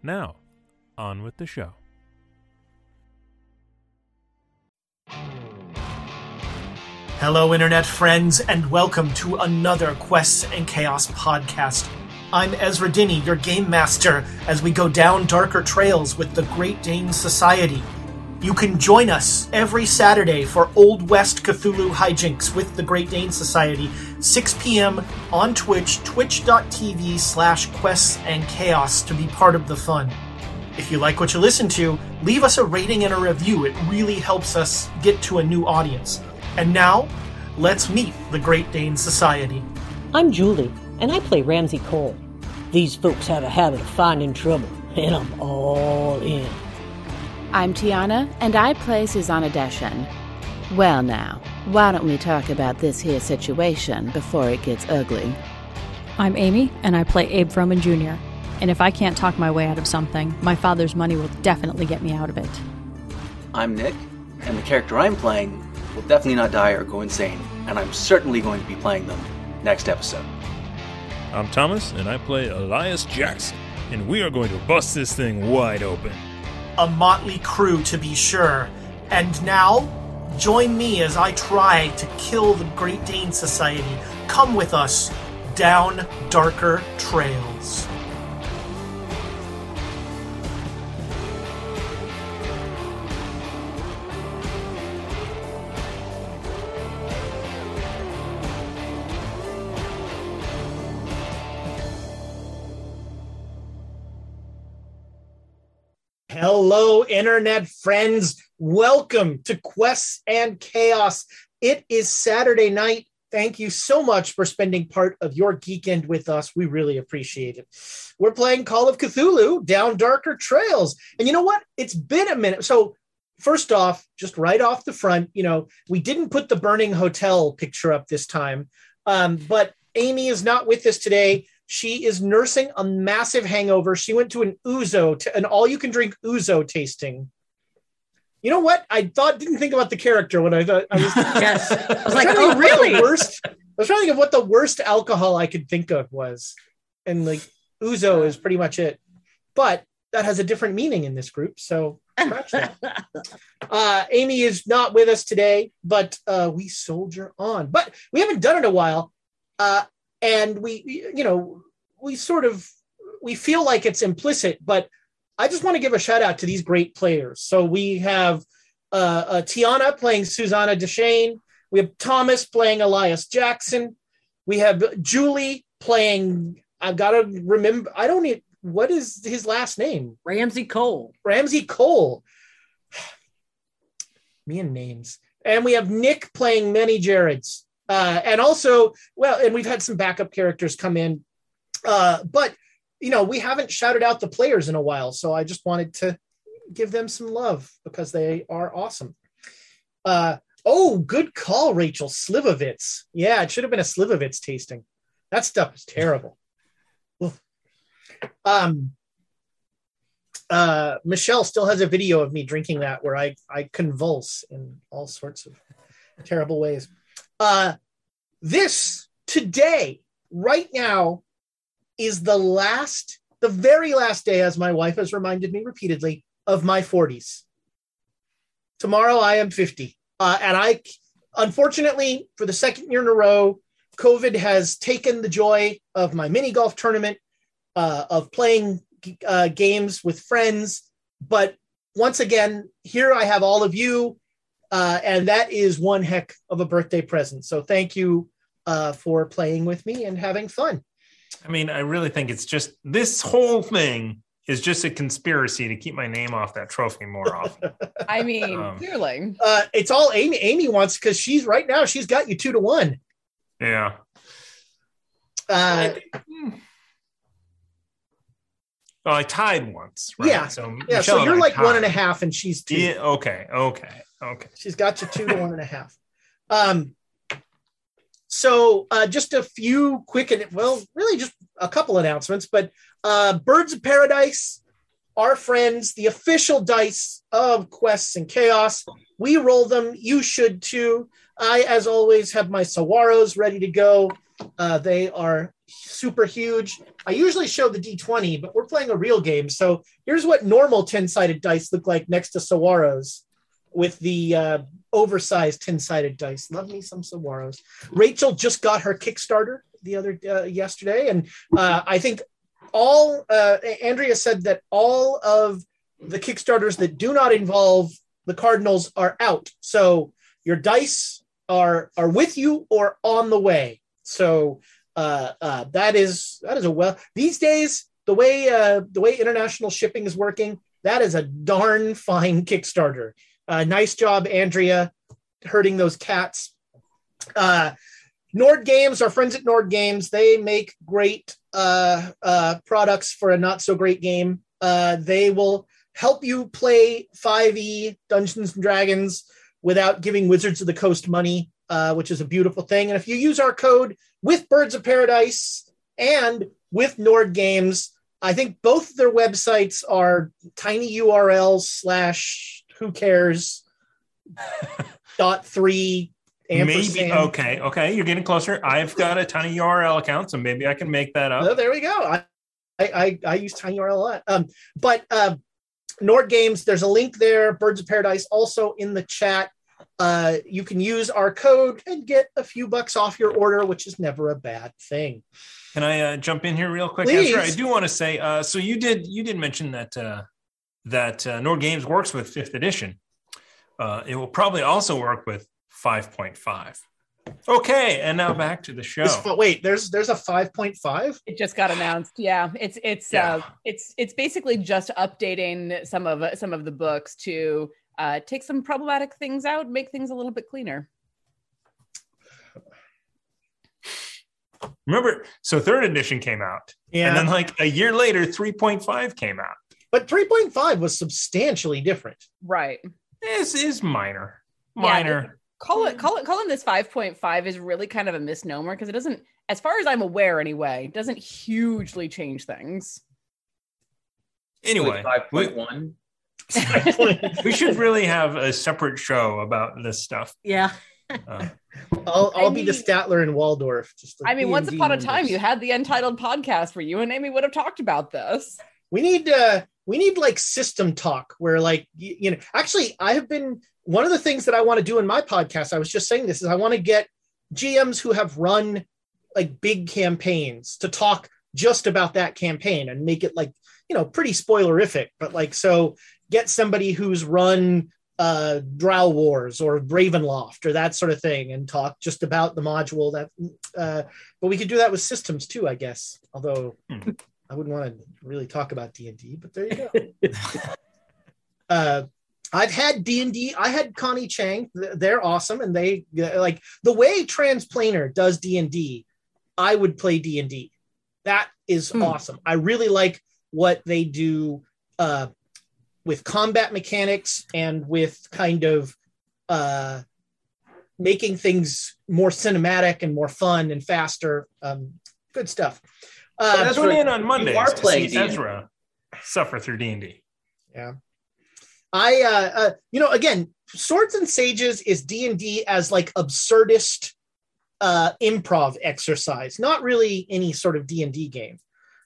Now, on with the show. Hello, Internet friends, and welcome to another Quests and Chaos podcast. I'm Ezra Dinny, your Game Master, as we go down darker trails with the Great Dane Society. You can join us every Saturday for Old West Cthulhu hijinks with the Great Dane Society, 6 p.m. on Twitch, twitch.tv/questsandchaos, to be part of the fun. If you like what you listen to, leave us a rating and a review. It really helps us get to a new audience. And now, let's meet the Great Dane Society. I'm Julie, and I play Ramsay Cole. These folks have a habit of finding trouble, and I'm all in. I'm Tiana, and I play Suzanne Deschen. Well now, why don't we talk about this here situation before it gets ugly? I'm Amy, and I play Abe Froman Jr., and if I can't talk my way out of something, my father's money will definitely get me out of it. I'm Nick, and the character I'm playing will definitely not die or go insane, and I'm certainly going to be playing them next episode. I'm Thomas, and I play Elias Jackson, and we are going to bust this thing wide open. A motley crew, to be sure. And now, join me as I try to kill the Great Dane Society. Come with us down darker trails. Hello, Internet friends. Welcome to Quests and Chaos. It is Saturday night. Thank you so much for spending part of your geekend with us. We really appreciate it. We're playing Call of Cthulhu, Down Darker Trails. And you know what? It's been a minute. So first off, just right off the front, you know, we didn't put the burning hotel picture up this time, but Amy is not with us today. She is nursing a massive hangover. She went to an all-you-can-drink ouzo tasting. You know what? I didn't think about the character when I thought I was. Yes, I was like, oh, really? I was trying to think of what the worst alcohol I could think of was, and like ouzo is pretty much it. But that has a different meaning in this group, so scratch that. Amy is not with us today, but we soldier on. But we haven't done it in a while. And we feel like it's implicit, but I just want to give a shout out to these great players. So we have Tiana playing Suzanne Deschen. We have Thomas playing Elias Jackson. We have Julie playing, I've got to remember, what is his last name? Ramsay Cole. Me and names. And we have Nick playing Many Jareds. And we've had some backup characters come in, but, you know, we haven't shouted out the players in a while. So I just wanted to give them some love because they are awesome. Good call, Rachel. Slivovitz. Yeah, it should have been a Slivovitz tasting. That stuff is terrible. Michelle still has a video of me drinking that where I convulse in all sorts of terrible ways. Today, right now, is the very last day, as my wife has reminded me repeatedly, of my 40s. Tomorrow I am 50. And unfortunately, for the second year in a row, COVID has taken the joy of my mini golf tournament, of playing games with friends. But once again, here I have all of you. And that is one heck of a birthday present. So thank you for playing with me and having fun. I mean, I really think it's just, this whole thing is just a conspiracy to keep my name off that trophy more often. I mean, clearly. It's all Amy wants, because she's got you 2-1. Yeah. Well, I tied once, right? Yeah. So, yeah, so you're like tied 1.5 and she's 2. Yeah, okay. She's got you 2 to 1.5. So just a few quick, and well, really just a couple announcements, but Birds of Paradise, our friends, the official dice of Quests and Chaos. We roll them. You should too. I, as always, have my Saguaros ready to go. They are super huge. I usually show the D20, but we're playing a real game. So here's what normal 10-sided dice look like next to Saguaros with the oversized 10-sided dice. Love me some Saguaros. Rachel just got her Kickstarter the other yesterday. And I think all, Andrea said that all of the Kickstarters that do not involve the Cardinals are out. So your dice are with you or on the way. So that is a, well, these days, the way international shipping is working, that is a darn fine Kickstarter. Nice job, Andrea, herding those cats. Nord Games, our friends at Nord Games, they make great products for a not so great game. They will help you play 5e Dungeons and Dragons without giving Wizards of the Coast money, which is a beautiful thing. And if you use our code with Birds of Paradise and with Nord Games, I think both of their websites are tinyurl.com/whocares.3 Maybe. Okay. You're getting closer. I've got a tinyurl account, so maybe I can make that up. Oh, there we go. I use tinyurl a lot. But Nord Games, there's a link there. Birds of Paradise also in the chat. You can use our code and get a few bucks off your order, which is never a bad thing. Can I jump in here real quick? Please. I do want to say, so you did mention that Nord Games works with 5th edition. It will probably also work with 5.5. Okay, and now back to the show. Wait, there's a 5.5? It just got announced. Yeah, it's basically just updating some of the books to take some problematic things out, make things a little bit cleaner. Remember, so 3rd edition came out, yeah, and then like a year later, 3.5 came out. But 3.5 was substantially different, right? This is minor. Yeah, calling this 5.5 is really kind of a misnomer because it doesn't, as far as I'm aware anyway, doesn't hugely change things. Anyway, 5.1. We should really have a separate show about this stuff. Yeah. I'll be the Statler and Waldorf. Just like once upon a time, you had the Untitled podcast where you and Amy would have talked about this. We need like system talk where like, you know, actually I have been, one of the things that I want to do in my podcast, I was just saying this, is I want to get GMs who have run like big campaigns to talk just about that campaign and make it like, you know, pretty spoilerific, but like, so get somebody who's run Drow Wars or Ravenloft or that sort of thing and talk just about the module that, but we could do that with systems too, I guess. Although I wouldn't want to really talk about D&D, but there you go. I've had D&D. I had Connie Chang. They're awesome. And they like the way Transplaner does D&D. I would play D&D. That is awesome. I really like what they do with combat mechanics and with kind of making things more cinematic and more fun and faster. Good stuff. Tune in on Mondays to see Ezra suffer through D&D. Yeah. Again, Swords and Sages is D&D as like absurdist improv exercise, not really any sort of D&D game.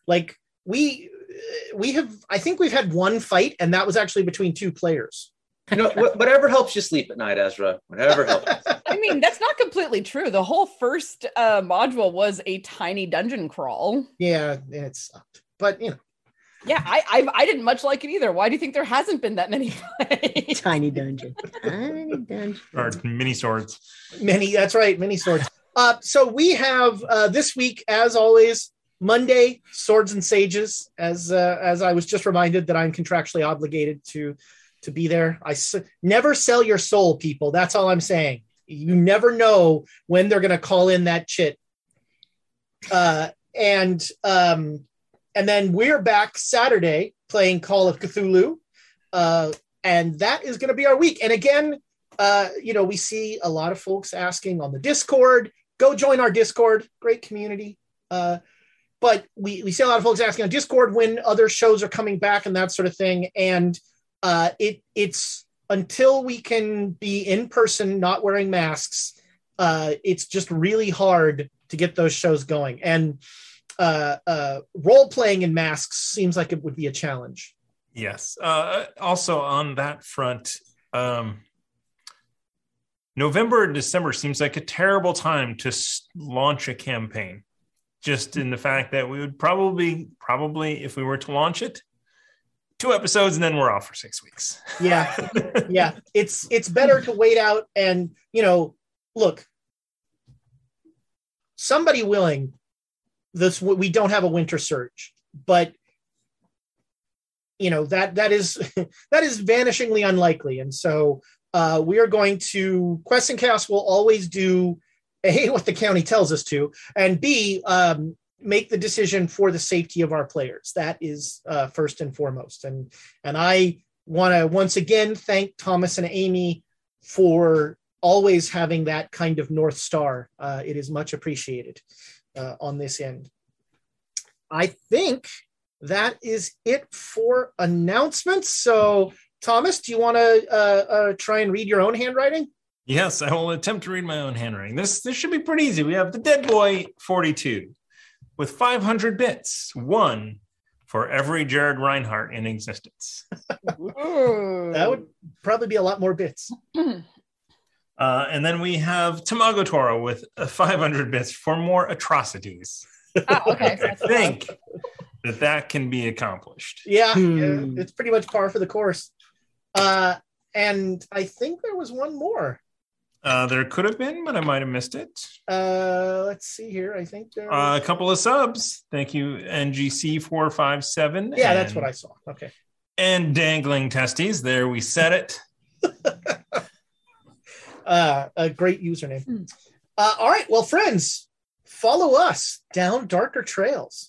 Like we've had one fight and that was actually between two players. You know, whatever helps you sleep at night, Ezra, whatever helps. I mean, that's not completely true. The whole first module was a tiny dungeon crawl. Yeah, it sucked. But, you know. Yeah, I didn't much like it either. Why do you think there hasn't been that many fights? Tiny dungeon. Or mini swords. That's right, mini swords. So we have this week, as always, Monday, Swords and Sages, as I was just reminded that I'm contractually obligated to be there. Never sell your soul, people. That's all I'm saying. You never know when they're going to call in that shit. And And then we're back Saturday playing Call of Cthulhu. And that is going to be our week. And again, you know, we see a lot of folks asking on the Discord, go join our Discord, great community. But we see a lot of folks asking on Discord when other shows are coming back and that sort of thing. And it's until we can be in person, not wearing masks, it's just really hard to get those shows going. And role-playing in masks seems like it would be a challenge. Yes. Also on that front, November and December seems like a terrible time to launch a campaign, just in the fact that we would probably, if we were to launch it, 2 episodes and then we're off for 6 weeks. Yeah. Yeah. It's better to wait out and, you know, look, somebody willing this, we don't have a winter surge, but you know, that is vanishingly unlikely. And so we are going to, Quests and Chaos will always do A, what the county tells us to, and B, make the decision for the safety of our players. That is first and foremost. And I want to once again thank Thomas and Amy for always having that kind of North Star. It is much appreciated on this end. I think that is it for announcements. So, Thomas, do you want to try and read your own handwriting? Yes, I will attempt to read my own handwriting. This should be pretty easy. We have the Dead Boy 42 with 500 bits, 1 for every Jared Reinhardt in existence. That would probably be a lot more bits. And then we have Tamago Toro with 500 bits for more atrocities. Oh, okay. I think that can be accomplished. Yeah, it's pretty much par for the course. And I think there was one more. There could have been, but I might have missed it. Let's see here. I think there was a couple of subs. Thank you, NGC457. Yeah, that's what I saw. Okay. And Dangling Testies. There, we said it. A great username. All right. Well, friends, follow us down Darker Trails.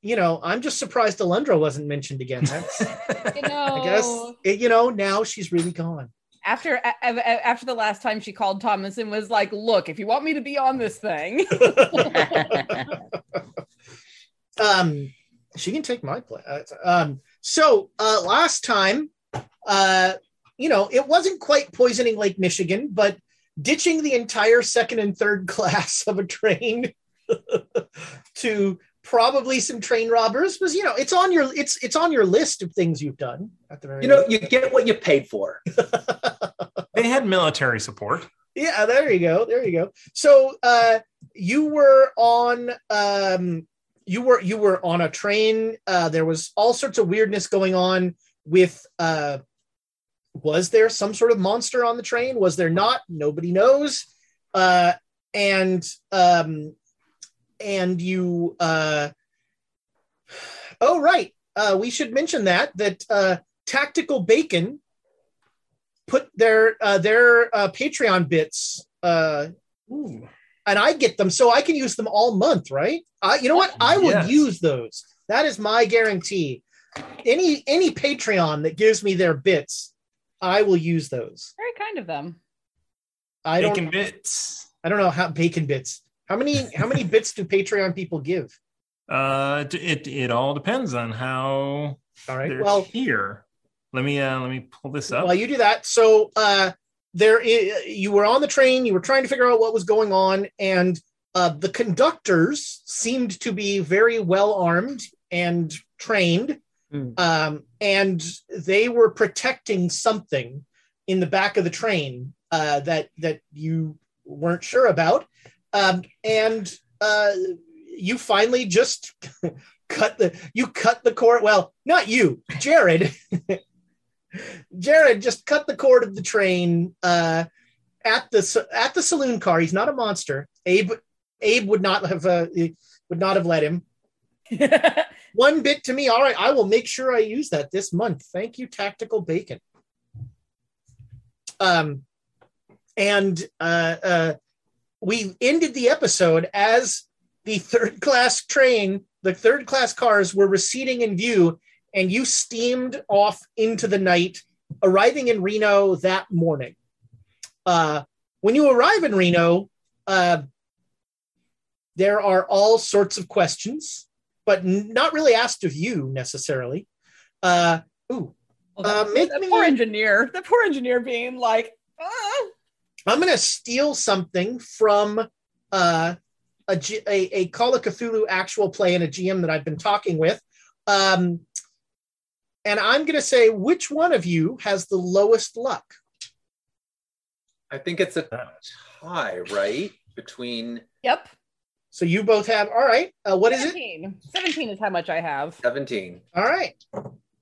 You know, I'm just surprised Alundra wasn't mentioned again. That's, you know, I guess, you know, now she's really gone. After the last time she called Thomas and was like, look, if you want me to be on this thing. She can take my place. So last time, you know, it wasn't quite poisoning Lake Michigan, but ditching the entire second and third class of a train to probably some train robbers was, you know, it's on your list of things you've done at the very you know, end. You get what you paid for. They had military support. Yeah, there you go. There you go. So you were on a train. There was all sorts of weirdness going on with was there some sort of monster on the train? Was there not? Nobody knows. And you, oh, right. We should mention that Tactical Bacon put their Patreon bits, and I get them so I can use them all month, right? You know what? I would use those. That is my guarantee. Any Patreon that gives me their bits, I will use those. Very kind of them. Bacon bits. I don't know how bacon bits. How many bits do Patreon people give? It all depends on how. All right. Well, here, let me pull this up. While you do that, so you were on the train. You were trying to figure out what was going on, and the conductors seemed to be very well armed and trained. And they were protecting something in the back of the train that you weren't sure about. You finally just cut the cord. Well, not you, Jared. Jared just cut the cord of the train at the saloon car. He's not a monster. Abe would not have let him. One bit to me. All right, I will make sure I use that this month. Thank you, Tactical Bacon. We ended the episode as the third class cars were receding in view, and you steamed off into the night, arriving in Reno that morning. When you arrive in Reno, there are all sorts of questions, but not really asked of you necessarily. The poor engineer being like, I'm going to steal something from a Call of Cthulhu actual play and a GM that I've been talking with. And I'm going to say, which one of you has the lowest luck? I think it's a tie, right? Between... Yep. So you both have, all right. What 17. Is it? 17 is how much I have. 17. All right.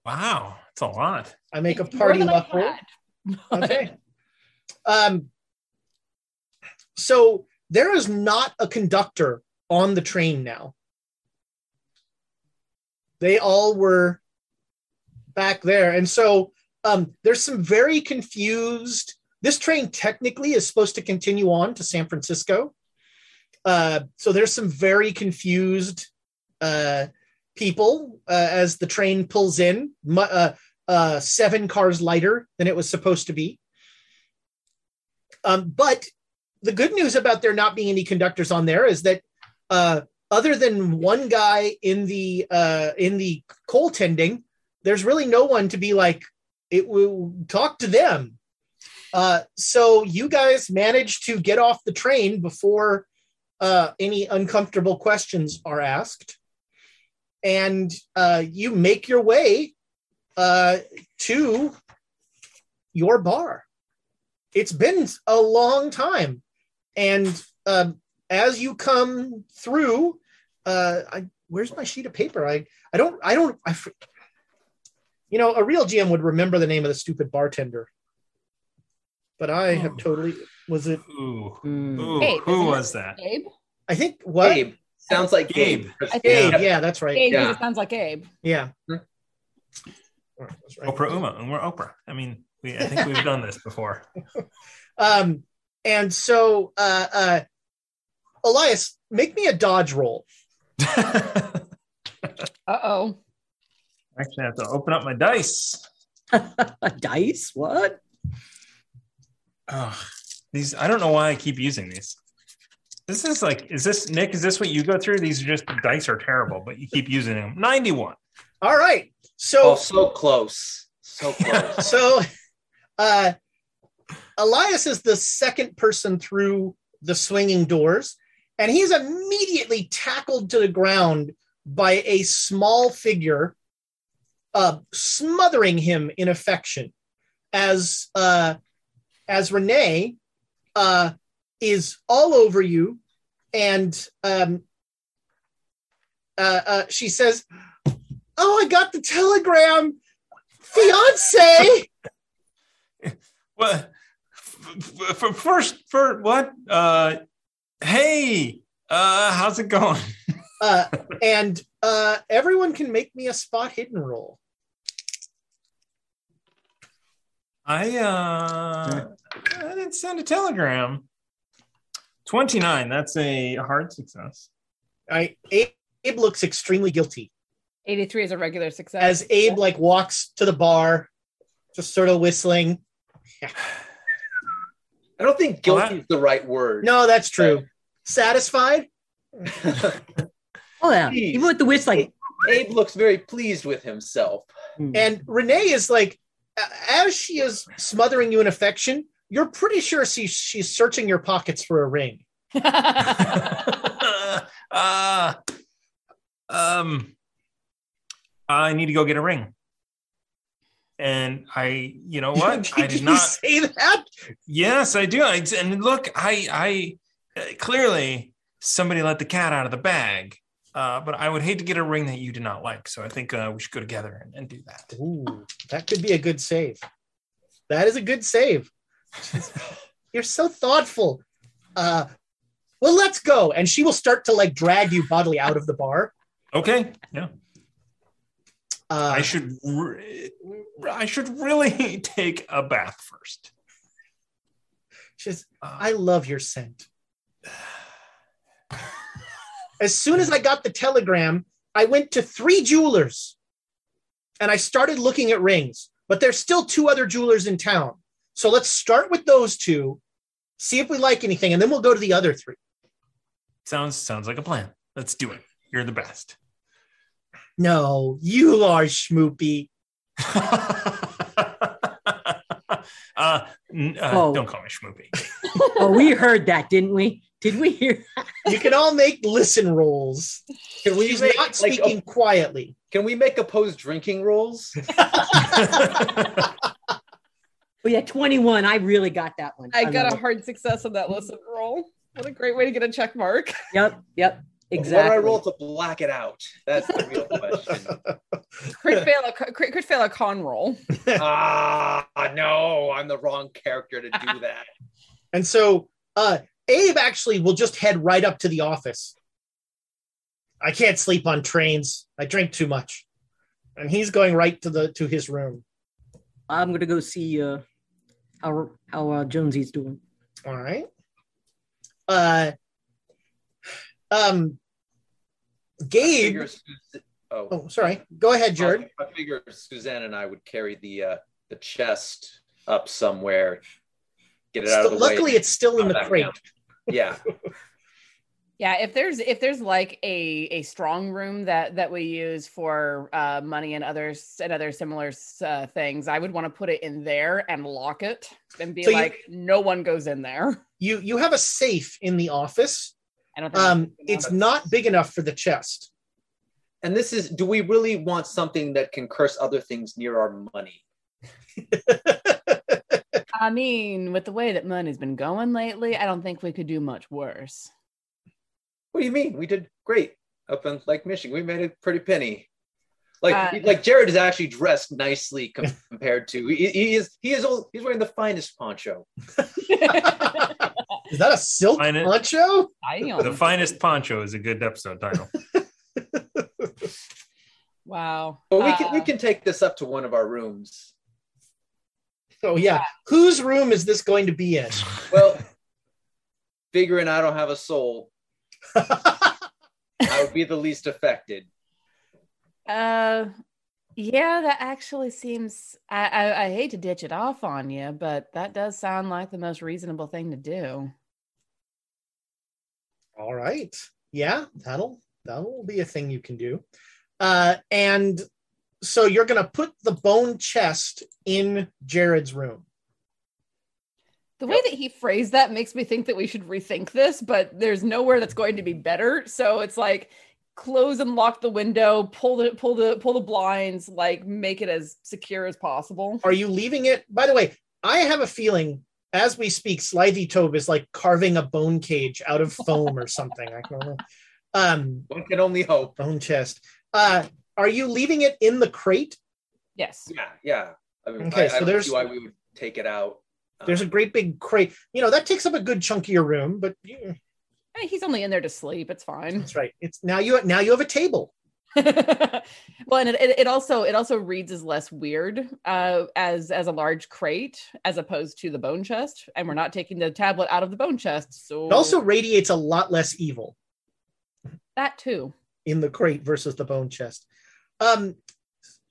Wow. That's a lot. I make a party luck roll. Okay. So there is not a conductor on the train now. They all were back there. And so there's some very confused, this train technically is supposed to continue on to San Francisco. So there's some very confused people as the train pulls in, 7 cars lighter than it was supposed to be. But the good news about there not being any conductors on there is that other than one guy in the coal tending, there's really no one to be like, it will talk to them. So you guys managed to get off the train before any uncomfortable questions are asked, and you make your way to your bar. It's been a long time, and as you come through, where's my sheet of paper? A real GM would remember the name of the stupid bartender, but I have totally. Was it? Ooh. Abe, who was that? Abe? I think what? Abe. Sounds like Gabe. Abe. Yeah, that's right. Abe yeah. Sounds like Abe. Yeah. Mm-hmm. All right, that's right. Oprah Uma, and we're Oprah. I mean, I think we've done this before. And so, Elias, make me a dodge roll. Uh-oh. Actually, I have to open up my dice. Dice? What? Oh. These, I don't know why I keep using these. This is like, is this, Nick, is this what you go through? These are just, dice are terrible, but you keep using them. 91. All right. So, so close. So, Elias is the second person through the swinging doors, and he's immediately tackled to the ground by a small figure, smothering him in affection as Renee, is all over you, and she says, "Oh, I got the telegram, fiance." Well, for what? Hey, how's it going? and everyone can make me a spot hidden roll. I didn't send a telegram. 29. That's a hard success. Abe looks extremely guilty. 83 is a regular success. As Abe walks to the bar, just sort of whistling. I don't think guilty is the right word. No, that's true. Satisfied? Oh yeah. Please. Even with the whistling. Abe looks very pleased with himself. And Renee is like, as she is smothering you in affection, you're pretty sure she's searching your pockets for a ring. I need to go get a ring. And I, you know what? Did you say that? Yes, I do. And look, I clearly somebody let the cat out of the bag. But I would hate to get a ring that you do not like. So I think we should go together and do that. Ooh, that could be a good save. That is a good save. You're so thoughtful. Well, let's go. And she will start to like drag you bodily out of the bar. Okay. Yeah. I should really take a bath first. She's, I love your scent. As soon as I got the telegram, I went to 3 jewelers and I started looking at rings, but there's still 2 other jewelers in town. So let's start with those 2, see if we like anything, and then we'll go to the other 3. Sounds like a plan. Let's do it. You're the best. No, you are Schmoopy. Don't call me Schmoopy. Oh, we heard that, didn't we? Did we hear that? You can all make listen rolls. Can we make, not speaking quietly. Can we make opposed drinking rolls? Oh, yeah, 21. I really got that one. I got a hard success on that listen roll. What a great way to get a check mark. Yep. Exactly. What do I roll to black it out? That's the real question. Could fail a con roll. No, I'm the wrong character to do that. And so Abe actually will just head right up to the office. I can't sleep on trains. I drink too much. And he's going right to his room. I'm going to go see how Jonesy's doing. All right. Gabe. Sorry. Go ahead, Jared. I figure Suzanne and I would carry the chest up somewhere, get it out of the way. Luckily, it's still in the crate. Down. Yeah. Yeah. If there's like a strong room that we use for money and other similar things, I would want to put it in there and lock it and be so like, no one goes in there. You have a safe in the office. I don't think it's not big enough for the chest. And this is, do we really want something that can curse other things near our money? I mean, with the way that money's been going lately, I don't think we could do much worse. What do you mean? We did great up in Lake Michigan. We made a pretty penny. Like Jared is actually dressed nicely compared to, he is old, he's wearing the finest poncho. Is that a silk poncho? The finest poncho is a good episode title. Wow. But we can take this up to one of our rooms. Oh yeah. Whose room is this going to be in? Well, figuring I don't have a soul, I would be the least affected. Yeah, that actually seems, I hate to ditch it off on you, but that does sound like the most reasonable thing to do. All right. Yeah, that'll be a thing you can do. And so you're going to put the bone chest in Jared's room. The way that he phrased that makes me think that we should rethink this, but there's nowhere that's going to be better. So it's like, close and lock the window, pull the blinds, like make it as secure as possible. Are you leaving it? By the way, I have a feeling as we speak, Slithy Tobe is like carving a bone cage out of foam or something. I don't know. One can only hope. Bone chest. Are you leaving it in the crate? Yes. Yeah. I mean, okay, so I don't see why we would take it out. There's a great big crate. You know, that takes up a good chunk of your room, but he's only in there to sleep. It's fine. That's right. It's now you have a table. Well, and it also reads as less weird as a large crate as opposed to the bone chest. And we're not taking the tablet out of the bone chest. So it also radiates a lot less evil. That too. In the crate versus the bone chest.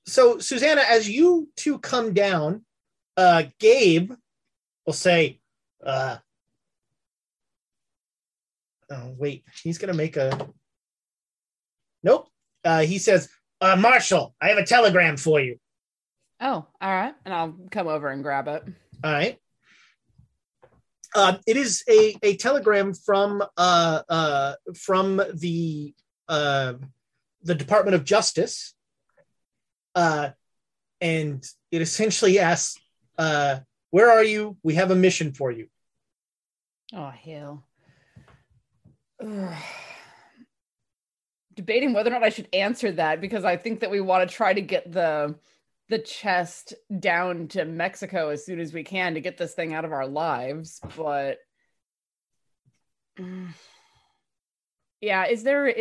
So Susanna, as you two come down, Gabe will say, oh, wait, he's going to make a... Nope. He says, Marshall, I have a telegram for you. Oh, all right. And I'll come over and grab it. All right. It is a telegram from the Department of Justice And it essentially asks, where are you? We have a mission for you. Oh, hell. Ugh. Debating whether or not I should answer that, because I think that we want to try to get the chest down to Mexico as soon as we can to get this thing out of our lives. But yeah, is there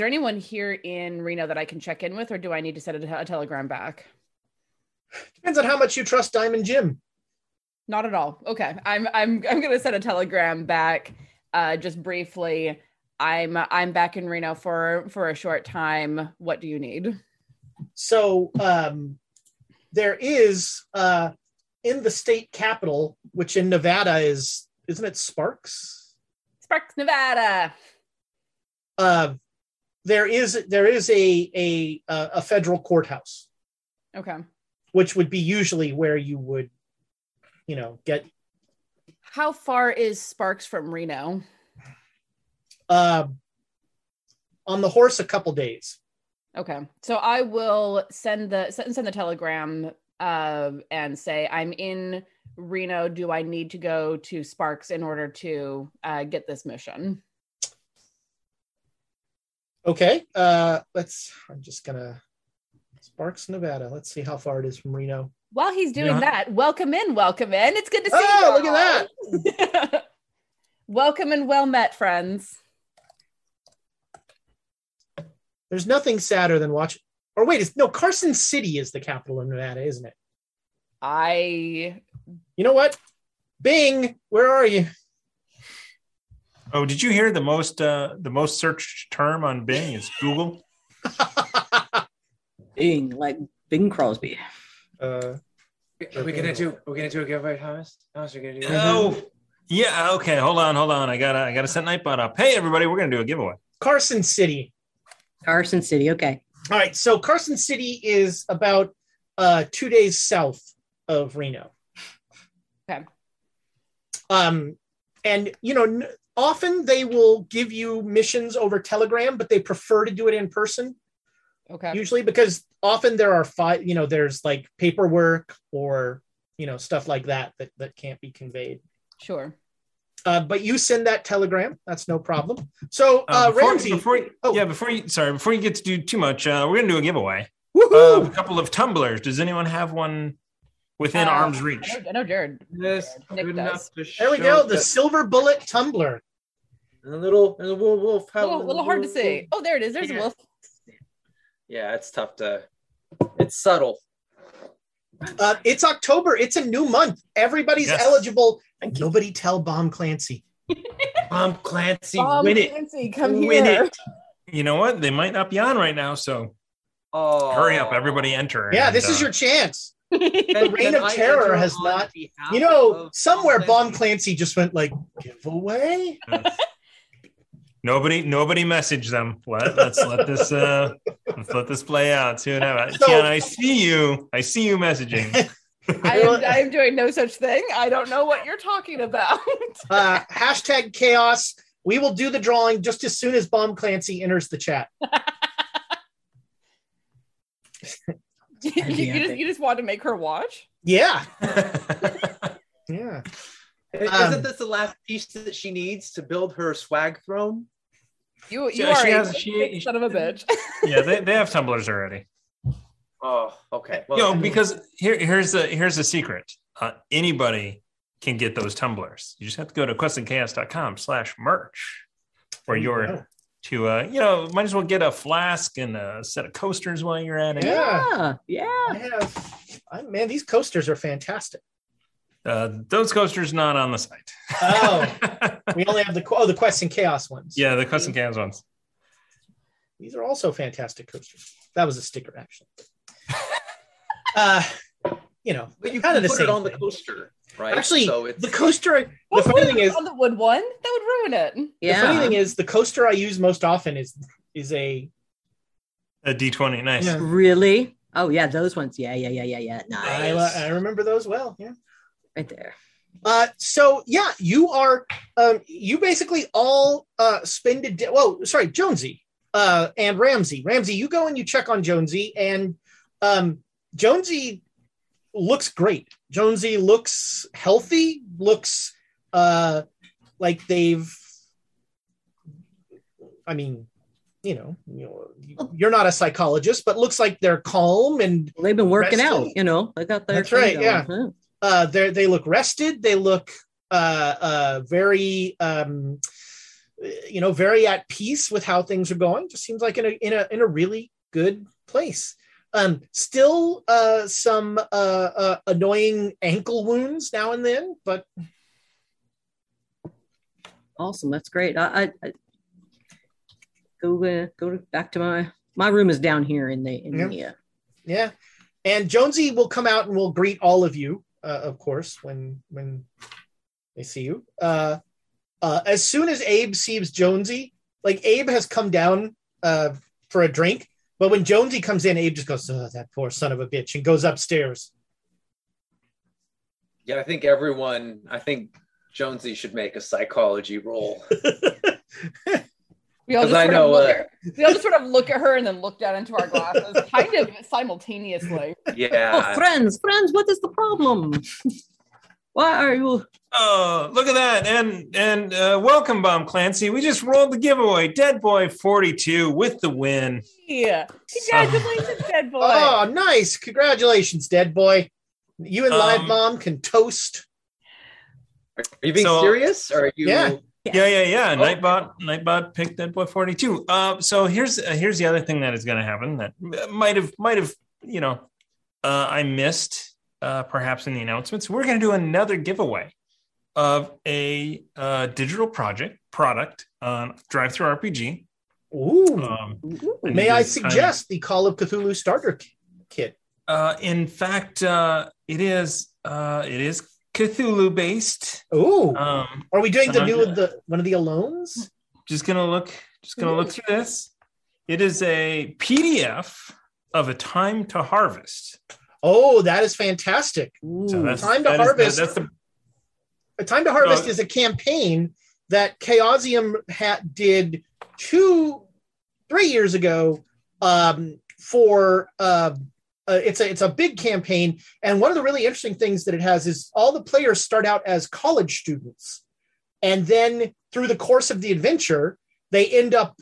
anyone here in Reno that I can check in with, or do I need to send a telegram back? Depends on how much you trust Diamond Jim. Not at all. Okay, I'm gonna send a telegram back, just briefly. I'm back in Reno for a short time. What do you need? So there is in the state capital, which in Nevada is, isn't it Sparks? Sparks, Nevada. There is a federal courthouse. Okay. Which would be usually where you would, you know, get. How far is Sparks from Reno? On the horse, a couple days. Okay, so I will send the telegram and say I'm in Reno. Do I need to go to Sparks in order to get this mission? Okay, let's. I'm just gonna Sparks, Nevada. Let's see how far it is from Reno. While he's doing that, welcome in. It's good to see you. Oh, look at that! Welcome and well met, friends. There's nothing sadder than watching. Or wait, Carson City is the capital of Nevada, isn't it? You know what? Bing, where are you? Oh, did you hear the most searched term on Bing is Google? Bing, like Bing Crosby. Are we gonna do a giveaway, Thomas? Are we gonna do? No. Yeah. Okay. Hold on. I gotta set Nightbot up. Hey, everybody, we're gonna do a giveaway. Carson City. Okay. All right. So Carson City is about 2 days south of Reno. Okay. And you know, often they will give you missions over telegram, but they prefer to do it in person. Okay. Usually, because often there are five. You know, there's like paperwork or you know stuff like that can't be conveyed. Sure. But you send that telegram. That's no problem. So, Ramsay. Before you get to do too much, we're going to do a giveaway. Woohoo! A couple of tumblers. Does anyone have one within arm's reach? I know Jared. Yes, Nick does. There we go. The silver bullet tumbler. And a little wolf. A little hard to see. Oh, there it is. There's a wolf. Yeah, it's tough to... It's subtle. It's October. It's a new month. Everybody's eligible. Nobody tell Bomb Clancy. Bomb Clancy, win it. You know what? They might not be on right now, so hurry up. Everybody enter. Yeah, this is your chance. The reign of terror has not... You know, somewhere Bomb Clancy just went like, giveaway? Nobody message them. Let's let this play out. See what happens. So, I see you messaging. I am doing no such thing. I don't know what you're talking about. Hashtag chaos. We will do the drawing just as soon as Bomb Clancy enters the chat. you just want to make her watch? Yeah. Yeah. Isn't this the last piece that she needs to build her swag throne? You are a son of a bitch. Yeah, they have tumblers already. Oh, okay. Well, because here's a secret. Anybody can get those tumblers. You just have to go to questandchaos.com/merch for might as well get a flask and a set of coasters while you're at it. Man, these coasters are fantastic. Those coasters not on the site. We only have the Quests and Chaos ones. Yeah, the Quests and Chaos ones. These are also fantastic coasters. That was a sticker, actually. But you kind of put it on the coaster, right? Actually, the coaster. The funny thing is, on the wood one, that would ruin it. Yeah. The funny thing is, the coaster I use most often is a D20. Nice. Yeah. Really? Oh yeah, those ones. Yeah. Nice. I remember those well. Yeah. Right there. You basically all spend a day. Whoa, sorry, Jonesy. and Ramsay. Ramsay, you go and you check on Jonesy, and Jonesy looks great. Jonesy looks healthy, looks like they've, I mean, you know, you're not a psychologist, but looks like they're calm and they've been working rested. Out, you know, they got their That's right, going. Yeah. Huh. They look rested. They look very, you know, very at peace with how things are going. Just seems like in a really good place. Still some annoying ankle wounds now and then, but awesome. That's great. I go back to my room is down here in the. And Jonesy will come out and will greet all of you. Of course, when they see you, as soon as Abe sees Jonesy, like Abe has come down for a drink, but when Jonesy comes in, Abe just goes, "Oh, that poor son of a bitch," and goes upstairs. Yeah, I think Jonesy should make a psychology roll. We all just sort of look at her and then look down into our glasses, kind of simultaneously. Yeah. Oh, friends, what is the problem? Why are you? Oh, look at that. And welcome, Bomb Clancy. We just rolled the giveaway. Dead Boy 42 with the win. Yeah. Congratulations, Dead Boy. Oh, nice. Congratulations, Dead Boy. You and Live Mom can toast. Are you being serious? Or are you... Yeah. Yeah. Oh. Nightbot picked Dead Boy 42. So here's the other thing that is going to happen that might have I missed perhaps in the announcements. We're going to do another giveaway of a digital product on Drive Through RPG. Ooh! May I suggest the Call of Cthulhu starter kit? In fact, it is. Cthulhu based. Oh, are we doing one of the alones? Just gonna look through this. It is a PDF of A Time to Harvest. Oh, that is fantastic! A Time to Harvest is a campaign that Chaosium did 3 years ago for. It's a big campaign, and one of the really interesting things that it has is all the players start out as college students, and then through the course of the adventure, they end up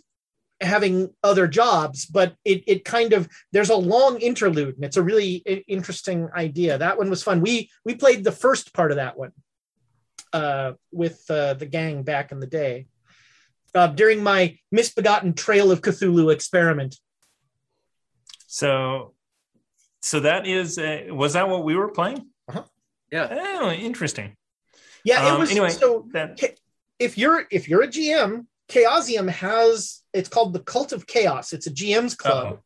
having other jobs. But it kind of, there's a long interlude, and it's a really interesting idea. That one was fun. We played the first part of that one with the gang back in the day during my misbegotten Trail of Cthulhu experiment. So that is, was that what we were playing? Uh-huh. Yeah. Oh, interesting. Yeah. It was. Anyway, so if you're a GM, Chaosium has, it's called the Cult of Chaos. It's a GM's club. Uh-oh.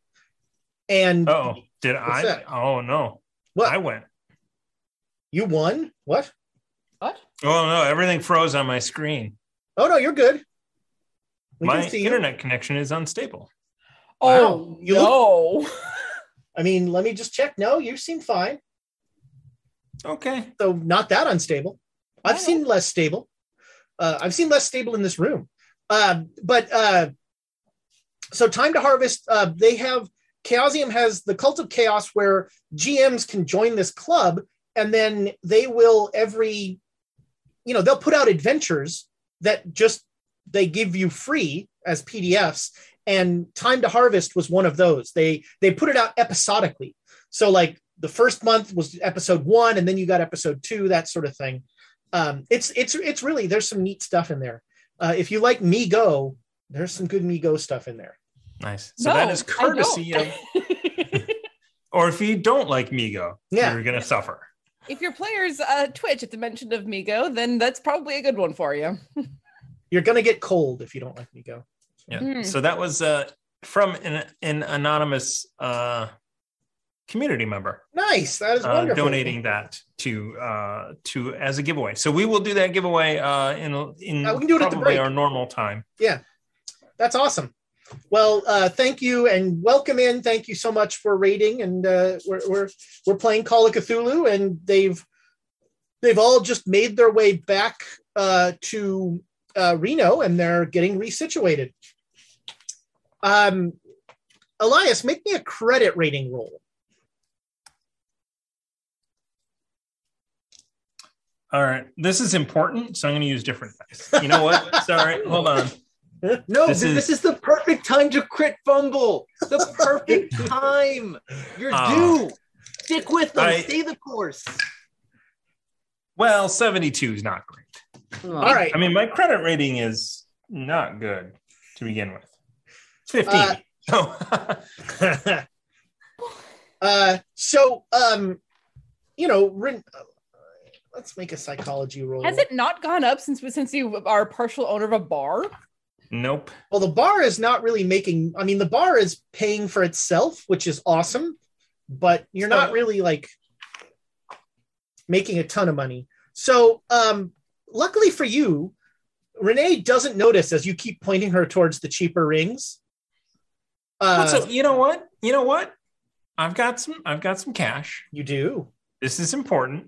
And did I? That? Oh no! What? I went. You won. What? Oh no! Everything froze on my screen. Oh no! You're good. My internet connection is unstable. Oh wow. I mean, let me just check. No, you seem fine. Okay. So not that unstable. I've seen less stable in this room. So Time to Harvest, Chaosium has the Cult of Chaos where GMs can join this club, and then they will they'll put out adventures that just, they give you free as PDFs. And Time to Harvest was one of those. They put it out episodically. So like the first month was episode 1, and then you got episode 2, that sort of thing. It's really, there's some neat stuff in there. If you like Migo, there's some good Migo stuff in there. Nice. So that is courtesy of, or if you don't like Migo, you're going to suffer. If your players Twitch at the mention of Migo, then that's probably a good one for you. You're going to get cold if you don't like Migo. Yeah. Mm. So that was from an anonymous community member. Nice. That is wonderful. Donating that to as a giveaway. So we will do that giveaway in we can do it probably at the break. Our normal time. Yeah. That's awesome. Well, thank you and welcome in. Thank you so much for raiding, and we're playing Call of Cthulhu, and they've all just made their way back to Reno, and they're getting resituated. Elias, make me a credit rating roll. All right. This is important, so I'm going to use different dice. You know what? Sorry. Hold on. No, this is the perfect time to crit fumble. The perfect time. You're due. Stick with them. Stay the course. Well, 72 is not great. All right. I mean, my credit rating is not good to begin with. It's 15. Let's make a psychology roll. Has it not gone up since you are a partial owner of a bar? Nope. Well, the bar is not really making... I mean, the bar is paying for itself, which is awesome, but you're not really, making a ton of money. So, luckily for you, Renee doesn't notice as you keep pointing her towards the cheaper rings. You know what? I've got some cash. You do. This is important.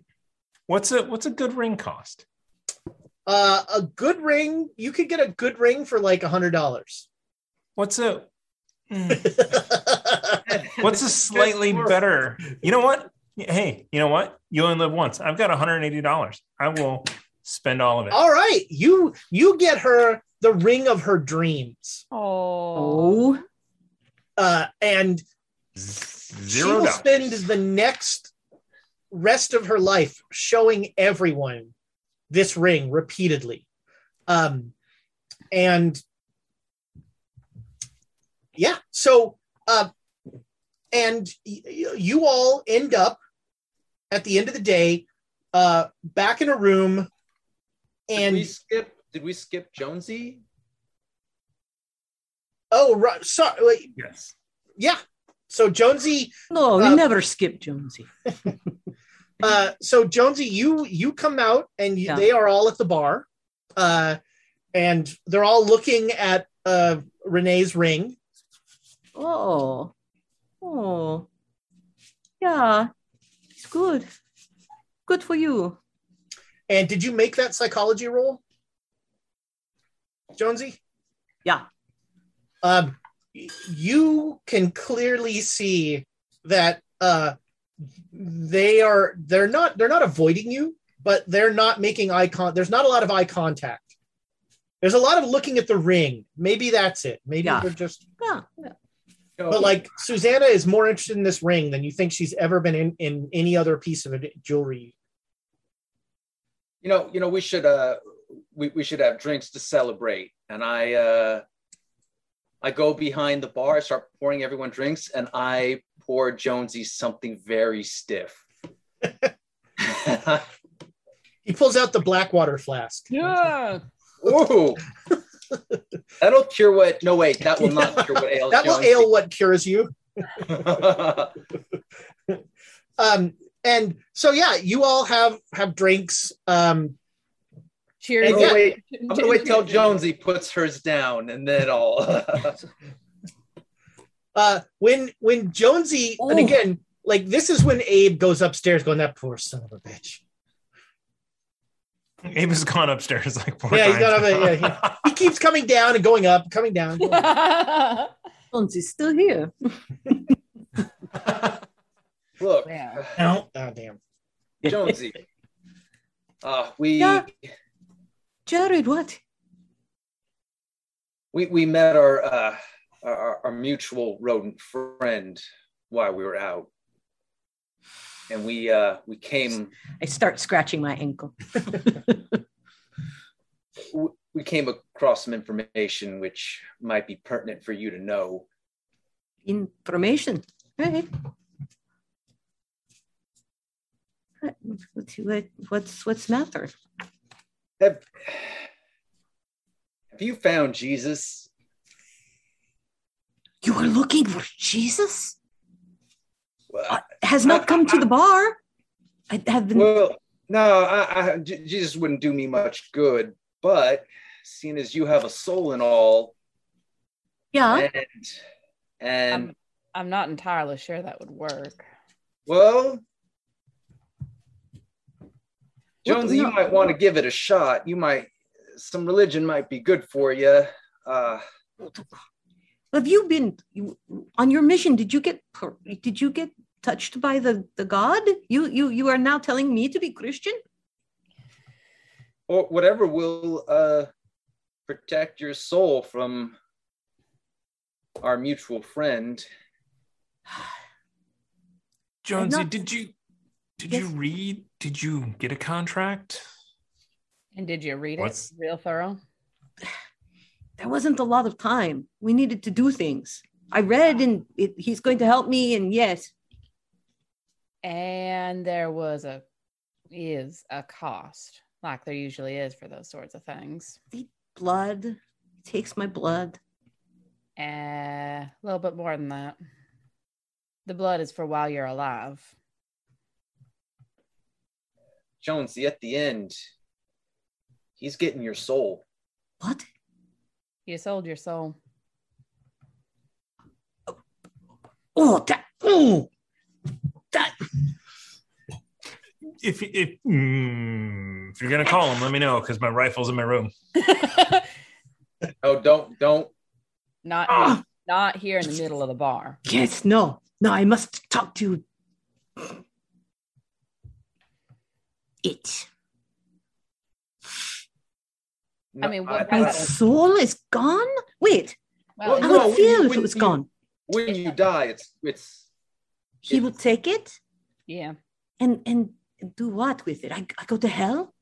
What's a good ring cost? A good ring, you could get a good ring for $100. What's a slightly better? You know what? Hey, you know what? You only live once. I've got $180. I will spend all of it. All right, you get her the ring of her dreams. Oh, and she will spend the rest of her life showing everyone this ring repeatedly. And you all end up at the end of the day back in a room. And did we skip Jonesy? Oh, right. Sorry. Yes. Yeah. So Jonesy. No, we never skip Jonesy. So Jonesy, you come out and they are all at the bar, and they're all looking at Renee's ring. Oh, yeah, it's good. Good for you. And did you make that psychology roll, Jonesy? Yeah. You can clearly see that. They're not avoiding you, but they're not making eye contact. There's not a lot of eye contact. There's a lot of looking at the ring. Maybe that's it. They're just... Yeah. But Susanna is more interested in this ring than you think she's ever been in any other piece of jewelry. You know, we should we should have drinks to celebrate. And I go behind the bar, start pouring everyone drinks, and I pour Jonesy something very stiff. He pulls out the Blackwater flask. Yeah. Ooh. That'll cure what... No, wait. That will not cure what ails That Jonesy. Will ail what cures you. And so, you all have drinks. Cheers. And I'm going to wait till Jonesy puts hers down, and then I'll... when Jonesy, and again, this is when Abe goes upstairs going, that poor son of a bitch. Abe has gone upstairs four times. He keeps coming down and going up, coming down. Jonesy's still here. Look. Yeah. Oh, damn. Jonesy. Jared, what? We met our mutual rodent friend while we were out, and we came... I start scratching my ankle. We came across some information which might be pertinent for you to know. Information? Right. What's the matter? Have you found Jesus? You were looking for Jesus? Well, has not come to the bar. I haven't. Well, no, Jesus wouldn't do me much good. But seeing as you have a soul and all, yeah, and I'm not entirely sure that would work. Well, Jonesy, you might want to give it a shot. Some religion might be good for you. Have you been on your mission? Did you get touched by the God? You are now telling me to be Christian? Or whatever will protect your soul from our mutual friend. Jonesy, did you read? Did you get a contract? And did you read it real thorough? There wasn't a lot of time. We needed to do things. I read, and he's going to help me, and yes. And there was a cost, like there usually is for those sorts of things. The blood, it takes my blood. A little bit more than that. The blood is for while you're alive. Jonesy, at the end, he's getting your soul. What? You sold your soul. Oh, that. If you're gonna call him, let me know because my rifle's in my room. Oh, don't. Not here in the middle of the bar. Yes, no. I must talk to it. No, I mean, my soul is gone? Wait, well, I would feel if it was gone. When you die, it's. He will take it? Yeah. And do what with it? I go to hell?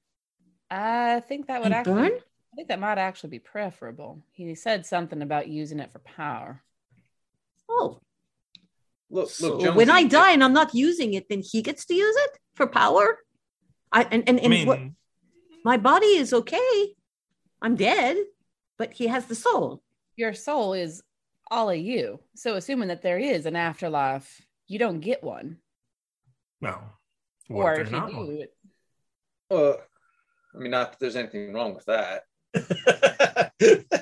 I think that would actually burn? I think that might actually be preferable. He said something about using it for power. Oh. Look, Jonesy, when I die and I'm not using it, then he gets to use it for power? What, my body is okay. I'm dead, but he has the soul. Your soul is all of you. So assuming that there is an afterlife, you don't get one. No. Well, or if you do one. Not that there's anything wrong with that.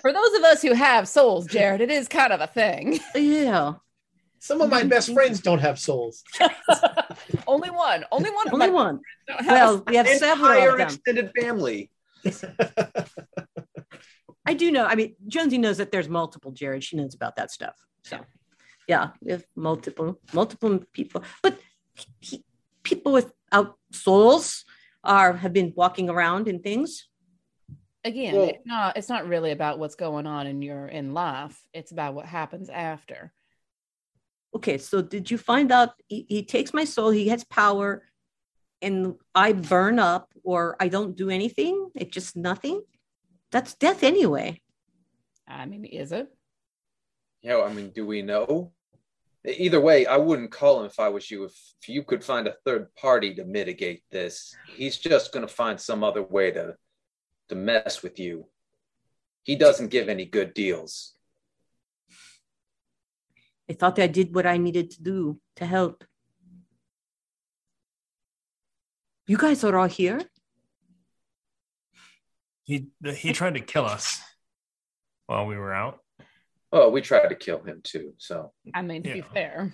For those of us who have souls, Jared, it is kind of a thing. Yeah. Some of my best friends don't have souls. Only one. Only one. Well, we have several of them. Extended family. I do know. I mean, Jonesy knows that there's multiple Jared. She knows about that stuff. So, yeah, we have multiple people. But people without souls have been walking around in things. Again, well, it's not really about what's going on in life. It's about what happens after. Okay, so did you find out he takes my soul? He has power. And I burn up, or I don't do anything. It's just nothing. That's death anyway. I mean, is it? Yeah, I mean, do we know? Either way, I wouldn't call him if I was you. If you could find a third party to mitigate this, he's just going to find some other way to mess with you. He doesn't give any good deals. I thought I did what I needed to do to help. You guys are all here? He tried to kill us while we were out. Oh, we tried to kill him too, so. I mean, to be fair.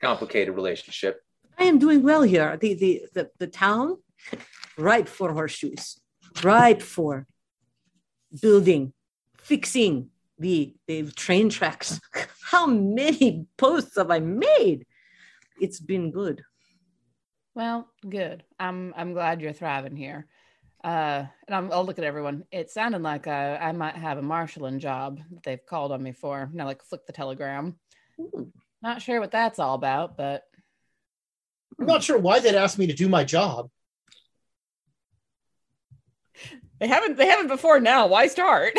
Complicated relationship. I am doing well here. The town, ripe for horseshoes, ripe for building, fixing the train tracks. How many posts have I made? It's been good. Well, good. I'm glad you're thriving here. And I'll look at everyone. It sounded like I might have a marshaling job that they've called on me for. Now, like, flick the telegram. Ooh. Not sure what that's all about, but... I'm not sure why they'd ask me to do my job. They haven't before now. Why start?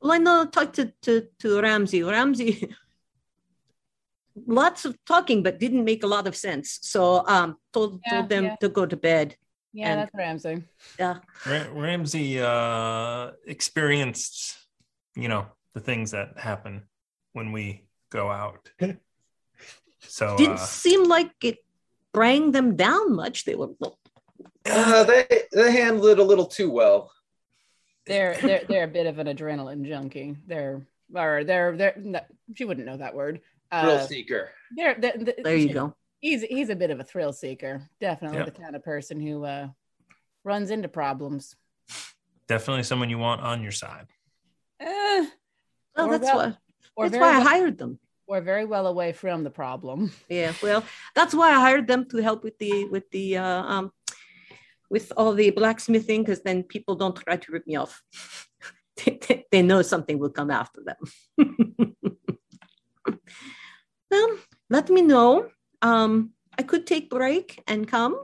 Well, I know. Talk to Ramsay. Ramsay... Lots of talking, but didn't make a lot of sense. So told them to go to bed. Yeah, that's Ramsay. Yeah, Ramsay experienced, the things that happen when we go out. So didn't seem like it bring them down much. They were they handled it a little too well. They're a bit of an adrenaline junkie. No, she wouldn't know that word. Thrill seeker. There you go. He's a bit of a thrill seeker. Definitely the kind of person who runs into problems. Definitely someone you want on your side. Well, that's why I hired them. We're very well away from the problem. Yeah, well, that's why I hired them to help with all the blacksmithing, because then people don't try to rip me off. They know something will come after them. Well, let me know. I could take break and come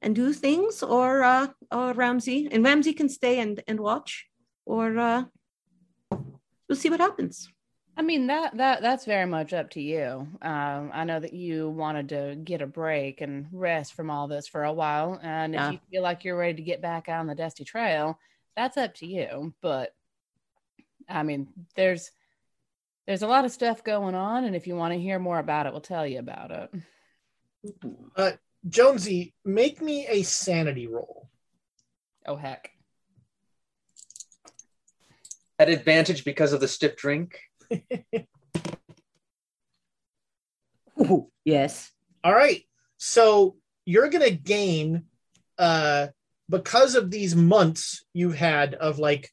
and do things, or Ramsay. And Ramsay can stay and watch, or we'll see what happens. I mean, that's very much up to you. I know that you wanted to get a break and rest from all this for a while. And if you feel like you're ready to get back on the dusty trail, that's up to you. But I mean, there's a lot of stuff going on. And if you want to hear more about it, we'll tell you about it. Jonesy, make me a sanity roll. Oh, heck. At advantage because of the stiff drink. Ooh, yes. All right. So you're going to gain, because of these months you've had of like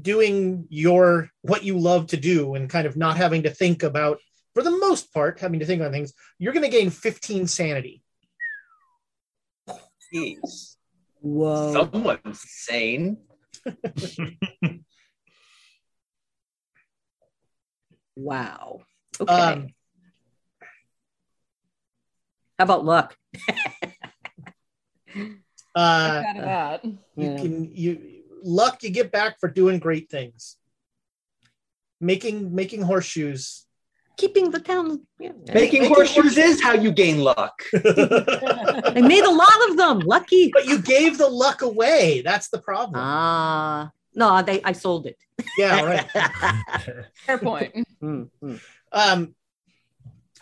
doing what you love to do and kind of not having to think about, for the most part, having to think on things, you're going to gain 15 sanity. Jeez. Whoa. Someone's sane. Wow. Okay. How about luck? Luck you get back for doing great things, making horseshoes, keeping the town. Yeah. Making horseshoes is how you gain luck. I made a lot of them. Lucky, but you gave the luck away. That's the problem. No, I sold it. Yeah, right. Fair point.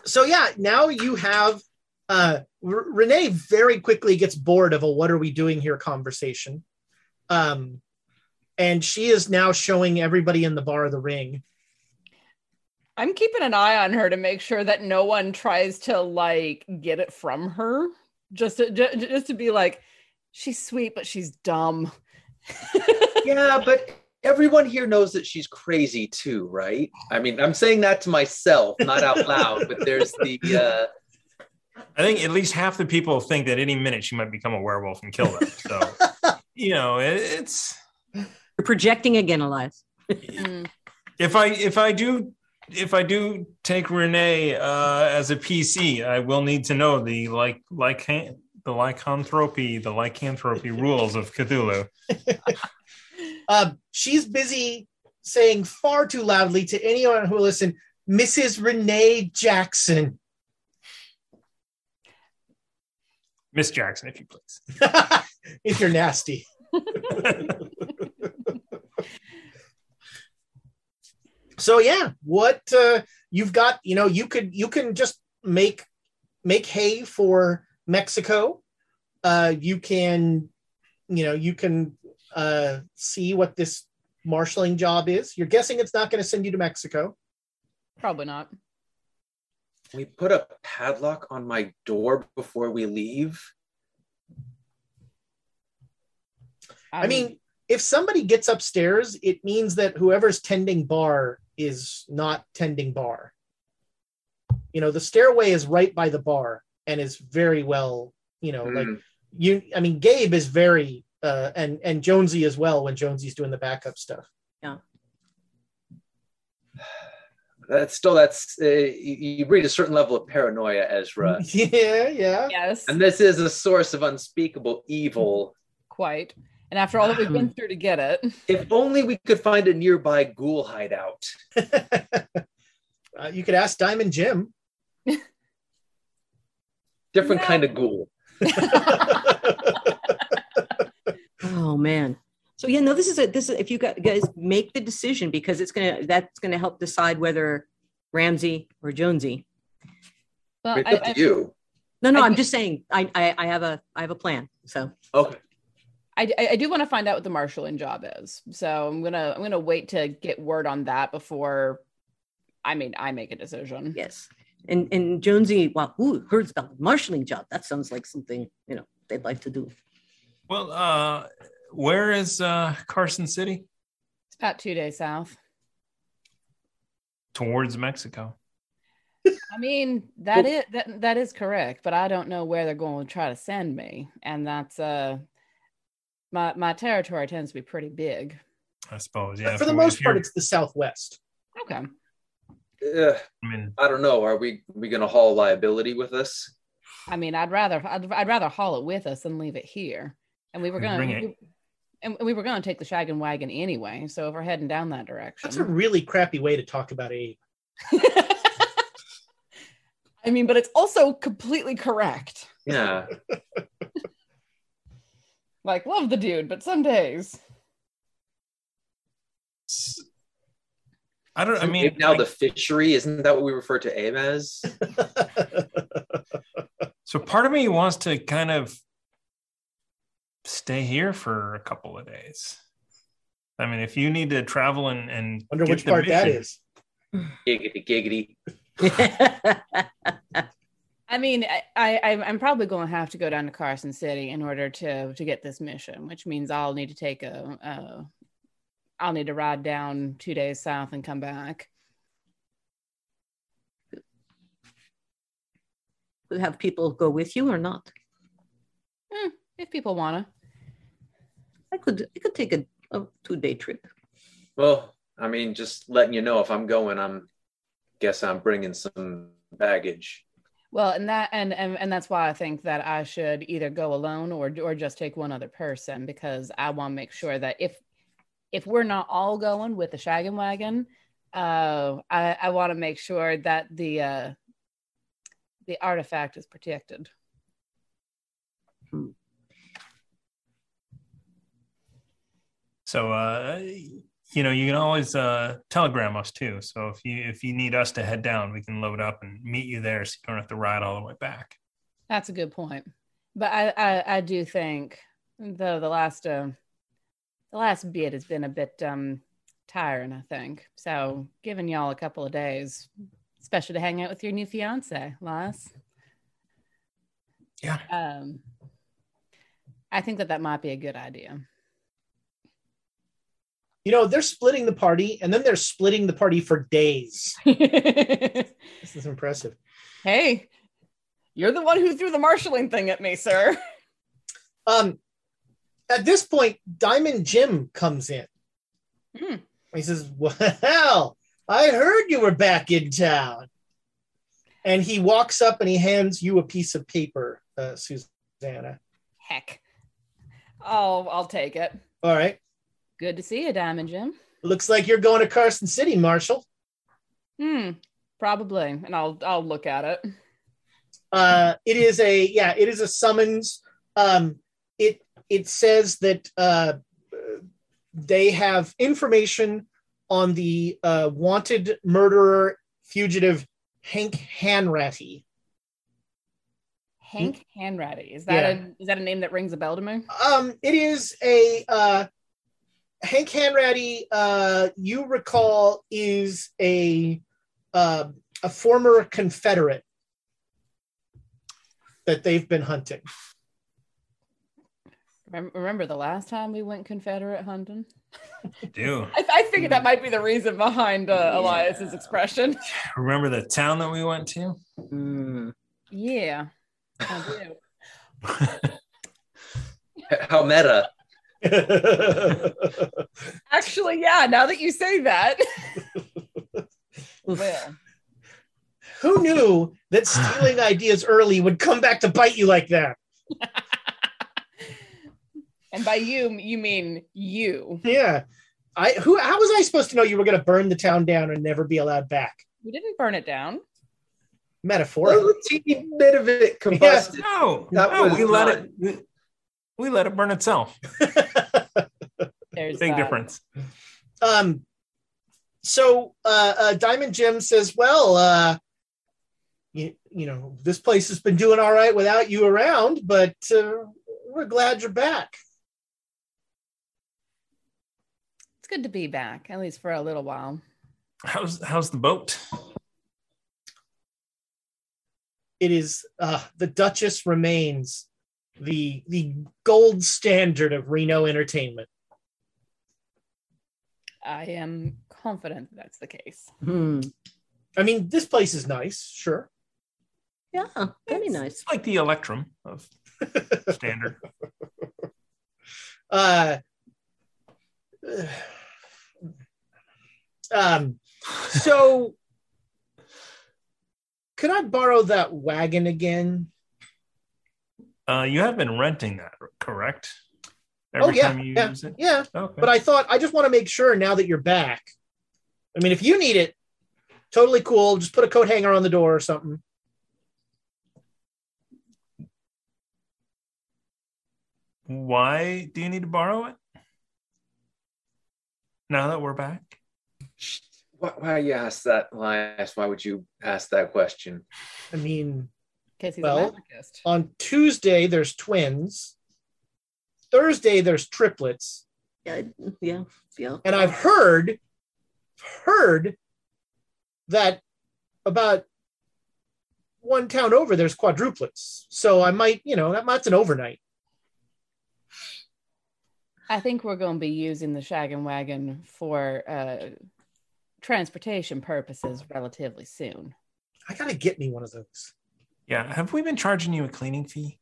So yeah, now you have Renee very quickly gets bored of a "what are we doing here" conversation, and she is now showing everybody in the bar the ring. I'm keeping an eye on her to make sure that no one tries to like get it from her. Just to be like, she's sweet but she's dumb. Yeah, but everyone here knows that she's crazy too, right? I mean, I'm saying that to myself, not out loud, but there's the... I think at least half the people think that any minute she might become a werewolf and kill them. So, you know, it's... You're projecting again, Elias. If I do take Renee as a PC, I will need to know the lycanthropy rules of Cthulhu. She's busy saying far too loudly to anyone who will listen, Mrs. Renee Jackson. Miss Jackson, if you please. If you're nasty. So yeah, what you've got, you know, you can just make hay for Mexico. You can see what this marshaling job is. You're guessing it's not going to send you to Mexico. Probably not. We put a padlock on my door before we leave. I mean, if somebody gets upstairs, it means that whoever's tending bar is not tending bar. You know, the stairway is right by the bar and is very well, you know, Gabe is very... and Jonesy as well when Jonesy's doing the backup stuff. Yeah, that's you breed a certain level of paranoia, Ezra. Yeah. Yes. And this is a source of unspeakable evil. Quite. And after all that we've been through to get it, if only we could find a nearby ghoul hideout. You could ask Diamond Jim. Different kind of ghoul. Oh man! So yeah, no. This is if you guys make the decision, because that's gonna help decide whether Ramsay or Jonesy. Well, it's up to you. No. I'm just saying. I have a plan. So okay. I do want to find out what the marshaling job is. So I'm gonna wait to get word on that before. I make a decision. Yes. And Jonesy, heard about the marshaling job. That sounds like something you know they'd like to do. Well, where is Carson City? about 2 days south. Towards Mexico. I mean, that is correct, but I don't know where they're going to try to send me. And that's my territory tends to be pretty big. I suppose, yeah. But for the most part, it's the Southwest. Okay. I don't know. Are we going to haul liability with us? I mean, I'd rather haul it with us than leave it here. And we were going to take the shaggin' wagon anyway. So if we're heading down that direction, that's a really crappy way to talk about Abe. I mean, but it's also completely correct. Yeah. Like, love the dude, but some days. I don't. I mean, now the fishery, isn't that what we refer to Abe as? So part of me wants to kind of stay here for a couple of days. I mean, if you need to travel and wonder which part that is. Giggity, giggity. I mean, I'm probably going to have to go down to Carson City in order to get this mission, which means I'll need to take I'll need to ride down 2 days south and come back. Would have people go with you or not? If people wanna, I could take a 2 day trip. Well, I mean, just letting you know, if I'm going, I'm bringing some baggage. Well, and that's why I think that I should either go alone or just take one other person, because I want to make sure that if we're not all going with the shaggin' wagon, I want to make sure that the artifact is protected. So, you can always telegram us too. So if you need us to head down, we can load up and meet you there, so you don't have to ride all the way back. That's a good point. But I do think though the last bit has been a bit tiring, I think. So giving y'all a couple of days, especially to hang out with your new fiance, Lars. Yeah. I think that might be a good idea. You know, they're splitting the party, and then they're splitting the party for days. This is impressive. Hey, you're the one who threw the marshalling thing at me, sir. At this point, Diamond Jim comes in. He says, well, I heard you were back in town. And he walks up and he hands you a piece of paper, Susanna. Heck. Oh, I'll take it. All right. Good to see you, Diamond Jim. Looks like you're going to Carson City, Marshall. Probably. And I'll look at it. It is a summons. It says that they have information on the wanted murderer fugitive Hank Hanratty. Hank Hanratty. Is that a name that rings a bell to me? It is a Hank Hanratty. You recall is a former Confederate that they've been hunting. Remember the last time we went Confederate hunting? I do. I figured that might be the reason behind Elias's expression. Remember the town that we went to? Yeah, I do. How meta. Actually, yeah, now that you say that. Well. Who knew that stealing ideas early would come back to bite you like that? And by you mean you. Yeah. How was I supposed to know you were going to burn the town down and never be allowed back? We didn't burn it down. Metaphorically. Well, a teeny bit of it combusted. Yeah. No, we let it burn itself. There's big difference. So Diamond Jim says, well, you know, this place has been doing all right without you around, but we're glad you're back. It's good to be back, at least for a little while. How's the boat? It is the Duchess remains the gold standard of Reno entertainment. I am confident that's the case. Hmm. I mean, this place is nice, sure. Yeah, very nice. It's like the Electrum of standard. So, could I borrow that wagon again? You have been renting that, correct? Every time you use it? Yeah. Okay. But I thought, I just want to make sure now that you're back. I mean, if you need it, totally cool. Just put a coat hanger on the door or something. Why do you need to borrow it? Now that we're back? Why you ask that? Why would you ask that question? I mean, well, on Tuesday, there's twins. Thursday, there's triplets. Yeah. And I've heard that about one town over, there's quadruplets. So I might, that's an overnight. I think we're going to be using the shaggin' wagon for transportation purposes relatively soon. I got to get me one of those. Yeah. Have we been charging you a cleaning fee?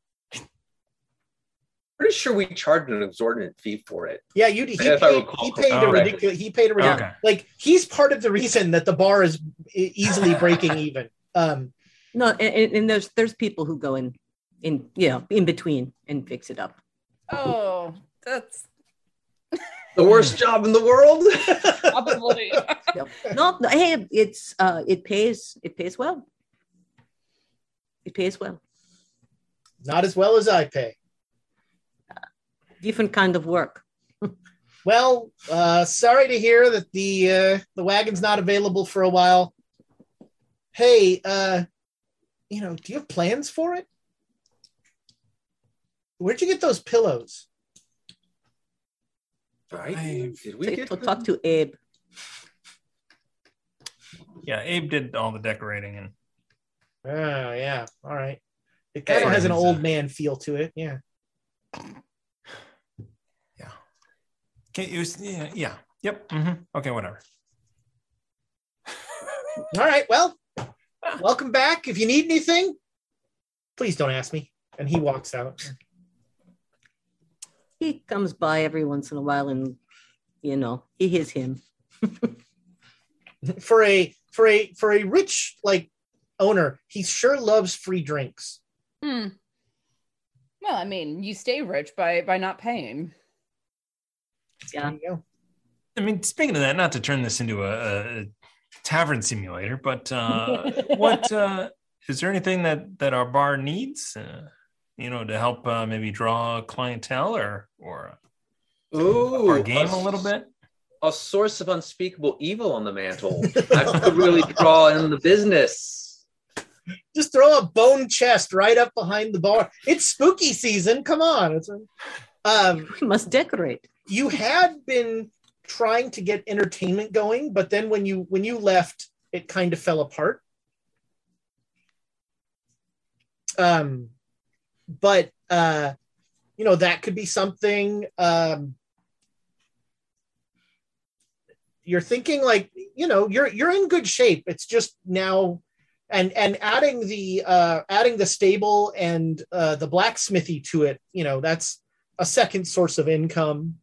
Pretty sure we charged an exorbitant fee for it. Yeah, he paid a ridiculous. Okay. Like, he's part of the reason that the bar is easily breaking even. No, and there's people who go in between and fix it up. Oh, that's the worst job in the world. Probably. No, hey, it's it pays well. It pays well. Not as well as I pay. Different kind of work. Well, sorry to hear that the wagon's not available for a while. Hey, do you have plans for it? Where'd you get those pillows? Right? We'll talk to Abe. Yeah, Abe did all the decorating. And oh, yeah. All right. It kind of has an old man feel to it. Yeah. It was, yeah. Yep. Mm-hmm. Okay, whatever. All right. Well, welcome back. If you need anything, please don't ask me. And he walks out. He comes by every once in a while, and he is him. for a rich owner, he sure loves free drinks. Hmm. Well, I mean, you stay rich by not paying. Yeah. I mean, speaking of that, not to turn this into a tavern simulator, but what is there anything that our bar needs, to help maybe draw clientele or our game a little bit? A source of unspeakable evil on the mantle. I could really draw in the business. Just throw a bone chest right up behind the bar. It's spooky season. Come on. We must decorate. You had been trying to get entertainment going, but then when you left, it kind of fell apart. But that could be something. You're thinking you're in good shape. It's just now, and adding the stable and the blacksmithy to it. That's a second source of income.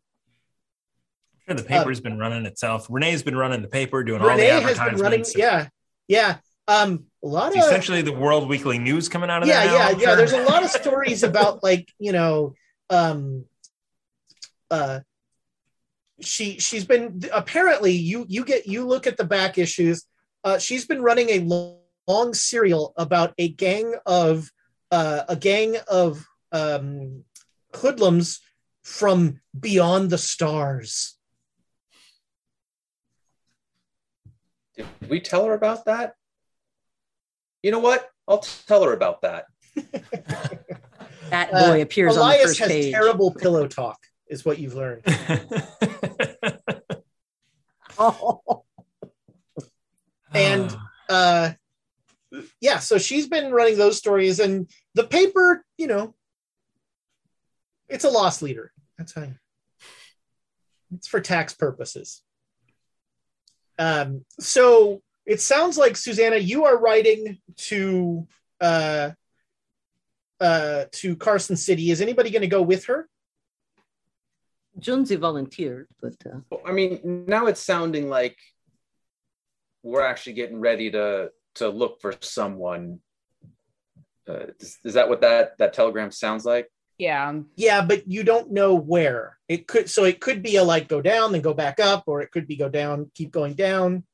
Sure, the paper's been running itself. Renee's been running the paper, all the advertisements. Yeah. It's essentially the World Weekly News coming out of that. Yeah. There's a lot of stories about she's been apparently you look at the back issues. She's been running a long serial about a gang of hoodlums from beyond the stars. Did we tell her about that? You know what? I'll tell her about that. That boy appears on the first page. Elias has terrible pillow talk, is what you've learned. Oh. And so she's been running those stories, and the paper, it's a loss leader. That's fine. It's for tax purposes. So it sounds like, Susanna, you are writing to Carson City. Is anybody going to go with her? Jonesy volunteered, but... Well, I mean, now it's sounding like we're actually getting ready to look for someone. Is that what that telegram sounds like? Yeah. Yeah, but you don't know where. It could. So it could be a, like, go down, then go back up, or it could be go down, keep going down.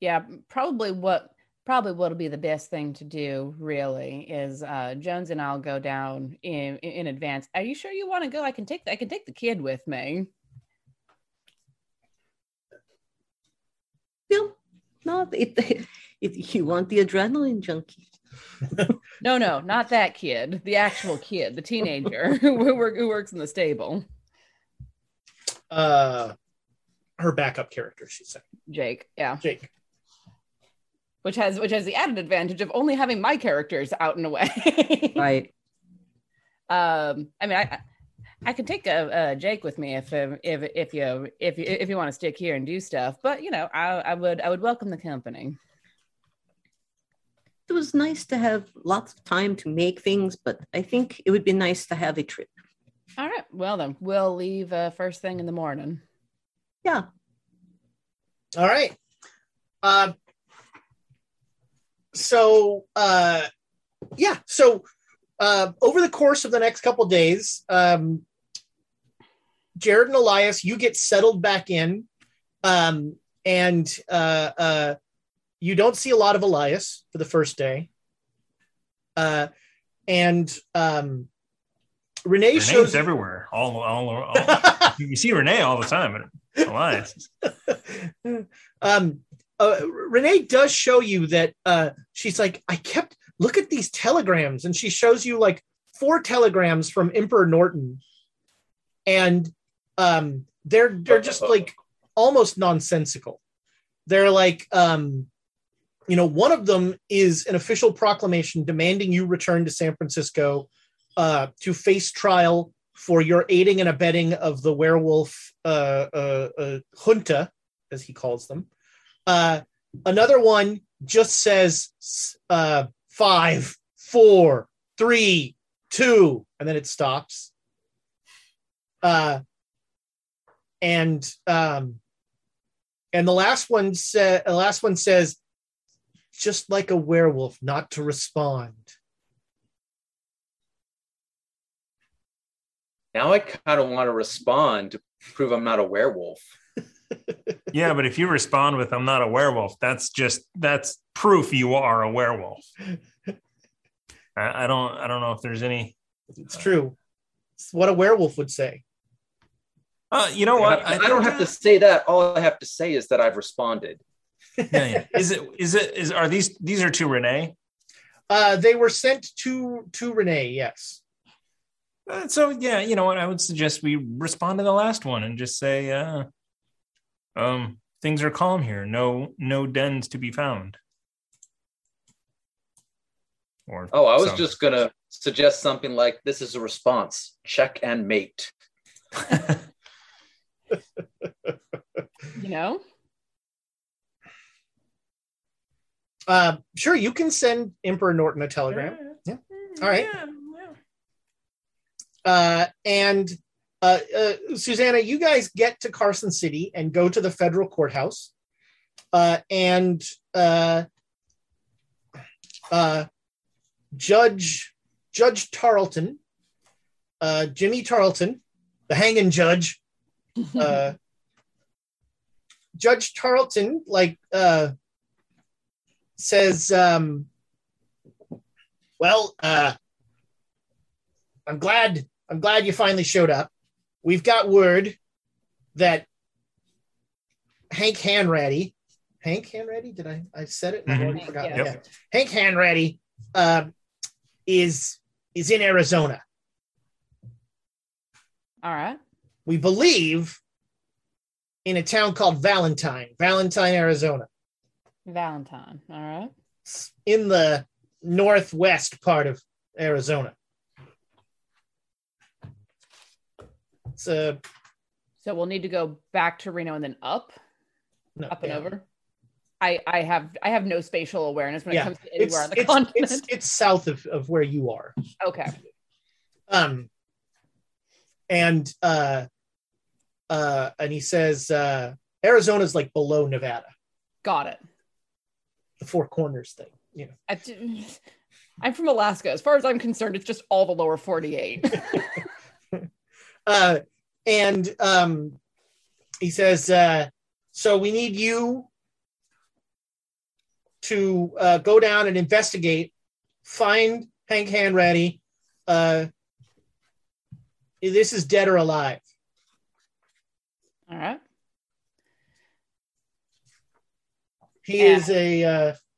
Yeah, probably what'll be the best thing to do, really, is Jones and I'll go down in advance. Are you sure you want to go? I can take the kid with me. No, if you want the adrenaline junkie. No, not that kid. The actual kid, the teenager who works in the stable. Her backup character, she said. Jake, yeah. Jake. Which has the added advantage of only having my characters out and away. Right. I mean, I could take a Jake with me if you want to stick here and do stuff, but you know, I would welcome the company. It was nice to have lots of time to make things, but I think it would be nice to have a trip. All right. Well then, we'll leave first thing in the morning. Yeah. All right. So over the course of the next couple of days, Jared and Elias, you get settled back in, and you don't see a lot of Elias for the first day. And Renee shows everywhere. All you see Renee all the time. But Elias. Renee does show you that she's like, look at these telegrams. And she shows you like 4 telegrams from Emperor Norton. And they're just like almost nonsensical. They're like, one of them is an official proclamation demanding you return to San Francisco to face trial for your aiding and abetting of the werewolf junta, as he calls them. Another one just says 5, 4, 3, 2, and then it stops. And the last one says, just like a werewolf, not to respond. Now I kind of want to respond to prove I'm not a werewolf. Yeah, but if you respond with "I'm not a werewolf," that's proof you are a werewolf. I don't know if there's any. It's true. It's what a werewolf would say. You know what? I don't have to say that. All I have to say is that I've responded. Yeah. Are these to Renee? They were sent to Renee. Yes. So yeah, you know what? I would suggest we respond to the last one and just say, things are calm here. No dens to be found. Just going to suggest something like, this is a response. Check and mate. Sure, you can send Emperor Norton a telegram. Yeah. All right. Yeah. Susanna, you guys get to Carson City and go to the federal courthouse, and Judge Tarleton, Jimmy Tarleton, the hanging judge, Judge Tarleton, says, I'm glad you finally showed up. We've got word that Hank Hanratty, did I said it? Mm-hmm. I forgot. Yeah. Yep. Hank Hanratty is in Arizona. All right. We believe in a town called Valentine, Arizona. Valentine. All right. It's in the northwest part of Arizona. So we'll need to go back to Reno and then up? no, up and over. I have no spatial awareness when it comes to anywhere on the continent. It's south of where you are. Okay. And he says Arizona's like below Nevada. Got it. The Four Corners thing, you know. I'm from Alaska. As far as I'm concerned, it's just all the lower 48. He says, so we need you to go down and investigate, find Hank Hanratty. This is dead or alive. All right. He is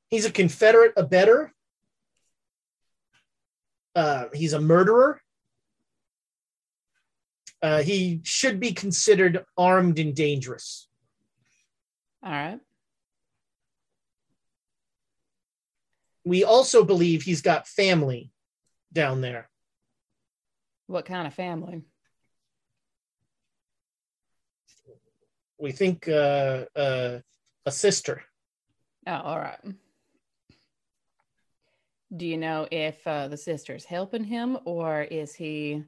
he's a Confederate abettor. He's a murderer. He should be considered armed and dangerous. All right. We also believe he's got family down there. What kind of family? We think a sister. Oh, all right. Do you know if the sister's helping him, or is he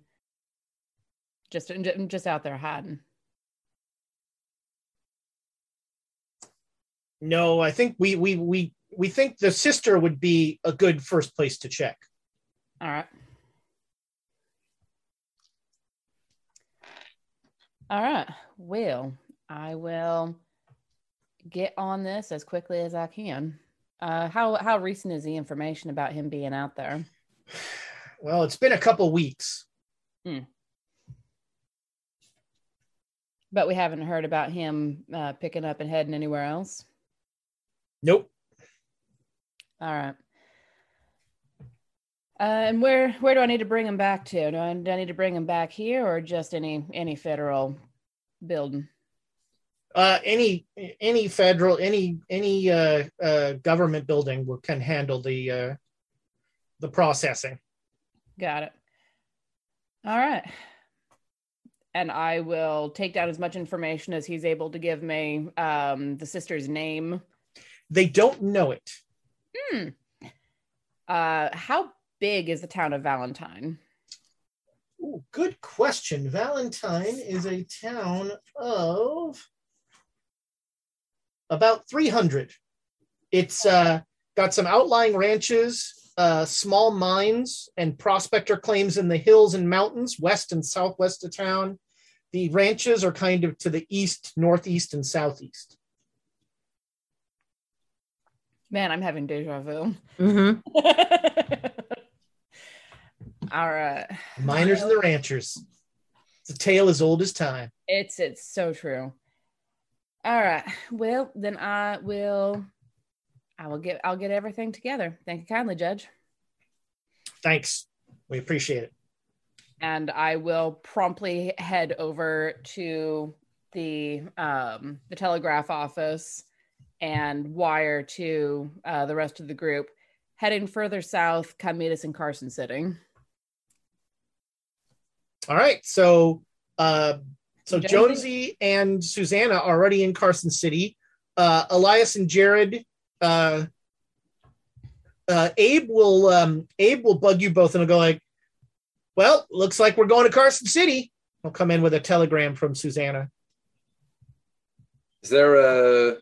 just out there hiding? No, I think we think the sister would be a good first place to check. All right. All right. Well, I will get on this as quickly as I can. How recent is the information about him being out there? Well, it's been a couple weeks. But we haven't heard about him picking up and heading anywhere else? Nope. All right. And where do I need to bring him back to? Do I need to bring him back here, or just any federal building? Any government building can handle the processing. Got it. All right. And I will take down as much information as he's able to give me. The sister's name. They don't know it. How big is the town of Valentine? Ooh, good question. Valentine is a town of about 300. It's got some outlying ranches, small mines, and prospector claims in the hills and mountains west and southwest of town. The ranches are kind of to the east, northeast, and southeast. Man, I'm having deja vu. All right. Miners and the ranchers. It's a tale as old as time. It's so true. All right. Well, then I'll get everything together. Thank you kindly, Judge. Thanks. We appreciate it. And I will promptly head over to the telegraph office and wire to the rest of the group. Heading further south, come meet us in Carson City. All right. So Jonesy and Susanna are already in Carson City. Elias and Jared, Abe will bug you both and he'll go like, well, looks like we're going to Carson City. I'll come in with a telegram from Susanna. Is there a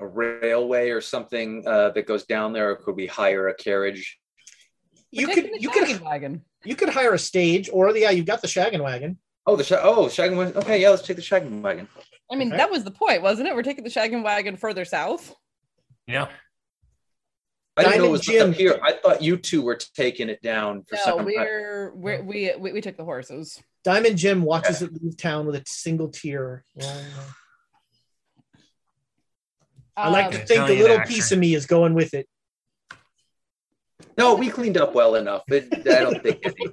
railway or something that goes down there, or could we hire a carriage? You could hire a stage, or you've got the shaggin' wagon. Oh, shaggin' wagon. Okay, yeah, let's take the shaggin' wagon. I mean, that was the point, wasn't it? We're taking the shaggin' wagon further south. Yeah. I didn't know it was up here. I thought you two were taking it down. We took the horses. Diamond Jim watches it leave town with a single tear. I like to think the little piece of me is going with it. No, we cleaned up well enough. I don't think any.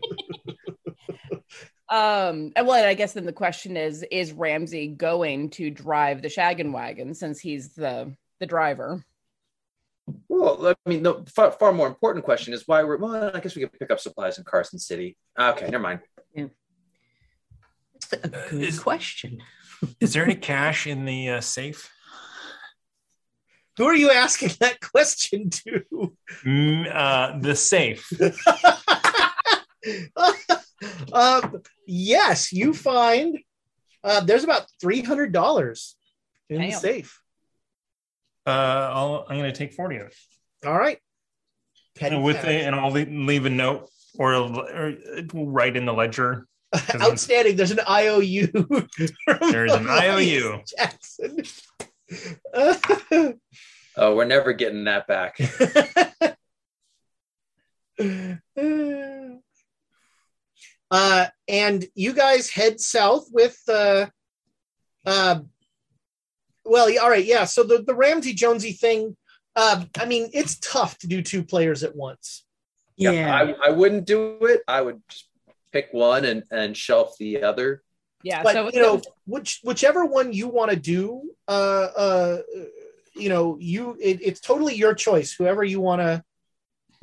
Well, I guess then the question is Ramsay going to drive the shaggin' wagon since he's the driver? Well, I mean, the far more important question is why I guess we could pick up supplies in Carson City. Okay, never mind. Yeah. That's a good question. Is there any cash in the safe? Who are you asking that question to? The safe. Yes, you find there's about $300 in the safe. I'm going to take 40 of it. All right. And with it, and I'll leave a note or write in the ledger. Outstanding. There's an IOU. There's an IOU. Jackson. Oh, we're never getting that back. And you guys head south with all right, yeah. So the Ramsay Jonesy thing, I mean, it's tough to do two players at once. Yeah, I wouldn't do it. I would just pick one and shelf the other. Yeah, but so you know, whichever one you want to do, you know, it's totally your choice. Whoever you want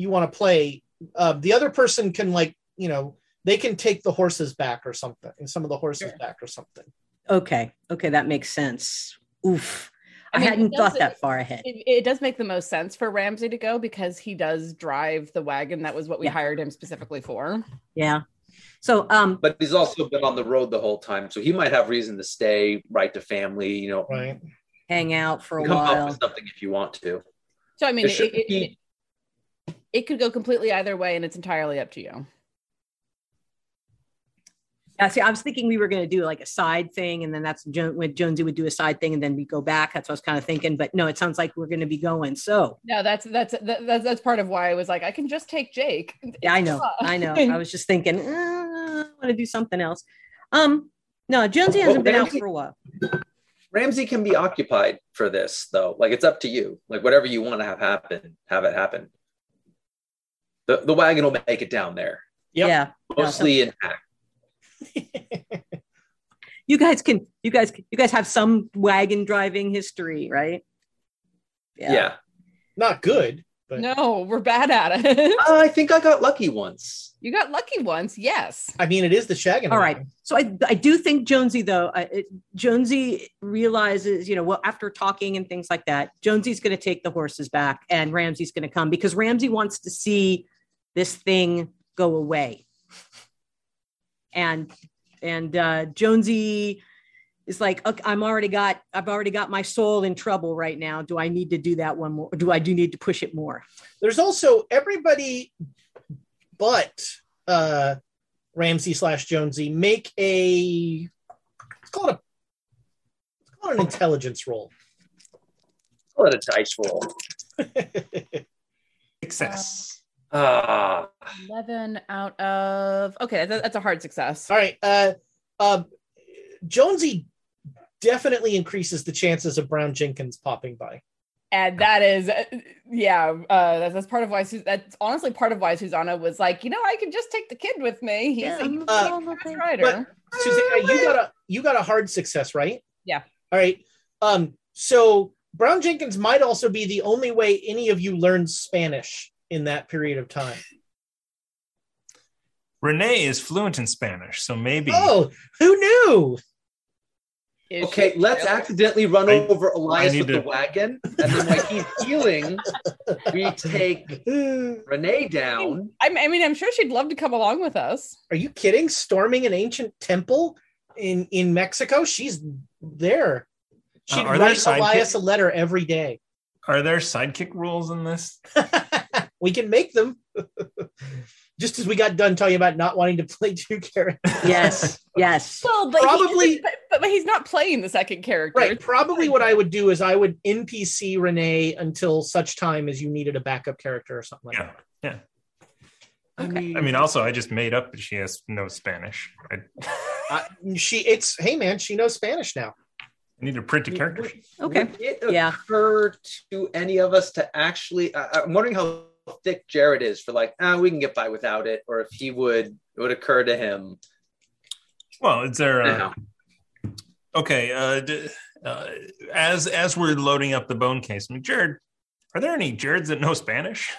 to play, the other person can, like, you know, they can take the horses back or something, and some of the horses back or something. Okay, that makes sense. Oof. I mean, hadn't thought that far ahead. It does make the most sense for Ramsay to go because he does drive the wagon. That was what we hired him specifically for. Yeah. So, but he's also been on the road the whole time, so he might have reason to stay, write to family, you know, hang out for a while. Come up with something if you want to. So, I mean, it could go completely either way, and it's entirely up to you. Yeah, see, I was thinking we were going to do like a side thing, and then that's when Jonesy would do a side thing, and then we go back. That's what I was kind of thinking, but no, it sounds like we're going to be going. So no, that's part of why I was like, I can just take Jake. Yeah, I know. I was just thinking, I want to do something else. No, Jonesy hasn't been out for a while. Ramsay can be occupied for this, though. Like, it's up to you. Like, whatever you want to have happen, have it happen. The wagon will make it down there. Yep. Yeah, mostly intact. You guys have some wagon driving history, right? Yeah. Not good, but no, we're bad at it. I think I got lucky once. You got lucky once, yes. I mean, it is the shagging. All right. So I do think Jonesy, though, Jonesy realizes, you know, well, after talking and things like that, Jonesy's going to take the horses back and Ramsay's going to come because Ramsay wants to see this thing go away. And Jonesy is like, okay, I've already got my soul in trouble right now. Do I need to do that one more? Do I need to push it more? There's also everybody but Ramsay / Jonesy make a, it's called an intelligence roll. Call it a dice roll. Success. 11 out of... Okay, that's a hard success. All right. Jonesy definitely increases the chances of Brown Jenkins popping by. And that is... that's part of why... That's honestly part of why Susanna was like, you know, I can just take the kid with me. He's a rider. But, Susanna, you got a hard success, right? Yeah. All right. So Brown Jenkins might also be the only way any of you learned Spanish in that period of time. Renee is fluent in Spanish, so maybe... Oh, who knew? Okay, let's accidentally run over Elias with the wagon, and then while he's healing, we take Renee down. I mean, I'm sure she'd love to come along with us. Are you kidding? Storming an ancient temple in Mexico? She's there. She'd write Elias a letter every day. Are there sidekick rules in this? We can make them. Just as we got done talking about not wanting to play two characters. Yes. Well, but probably. But he's not playing the second character. Right. Probably what I would do is I would NPC Renee until such time as you needed a backup character or something like that. Yeah. Okay. I mean, also, I just made up that she has no Spanish. Hey man, she knows Spanish now. I need to print a character. Would it occur to any of us to actually? I'm wondering how thick Jared is for like, we can get by without it, or if it would occur to him. Well, is there as we're loading up the bone case, I mean, Jared, are there any Jareds that know Spanish?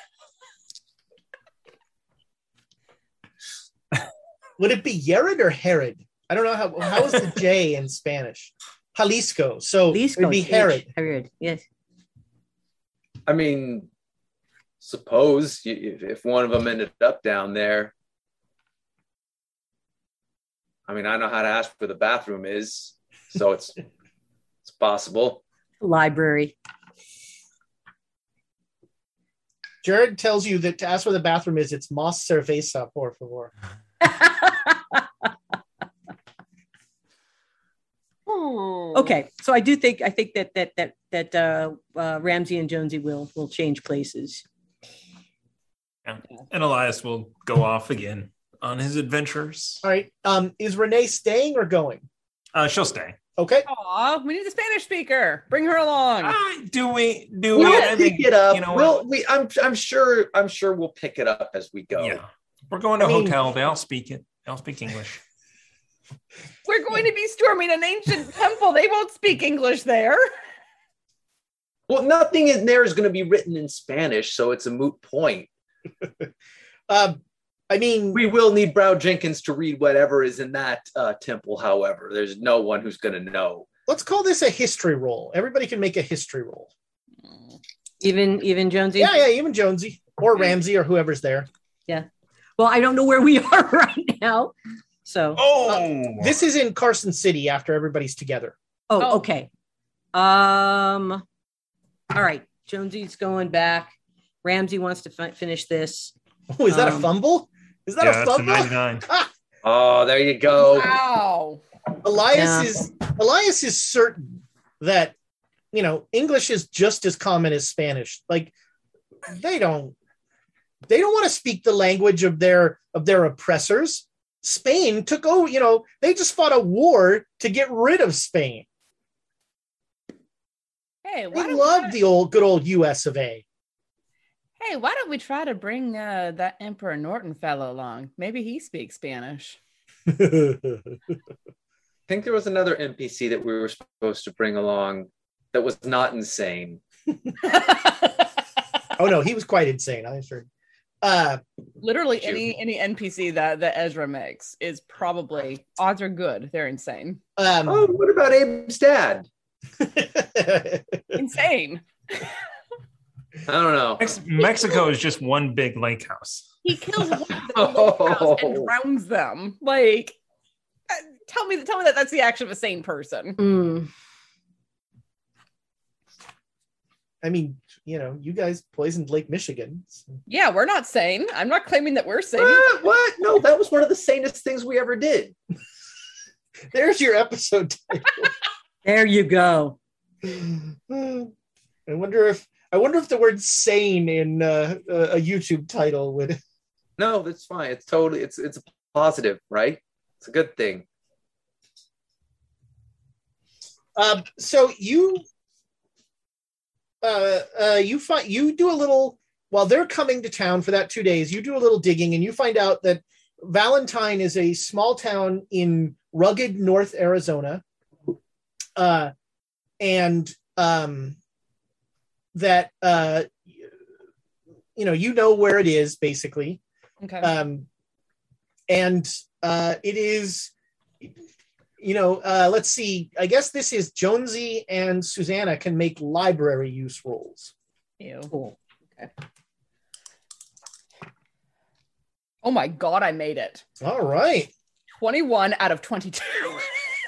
Would it be Jared or Herod? I don't know how is the J in Spanish? Jalisco, so it would be Herod. Yes. I mean, suppose if one of them ended up down there, I mean, I know how to ask where the bathroom is, so it's possible. Library. Jared tells you that to ask where the bathroom is, it's Mas Cerveza, por favor. Okay, so I do think I think that Ramsay and Jonesy will change places, and Elias will go off again on his adventures. All right, is Renee staying or going? She'll stay. Okay. Aw, we need a Spanish speaker. Bring her along. Do we? We'll pick it up. You know, I'm sure we'll pick it up as we go. Yeah, we're going to a hotel. They'll speak it. They'll speak English. We're going to be storming an ancient temple. They won't speak English there. Well, nothing in there is going to be written in Spanish, so it's a moot point. We will need Brow Jenkins to read whatever is in that temple, however. There's no one who's going to know. Let's call this a history roll. Everybody can make a history roll. Even Jonesy? Yeah, even Jonesy. Or Ramsay or whoever's there. Yeah. Well, I don't know where we are right now. So this is in Carson City after everybody's together. Oh, okay. All right. Jonesy's going back. Ramsay wants to finish this. Oh, is that a fumble? Is that a fumble? That's a 99. Oh, there you go. Wow. Elias is certain that, you know, English is just as common as Spanish. Like they don't want to speak the language of their oppressors. Spain took over, you know, they just fought a war to get rid of Spain. Hey, we love the good old US of A. Hey, why don't we try to bring that Emperor Norton fellow along? Maybe he speaks Spanish. I think there was another NPC that we were supposed to bring along that was not insane. Oh, no, he was quite insane. I'm sure. Literally any NPC that Ezra makes is probably, odds are good, they're insane. What about Abe's dad? Insane. I don't know. Mexico is just one big lake house. He kills one of them lake house and drowns them. Like, tell me that that's the action of a sane person. Mm. I mean, you know, you guys poisoned Lake Michigan. So. Yeah, we're not sane. I'm not claiming that we're sane. What? No, that was one of the sanest things we ever did. There's your episode title. There you go. I wonder if the word "sane" in a YouTube title would. No, that's fine. It's totally. It's a positive, right? It's a good thing. So you. You do a little, while they're coming to town for that 2 days, you do a little digging and you find out that Valentine is a small town in rugged North Arizona. You know where it is basically. Okay. It is, you know, let's see. I guess this is Jonesy and Susanna can make library use rolls. Ew. Cool. Okay. Oh my God, I made it. All right. 21 out of 22.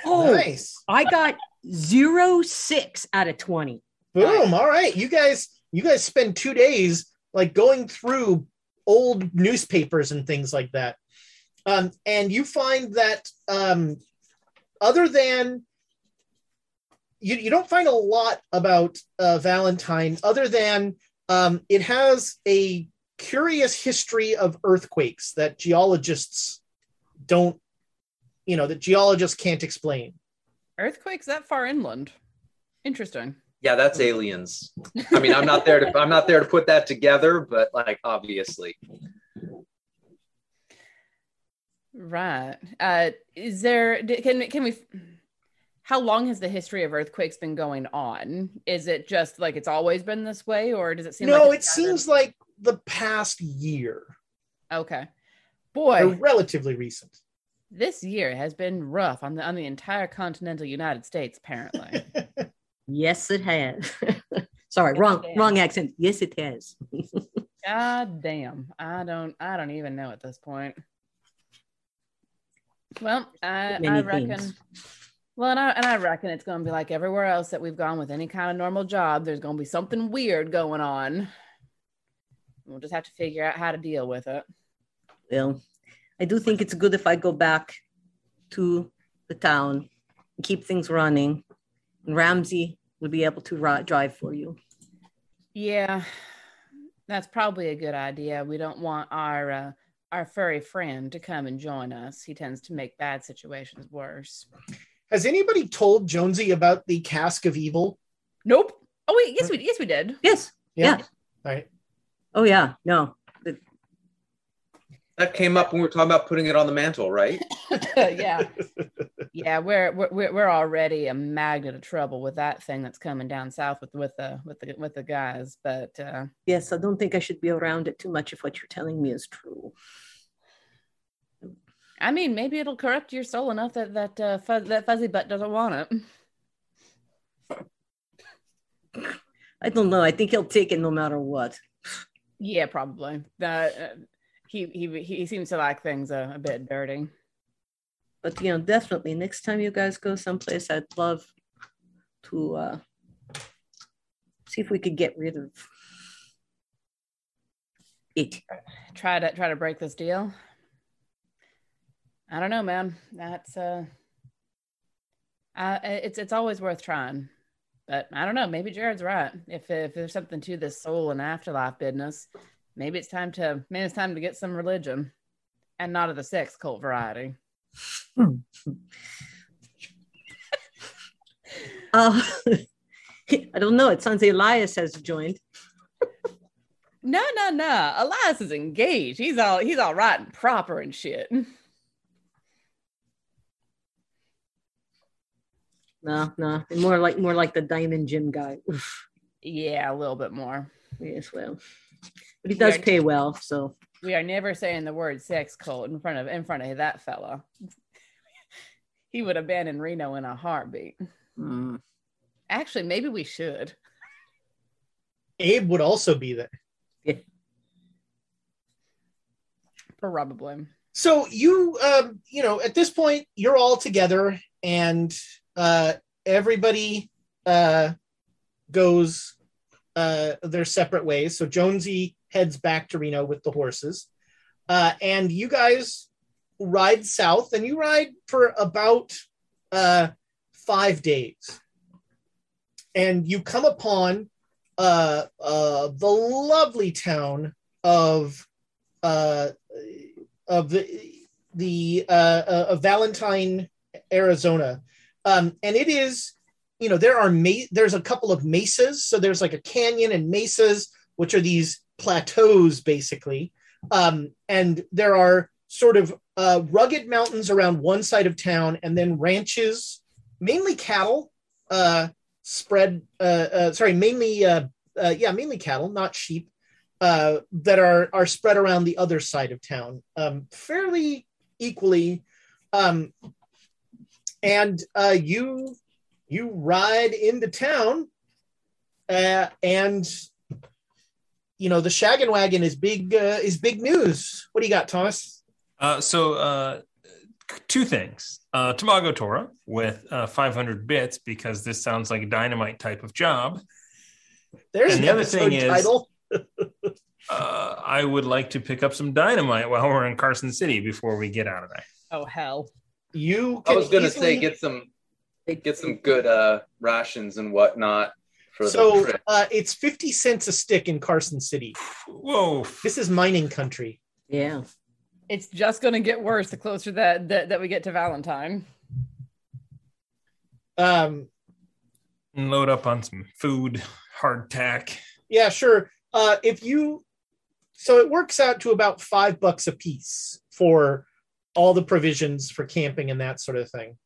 Oh, nice. I got 06 out of 20. Boom. All right. You guys spend 2 days like going through old newspapers and things like that. And you find that, other than, you don't find a lot about Valentine, other than it has a curious history of earthquakes that geologists can't explain. Earthquakes that far inland. Interesting. Yeah, that's aliens. I mean, I'm not there to put that together, but like, obviously. Right. Is there, can we, how long has the history of earthquakes been going on? Is it just like it's always been this way, or does it seem like it seems like the past year. Okay. Boy. Or relatively recent. This year has been rough on the entire continental United States, apparently. Yes, it has. Sorry, wrong accent. Yes, it has. God damn. I don't even know at this point. Well, I reckon. Well, and I reckon it's going to be like everywhere else that we've gone with any kind of normal job. There's going to be something weird going on. We'll just have to figure out how to deal with it. Well, I do think it's good if I go back to the town and keep things running. And Ramsay will be able to drive for you. Yeah, that's probably a good idea. We don't want our furry friend to come and join us. He tends to make bad situations worse. Has anybody told Jonesy about the Cask of Evil? Nope. Oh wait, yes we did. Yes. Yeah. All right. Oh yeah. No. That came up when we were talking about putting it on the mantle, right? Yeah. Yeah, we're already a magnet of trouble with that thing that's coming down south with the guys, but yes, I don't think I should be around it too much if what you're telling me is true. I mean, maybe it'll corrupt your soul enough that fuzzy butt doesn't want it. I don't know. I think he'll take it no matter what. Yeah, probably. He seems to like things a bit dirty. But you know, definitely next time you guys go someplace, I'd love to see if we could get rid of it. Try to break this deal. I don't know, man. That's it's always worth trying, but I don't know. Maybe Jared's right. If there's something to this soul and afterlife business, maybe it's time to get some religion, and not of the sex cult variety. I don't know. It sounds Elias has joined. No. Elias is engaged. He's all right and proper and shit. No, more like the Diamond Gym guy. Oof. Yeah, a little bit more. Yes, well, but he does pay well, so we are never saying the word sex cult in front of that fella. He would abandon Reno in a heartbeat. Mm. Actually, maybe we should. Abe would also be there. Yeah. Probably. So you, at this point, you're all together and. Everybody goes their separate ways. So Jonesy heads back to Reno with the horses. And you guys ride south, and you ride for about 5 days. And you come upon the lovely town of Valentine, Arizona. And it is, there's a couple of mesas. So there's like a canyon and mesas, which are these plateaus, basically. And there are sort of rugged mountains around one side of town, and then ranches, mainly cattle, mainly cattle, not sheep, that are spread around the other side of town, fairly equally. And you ride into town, and the shaggin' wagon is big news. What do you got, Thomas? So two things. Tamago Tora with 500 bits, because this sounds like a dynamite type of job. There's and the other thing title. Is I would like to pick up some dynamite while we're in Carson City before we get out of there. Oh hell. I was going to say get some good rations and whatnot for the trip. It's 50 cents a stick in Carson City. Whoa! This is mining country. Yeah, it's just going to get worse the closer that we get to Valentine. Load up on some food, hardtack. Yeah, sure. It works out to about $5 a piece for. All the provisions for camping and that sort of thing.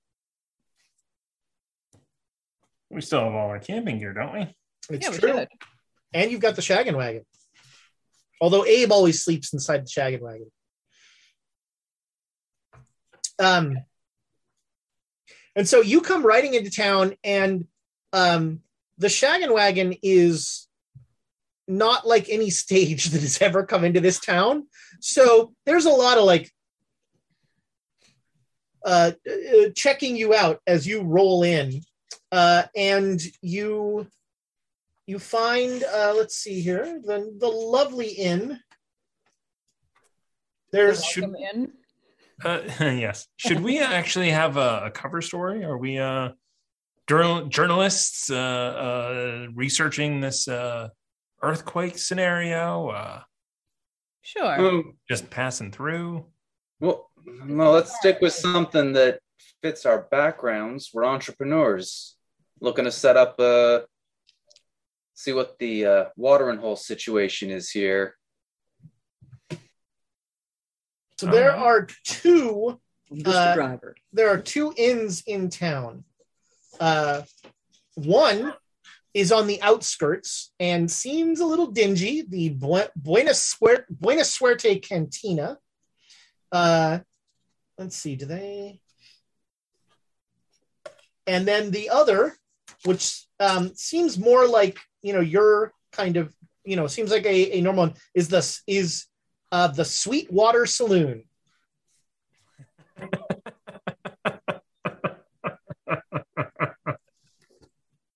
We still have all our camping gear, don't we? It's true. Should. And you've got the shaggin' wagon. Although Abe always sleeps inside the shaggin' wagon. And so you come riding into town, and the Shaggin' Wagon is not like any stage that has ever come into this town. So there's a lot of like checking you out as you roll in. And you find, let's see here, the lovely inn. There's welcome inn. Yes. Should we actually have a cover story? Are we journalists researching this earthquake scenario? Sure. Just passing through. Well, no, let's stick with something that fits our backgrounds. We're entrepreneurs looking to set up see what the watering hole situation is here. So there are two. There are two inns in town. One is on the outskirts and seems a little dingy, the Buena Suerte Cantina. Let's see, do they... And then the other, which seems more like, your kind of, seems like a normal one, is the Sweetwater Saloon.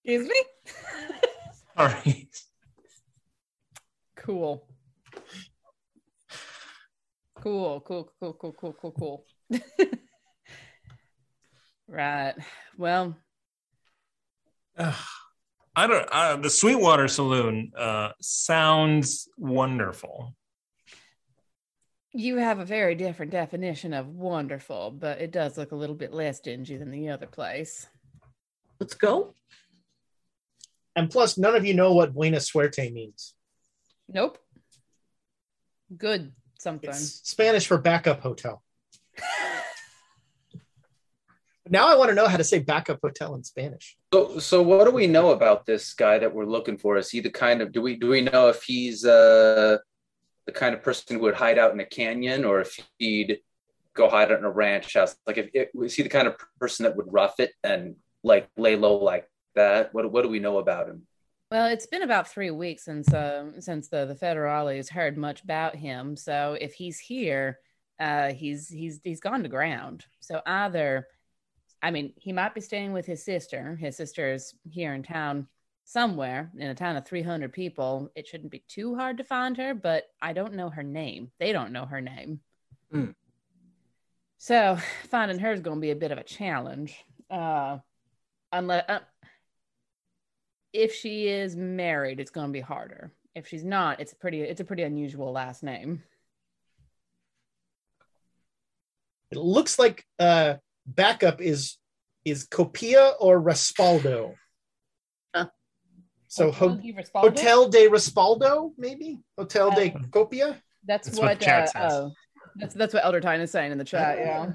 Excuse me? All right. Cool. Right. Well, I don't. The Sweetwater Saloon sounds wonderful. You have a very different definition of wonderful, but it does look a little bit less dingy than the other place. Let's go. And plus, none of you know what Buena Suerte means. Nope. Good something. It's Spanish for backup hotel. Now I want to know how to say backup hotel in Spanish. So what do we know about this guy that we're looking for? Is he the kind of, do we know if he's the kind of person who would hide out in a canyon, or if he'd go hide out in a ranch house? Like, is he the kind of person that would rough it and like lay low like that? What do we know about him? Well, it's been about 3 weeks since the Federales heard much about him. So if he's here, he's gone to ground. So either, he might be staying with his sister. His sister is here in town somewhere, in a town of 300 people. It shouldn't be too hard to find her, but I don't know her name. They don't know her name. Mm. So finding her is going to be a bit of a challenge. Unless... if she is married, it's going to be harder. If she's not, it's a pretty unusual last name. It looks like backup is Copia or Respaldo. So Respaldo? Hotel de Respaldo, maybe? Hotel de Copia? That's what chat says. That's what Elder Tyne is saying in the chat. Yeah.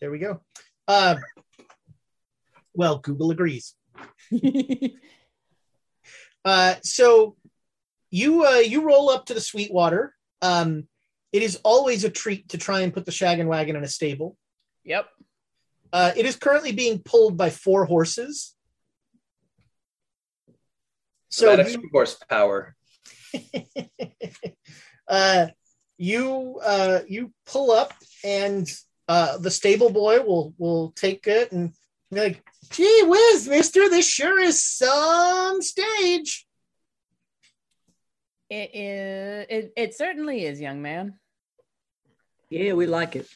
There we go. Well, Google agrees. So you roll up to the Sweetwater. It is always a treat to try and put the Shaggin' Wagon in a stable. Yep. It is currently being pulled by 4 horses. So that extra horsepower. You pull up, and the stable boy will take it and be like, "Gee whiz, mister, this sure is some stage." It is. It certainly is, young man. Yeah, we like it.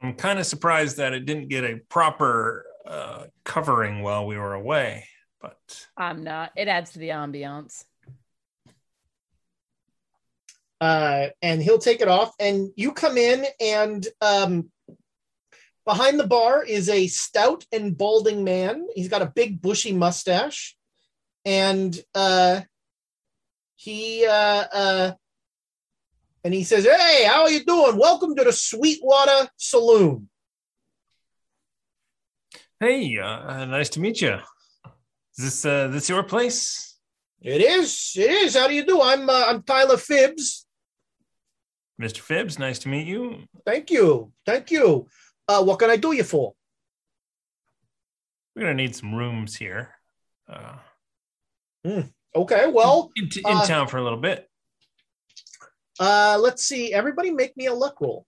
I'm kind of surprised that it didn't get a proper covering while we were away, but... I'm not. It adds to the ambiance. And he'll take it off, and you come in, and... behind the bar is a stout and balding man. He's got a big bushy mustache, and he says, "Hey, how are you doing? Welcome to the Sweetwater Saloon." Hey, nice to meet you. Is this your place? It is. It is. How do you do? I'm Tyler Phibbs. Mr. Phibbs, nice to meet you. Thank you. Thank you. What can I do you for? We're going to need some rooms here. Okay, well, in town for a little bit. Let's see. Everybody, make me a luck roll.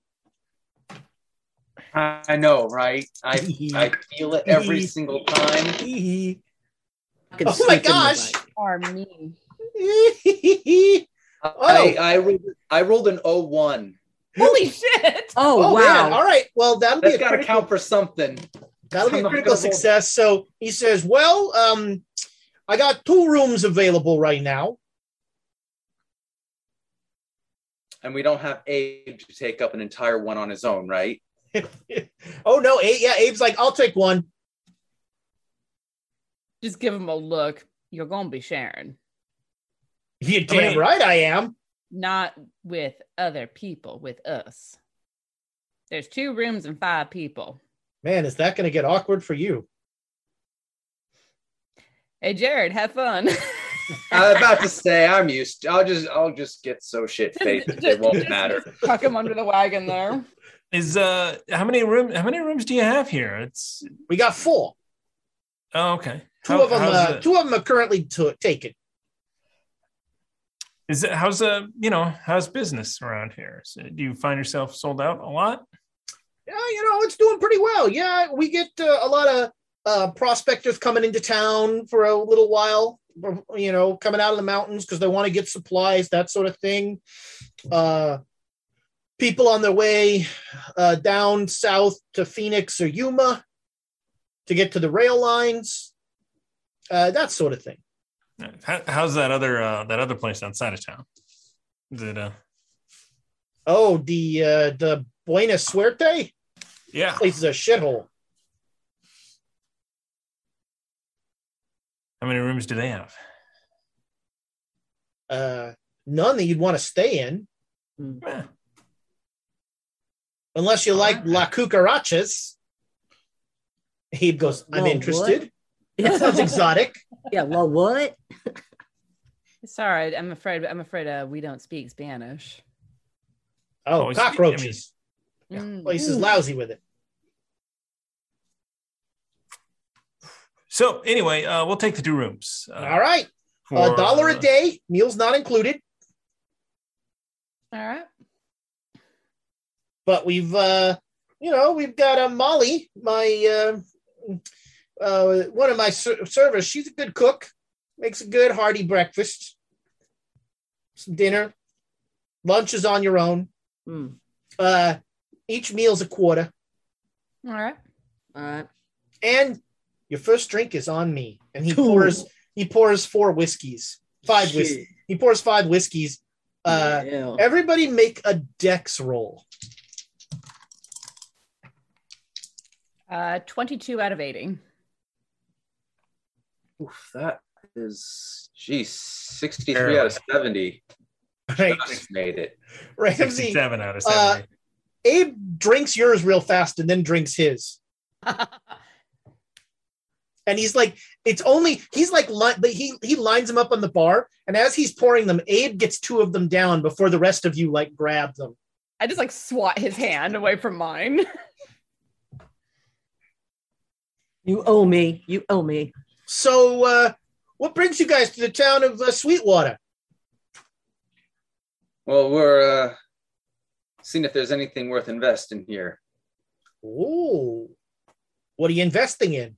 I know, right? I feel it every single time. Oh my gosh! Are mean. I rolled an 01. Holy shit! Oh wow! Man. All right. Well, that's got to count for something. That'll be a critical success. So he says, "Well, I got 2 rooms available right now." And we don't have Abe to take up an entire one on his own, right? Oh, no. Abe's like, I'll take one. Just give him a look. You're going to be sharing. You're damn right I am. Not with other people, with us. There's 2 rooms and 5 people. Man, is that going to get awkward for you? Hey, Jared, have fun. I was about to say I'm used to, I'll just get so shit-faced it won't matter. Tuck him under the wagon there. Is how many rooms do you have here? We got 4. Oh, okay. Two of them are currently taken. Is it how's business around here? So do you find yourself sold out a lot? Yeah, it's doing pretty well. Yeah, we get a lot of prospectors coming into town for a little while. Coming out of the mountains because they want to get supplies, that sort of thing. People on their way down south to Phoenix or Yuma to get to the rail lines, that sort of thing. How's that other place outside of town? Is it the Buena Suerte? Yeah, that place is a shithole. How many rooms do they have? None that you'd want to stay in. Yeah. Unless you like La Cucarachas. He goes, I'm interested. What? That sounds exotic. Yeah, well, what? Sorry, I'm afraid we don't speak Spanish. Oh, cockroaches. Place is lousy with it. So anyway, we'll take the 2 rooms. All right. $1 a day, meals not included. All right. But we've, we've got Molly, my one of my servers. She's a good cook, makes a good hearty breakfast, some dinner, lunch is on your own. Mm. Each meal's a quarter. All right. All right. And your first drink is on me, and he pours. He pours 4 whiskeys, 5 whiskeys. He pours 5 whiskeys. Everybody, make a dex roll. 22 out of 80. Oof, that is 63 Terrible. Out of 70. Right, just made it. Right, 67 out of 70. Abe drinks yours real fast, and then drinks his. And he's like, he lines them up on the bar. And as he's pouring them, Abe gets 2 of them down before the rest of you grab them. I just swat his hand away from mine. You owe me. So what brings you guys to the town of Sweetwater? Well, we're seeing if there's anything worth investing here. Ooh. What are you investing in?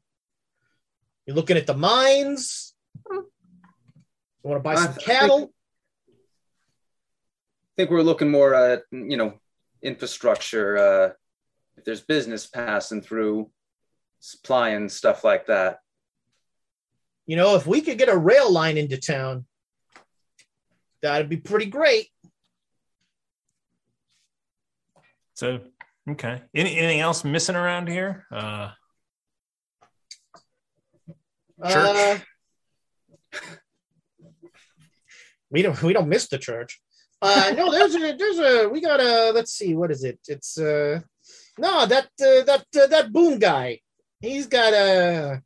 You're looking at the mines. You want to buy some cattle? I think we're looking more at, infrastructure. If there's business passing through, supply and stuff like that. If we could get a rail line into town, that'd be pretty great. So, okay. Anything else missing around here? Church. We don't miss the church. No, there's a. We got a. Let's see, what is it? It's that Boom guy. He's got a.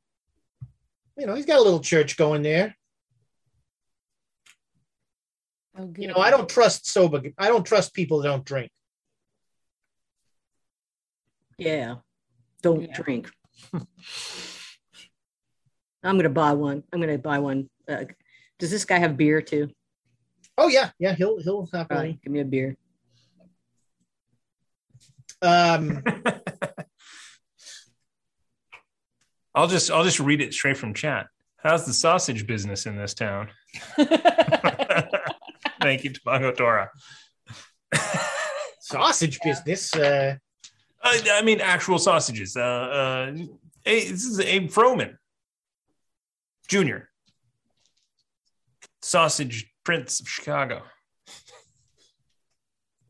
He's got a little church going there. Oh, good. I don't trust sober. I don't trust people that don't drink. Yeah, don't drink. I'm going to buy one. Does this guy have beer too? Oh yeah. Yeah. He'll have money. Give me a beer. I'll just read it straight from chat. How's the sausage business in this town? Thank you, Tomago Dora. Sausage business. I mean, actual sausages. This is Abe Froman Jr., Sausage Prince of Chicago.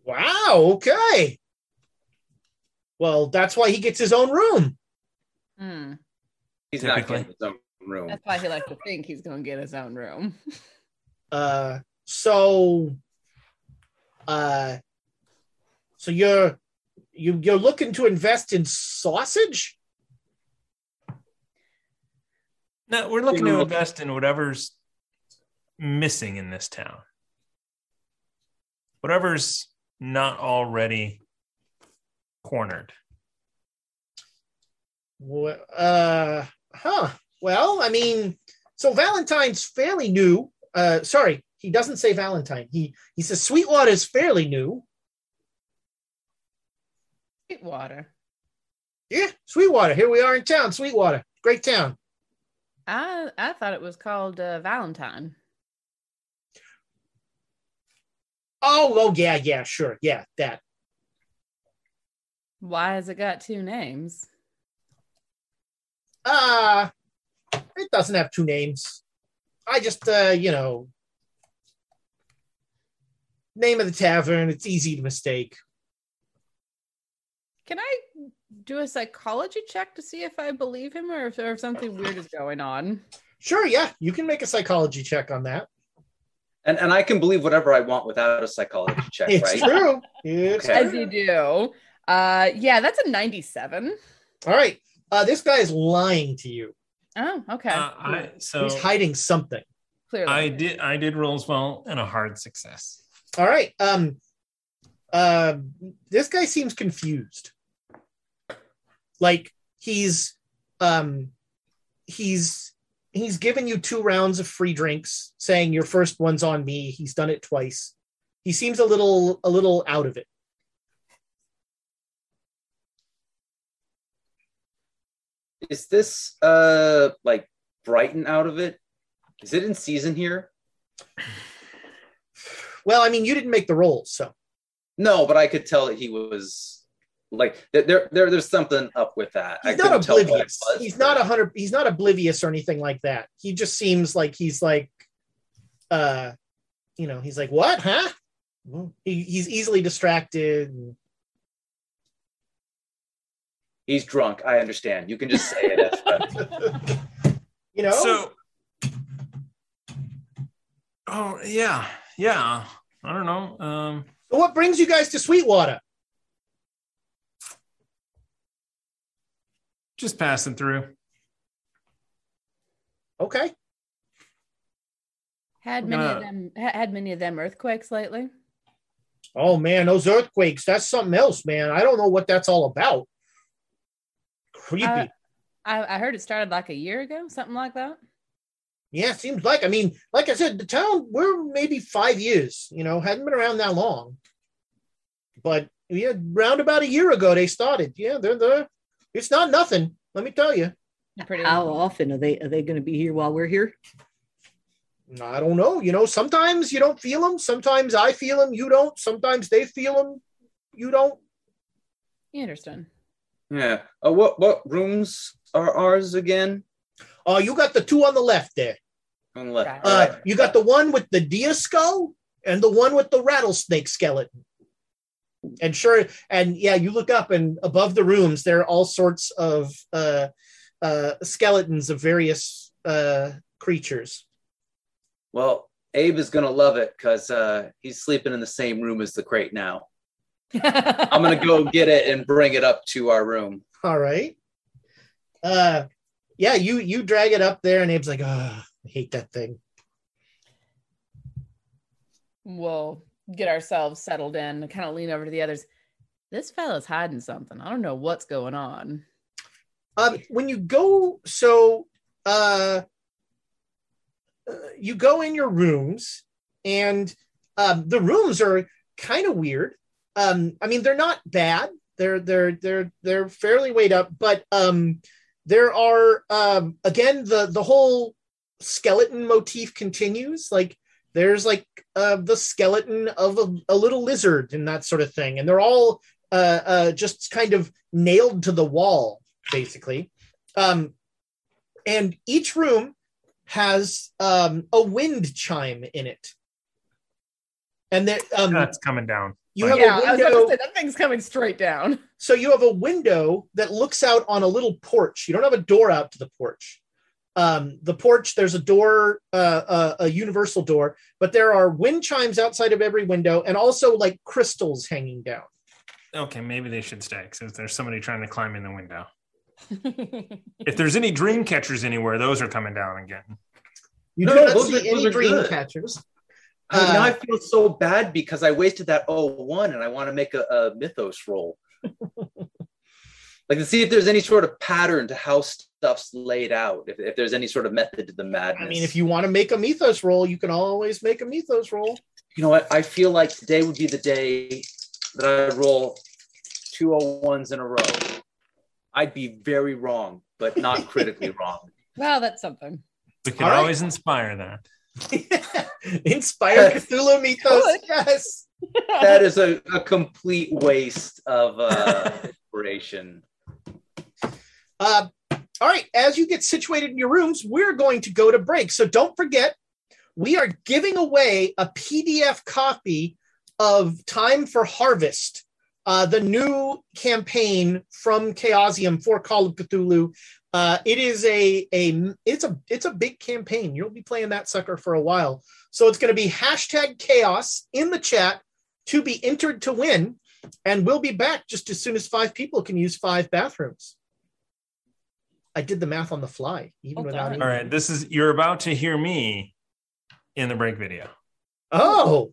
Wow. Okay. Well, that's why he gets his own room. Mm. He's not getting his own room. That's why he likes to think he's going to get his own room. So you're looking to invest in sausage? No, we're looking to invest in whatever's missing in this town. Whatever's not already cornered. Well, I mean, so Valentine's fairly new. Sorry, he doesn't say Valentine. He says Sweetwater's fairly new. Sweetwater. Yeah, Sweetwater. Here we are in town, Sweetwater. Great town. I thought it was called Valentine. Oh, yeah, sure. Yeah, that. Why has it got two names? It doesn't have two names. I just, name of the tavern. It's easy to mistake. Can I do a psychology check to see if I believe him or if something weird is going on? Sure, yeah. You can make a psychology check on that. And I can believe whatever I want without a psychology check, it's right? True. It's true. As you do. Yeah, that's a 97. All right. This guy is lying to you. Oh, okay. So he's hiding something. Clearly, I did roll as well and a hard success. All right. This guy seems confused. Like he's given you 2 rounds of free drinks, saying your first one's on me. He's done it twice. He seems a little out of it. Is this like Brighton out of it? Is it in season here? Well, I mean, you didn't make the roll, so. No, but I could tell that he was like there's something up with that. He's not oblivious. He's not oblivious or anything like that. He just seems like he's like he's like, what, huh? He's easily distracted. He's drunk. I understand. You can just say it. So. Oh, yeah. I don't know. So what brings you guys to Sweetwater? Just passing through. Okay. Had many of them earthquakes lately? Oh man, those earthquakes. That's something else, man. I don't know what that's all about. Creepy. I heard it started like a year ago, something like that. Yeah, seems like. I mean, like I said, the town, we're maybe 5 years, hadn't been around that long. But yeah, round about a year ago they started. Yeah, they're there. It's not nothing, let me tell you. How often are they going to be here while we're here? I don't know. Sometimes you don't feel them. Sometimes I feel them, you don't. Sometimes they feel them, you don't. You understand. Yeah. What rooms are ours again? You got the 2 on the left there. On the left. You got the one with the deer skull and the one with the rattlesnake skeleton. And sure, and yeah, you look up and above the rooms there are all sorts of skeletons of various creatures. Well, Abe is gonna love it because he's sleeping in the same room as the crate now. I'm gonna go get it and bring it up to our room. All right. Yeah, you drag it up there, and Abe's like, I hate that thing. We'll get ourselves settled in and kind of lean over to the others. This fella's hiding something. I don't know what's going on. When you go, so you go in your rooms, and the rooms are kind of weird. I mean, they're not bad. They're fairly weighed up, but there are again the whole skeleton motif continues. Like there's like the skeleton of a little lizard and that sort of thing, and they're all just kind of nailed to the wall, basically. And each room has a wind chime in it, and that that's coming down. You have a window. I was about to say, that thing's coming straight down. So you have a window that looks out on a little porch. You don't have a door out to the porch. The porch, there's a door, a universal door, but there are wind chimes outside of every window, and also like crystals hanging down. Okay, maybe they should stay, since there's somebody trying to climb in the window. If there's any dream catchers anywhere, those are coming down again. You do not see any dream catchers. Now I feel so bad because I wasted that 01 and I want to make a mythos roll. Like to see if there's any sort of pattern to how stuff's laid out, if there's any sort of method to the madness. I mean, if you want to make a mythos roll, you can always make a mythos roll. You know what? I feel like today would be the day that I roll 201s in a row. I'd be very wrong, but not critically wrong. Wow, that's something. We can always inspire that. Inspire Cthulhu mythos. Yes, that is a complete waste of inspiration. All right, as you get situated in your rooms, we're going to go to break. So don't forget, we are giving away a PDF copy of Time for Harvest, the new campaign from Chaosium for Call of Cthulhu. It is a big campaign. You'll be playing that sucker for a while. So it's going to be hashtag chaos in the chat to be entered to win. And we'll be back just as soon as 5 people can use 5 bathrooms. I did the math on the fly, even without. All right. You're about to hear me in the break video. Oh.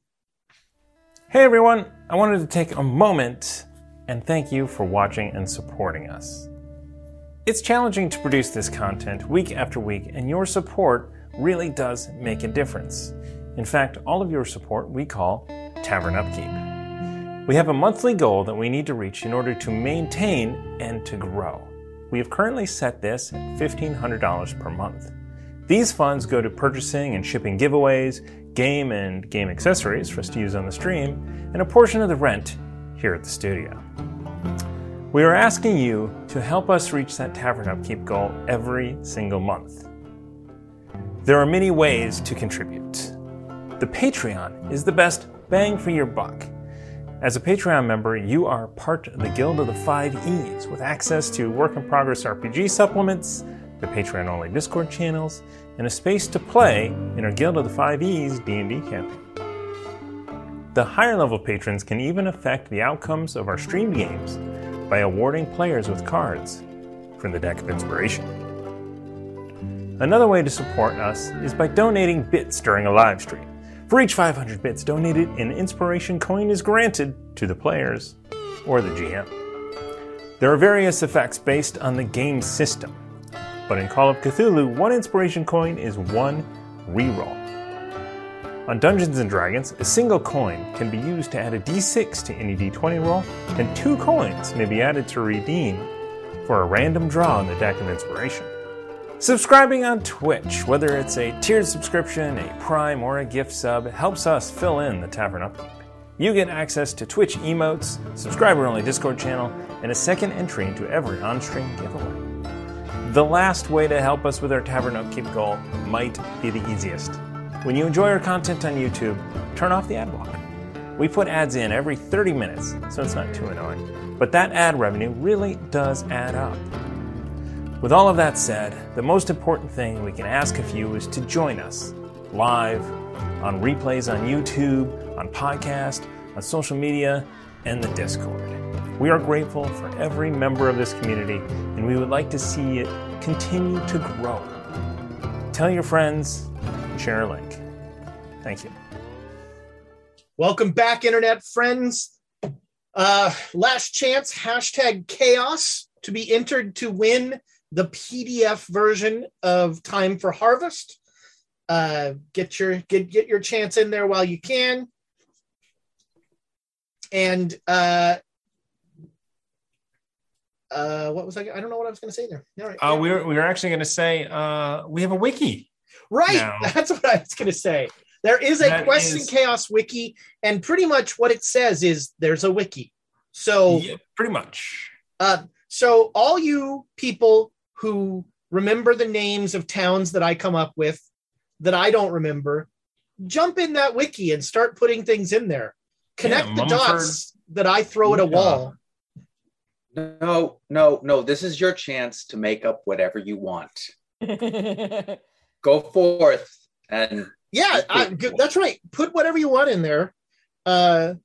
Hey everyone. I wanted to take a moment and thank you for watching and supporting us. It's challenging to produce this content week after week, and your support really does make a difference. In fact, all of your support we call Tavern Upkeep. We have a monthly goal that we need to reach in order to maintain and to grow. We have currently set this at $1,500 per month. These funds go to purchasing and shipping giveaways, game and game accessories for us to use on the stream, and a portion of the rent here at the studio. We are asking you to help us reach that Tavern Upkeep goal every single month. There are many ways to contribute. The Patreon is the best bang for your buck. As a Patreon member, you are part of the Guild of the 5 E's with access to work in progress RPG supplements, the Patreon-only Discord channels, and a space to play in our Guild of the 5 E's D&D campaign. The higher level patrons can even affect the outcomes of our streamed games by awarding players with cards from the Deck of Inspiration. Another way to support us is by donating bits during a live stream. For each 500 bits donated, an inspiration coin is granted to the players or the GM. There are various effects based on the game system, but in Call of Cthulhu, 1 inspiration coin is 1 reroll. On Dungeons & Dragons, a single coin can be used to add a d6 to any d20 roll, and 2 coins may be added to redeem for a random draw on the Deck of Inspiration. Subscribing on Twitch, whether it's a tiered subscription, a Prime, or a gift sub, helps us fill in the Tavern Upkeep. You get access to Twitch emotes, subscriber-only Discord channel, and a second entry into every on-stream giveaway. The last way to help us with our Tavern Upkeep goal might be the easiest. When you enjoy our content on YouTube, turn off the ad block. We put ads in every 30 minutes, so it's not too annoying. But that ad revenue really does add up. With all of that said, the most important thing we can ask of you is to join us live, on replays on YouTube, on podcast, on social media, and the Discord. We are grateful for every member of this community, and we would like to see it continue to grow. Tell your friends, share a link. Thank you. Welcome back, internet friends. Last chance, hashtag chaos to be entered to win the PDF version of Time to Harvest. Get your chance in there while you can. And what was I don't know what I was going to say there. All right. We were actually going to say we have a wiki. Right. Now. That's what I was going to say. There is a Quests and Chaos wiki, and pretty much what it says is there's a wiki. So yeah, pretty much. So all you people who remember the names of towns that I come up with that I don't remember, jump in that wiki and start putting things in there. Connect the dots that I throw at a wall. No. This is your chance to make up whatever you want. Go forth and... Yeah, that's right. Put whatever you want in there. Some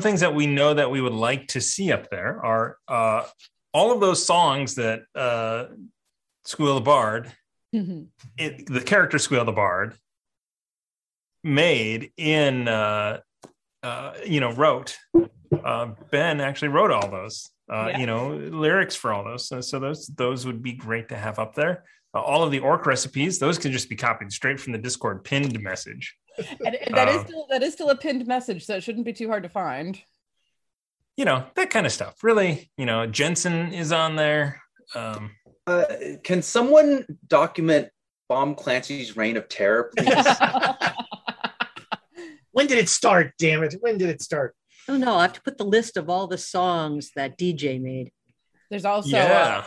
things that we know that we would like to see up there are all of those songs that Squeal the Bard, the character Squeal the Bard, made in, wrote. Ben actually wrote all those, lyrics for all those. So those would be great to have up there. All of the orc recipes, those can just be copied straight from the Discord pinned message. And that is still a pinned message, so it shouldn't be too hard to find. That kind of stuff. Really, Jensen is on there. Can someone document Bomb Clancy's Reign of Terror, please? When did it start, damn it? When did it start? Oh, no, I have to put the list of all the songs that DJ made. There's also also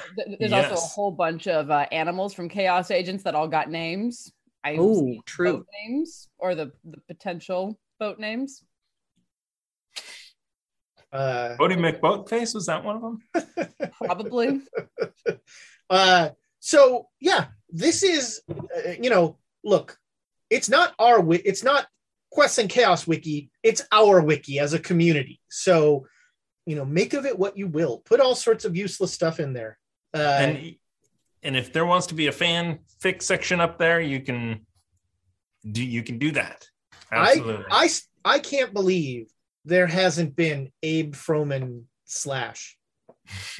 a whole bunch of animals from Chaos Agents that all got names. True. Boat names or the potential boat names. Bodie McBoatface, was that one of them? Probably. This is look, it's not our it's not Quests and Chaos wiki. It's our wiki as a community. So. Make of it what you will. Put all sorts of useless stuff in there. And if there wants to be a fanfic section up there, you can do that. Absolutely. I can't believe there hasn't been Abe Froman /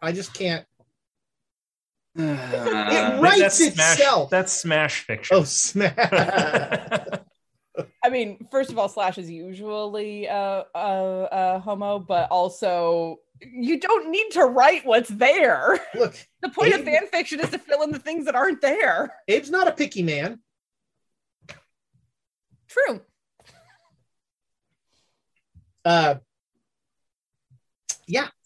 I just can't. It writes itself. That's smash fiction. Oh, smash. I mean, first of all, / is usually homo, but also you don't need to write what's there. Look, the point of fan fiction is to fill in the things that aren't there. Abe's not a picky man. True. There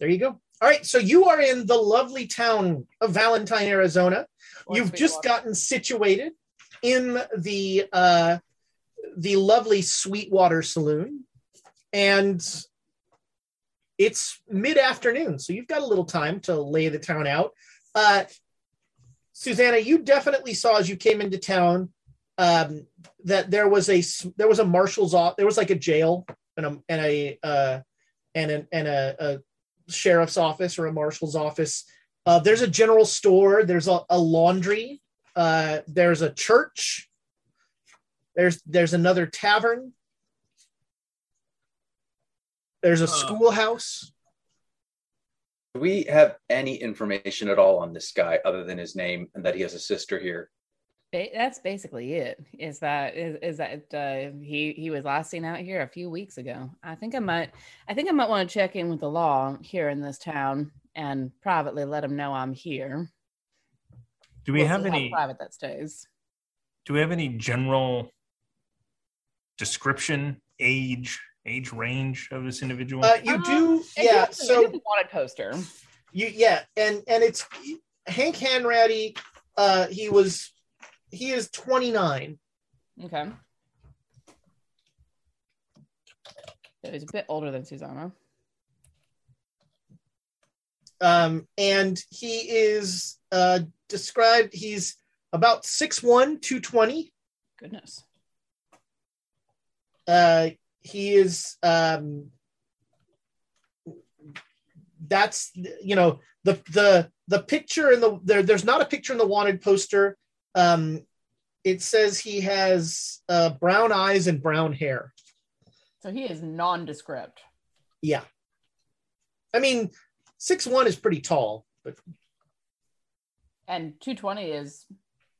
you go. All right, so you are in the lovely town of Valentine, Arizona. You've just gotten situated in the lovely Sweetwater Saloon, and it's mid-afternoon, so you've got a little time to lay the town out. Susanna, you definitely saw as you came into town that there was a marshal's office. There was like a jail and a sheriff's office or a marshal's office. There's a general store. There's a laundry. There's a church. There's another tavern. There's a schoolhouse. Do we have any information at all on this guy other than his name and that he has a sister here? That's basically it. Is that he was last seen out here a few weeks ago. I think I might want to check in with the law here in this town and privately let him know I'm here. Do we have any private that stays? Do we have any general description, age range of this individual? You do, yeah. So it is a wanted poster. And it's Hank Hanratty. He is 29. Okay. So he's a bit older than Susanna. And he is described. He's about 6'1", 220. Goodness. He is, that's, the picture in there's not a picture in the wanted poster. It says he has brown eyes and brown hair. So he is nondescript. Yeah. I mean, 6'1" is pretty tall, but And 220 is...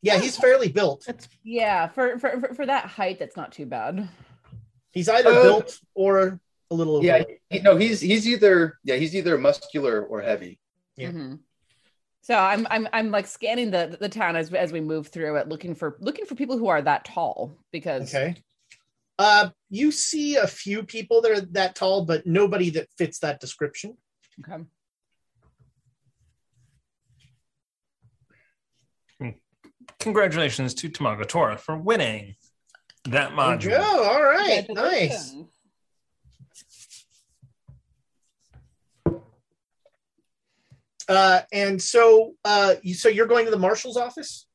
Yeah, he's fairly built. That's, yeah, for that height, that's not too bad. He's either built or a little over. Yeah, he's either muscular or heavy. Yeah. Mm-hmm. So I'm like scanning the town as we move through it, looking for people who are that tall, because you see a few people that are that tall, but nobody that fits that description. Okay. Congratulations to Tamagatora for winning that module. Oh, all right, nice. And so, so you're going to the marshal's office?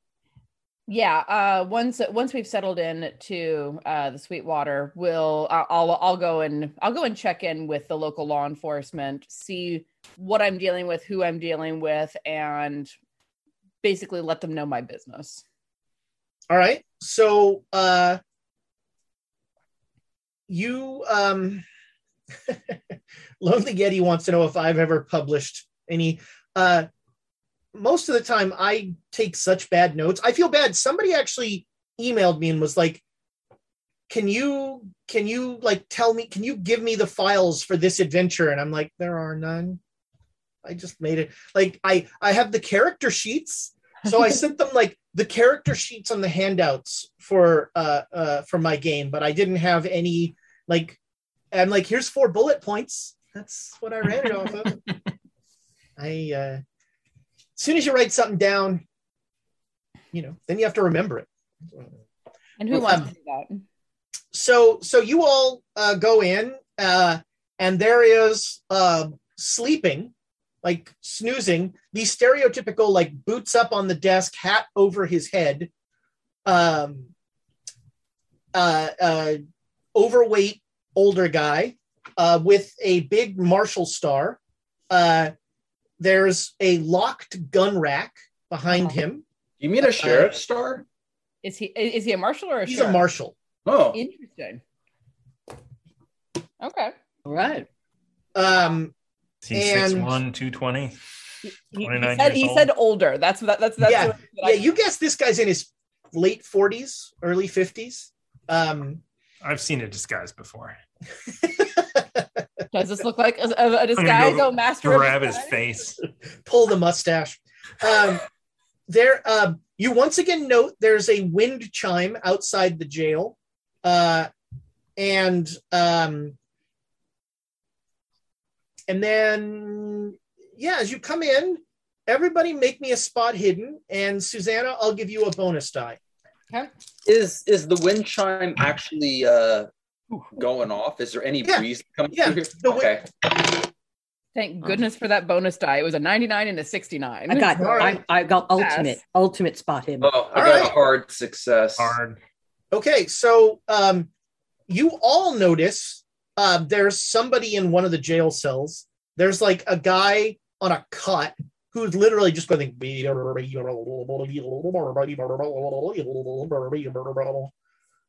Yeah. Once we've settled in to the Sweetwater, I'll go and check in with the local law enforcement, see what I'm dealing with, who I'm dealing with, and basically let them know my business. All right. So you, Lonely Yeti wants to know if I've ever published any. Most of the time I take such bad notes. I feel bad. Somebody actually emailed me and was like, can you give me the files for this adventure? And I'm like, there are none. I just made it. Like I have the character sheets. So I sent them like the character sheets on the handouts for my game, but I didn't have any, like, I'm like, here's 4 bullet points. That's what I ran it off of. As soon as you write something down, you know, then you have to remember it. And who wants to do that? So you all go in, and there is sleeping, like snoozing, the stereotypical like boots up on the desk, hat over his head, overweight older guy with a big martial star. There's a locked gun rack behind him. You mean a sheriff star? Is he a marshal or a sheriff? He's a marshal. Oh. Interesting. Okay. All right. He's 6'1", 220. He said older. That's yeah. What you guess this guy's in his late 40s, early 50s. I've seen a disguise before. Does this look like a disguise? Go master. Grab his face. Pull the mustache. You once again note there's a wind chime outside the jail, and then as you come in, everybody make me a spot hidden, and Susanna, I'll give you a bonus die. Okay. Is the wind chime actually going off? Is there any breeze coming through here? Okay. Thank goodness for that bonus die. It was a 99 and a 69. I got ultimate spot him. Oh, I got a hard success. Hard. Okay, so you all notice there's somebody in one of the jail cells. There's like a guy on a cot who's literally just going to...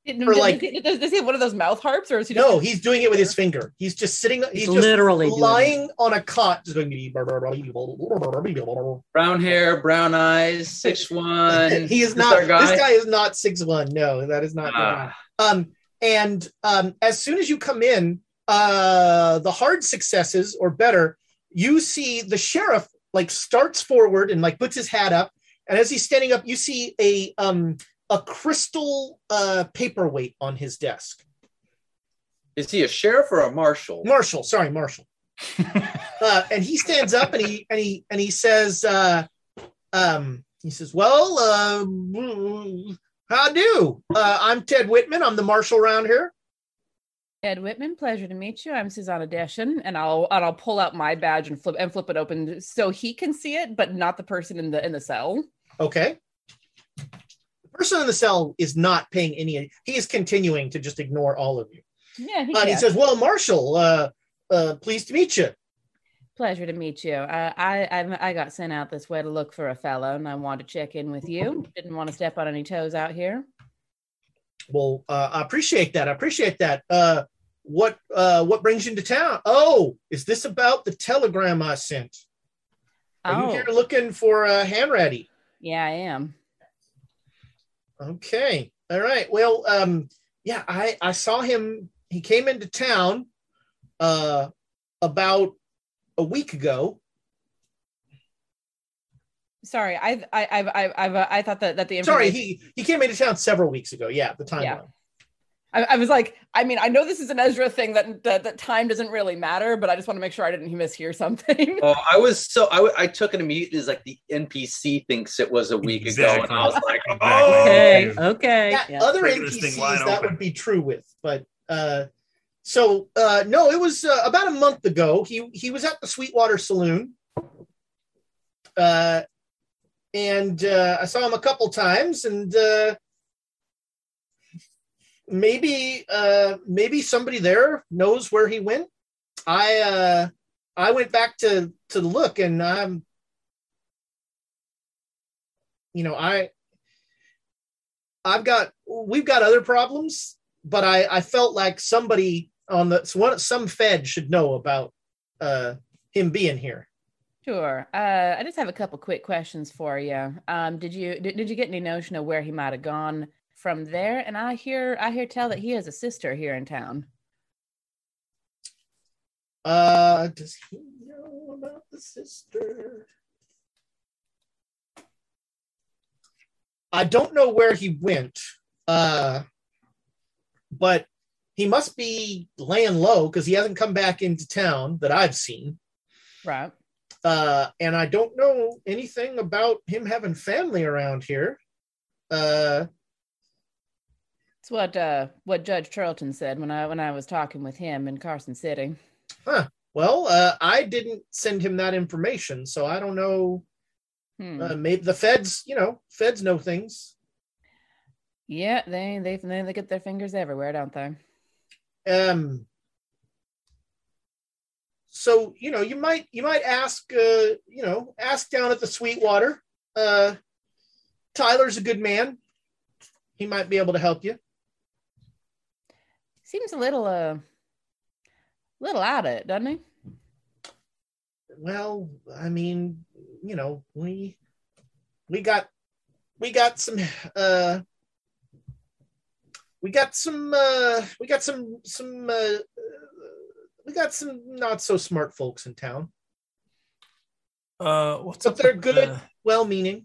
Does he have one of those mouth harps, or is he? No, he's doing it with his finger. He's just sitting. He's just literally lying on a cot. Brown hair, brown eyes, 6'1". He is not. This guy is not 6'1". No, that is not. As soon as you come in, the hard successes or better, you see the sheriff like starts forward and like puts his hat up, and as he's standing up, you see a crystal paperweight on his desk. Is he a sheriff or a marshal? Marshal, sorry, marshal. And he stands up and he says, "Well, how do? I'm Ted Whitman. I'm the marshal around here." Ted Whitman, pleasure to meet you. I'm Susanna Deschen, and I'll pull out my badge and flip it open so he can see it, but not the person in the cell. Okay. Person in the cell is not paying any. He is continuing to just ignore all of you. Yeah, he says, "Well, Marshal, pleased to meet you." Pleasure to meet you. I got sent out this way to look for a fellow, and I wanted to check in with you. Didn't want to step on any toes out here. Well, I appreciate that. What brings you into town? Oh, is this about the telegram I sent? Are you here looking for Hanratty? Yeah, I am. Okay. All right. Well, yeah, I saw him. He came into town about a week ago. Sorry, I thought that the information... Sorry, he came into town several weeks ago. Yeah, the timeline. Yeah. I was like, I mean, I know this is an Ezra thing that time doesn't really matter, but I just want to make sure I didn't mishear something. Oh, I took it immediately as like the NPC thinks it was a week ago, and I was like, oh, okay. Yeah, yeah. Other NPCs that would be true with, but no, it was about a month ago. He was at the Sweetwater Saloon, and I saw him a couple times, and. Maybe somebody there knows where he went. I went back to look, and I'm, you know, we've got other problems, but I felt like somebody on some Fed should know about him being here. Sure. I just have a couple quick questions for you. Did you get any notion of where he might have gone from there? And I hear tell that he has a sister here in town. Does he know about the sister? I don't know where he went, but he must be laying low because he hasn't come back into town that I've seen. Right. And I don't know anything about him having family around here. It's what Judge Charlton said when I was talking with him in Carson City. Huh. Well, I didn't send him that information, so I don't know. Maybe the feds, feds know things. Yeah, they get their fingers everywhere, don't they? So you might ask ask down at the Sweetwater. Tyler's a good man. He might be able to help you. Seems a little out of it, doesn't he? Well, I mean, we got some not so smart folks in town. But they're good, well-meaning.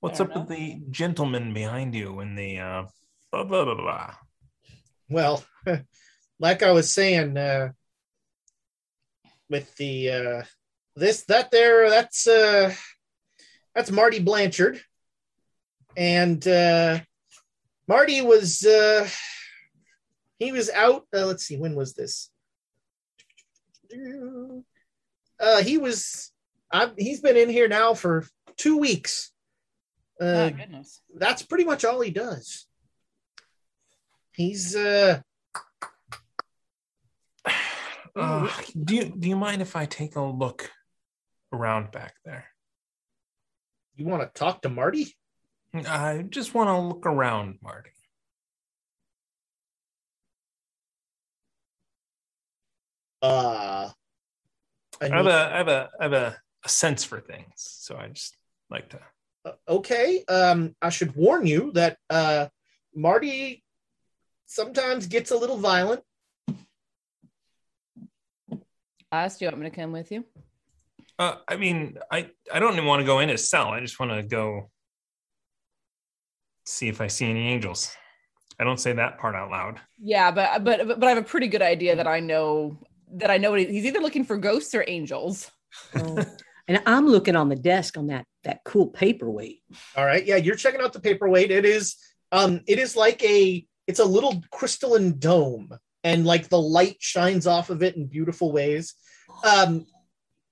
What's up with the gentleman behind you and the blah blah blah blah? Well, like I was saying, with the that's Marty Blanchard, and Marty was he was out. Let's see, when was this? He's been in here now for 2 weeks. Oh, goodness. That's pretty much all he does. He's do you mind if I take a look around back there? You want to talk to Marty? I just want to look around, Marty. I have a sense for things, so I just like to. Okay, I should warn you that Marty sometimes gets a little violent. Oz, do you want me to come with you? I mean, I don't even want to go in his cell. I just want to go see if I see any angels. I don't say that part out loud. Yeah, but I have a pretty good idea that I know what he's either looking for ghosts or angels. And I'm looking on the desk on that cool paperweight. All right. Yeah, you're checking out the paperweight. It is like it's a little crystalline dome, and like the light shines off of it in beautiful ways.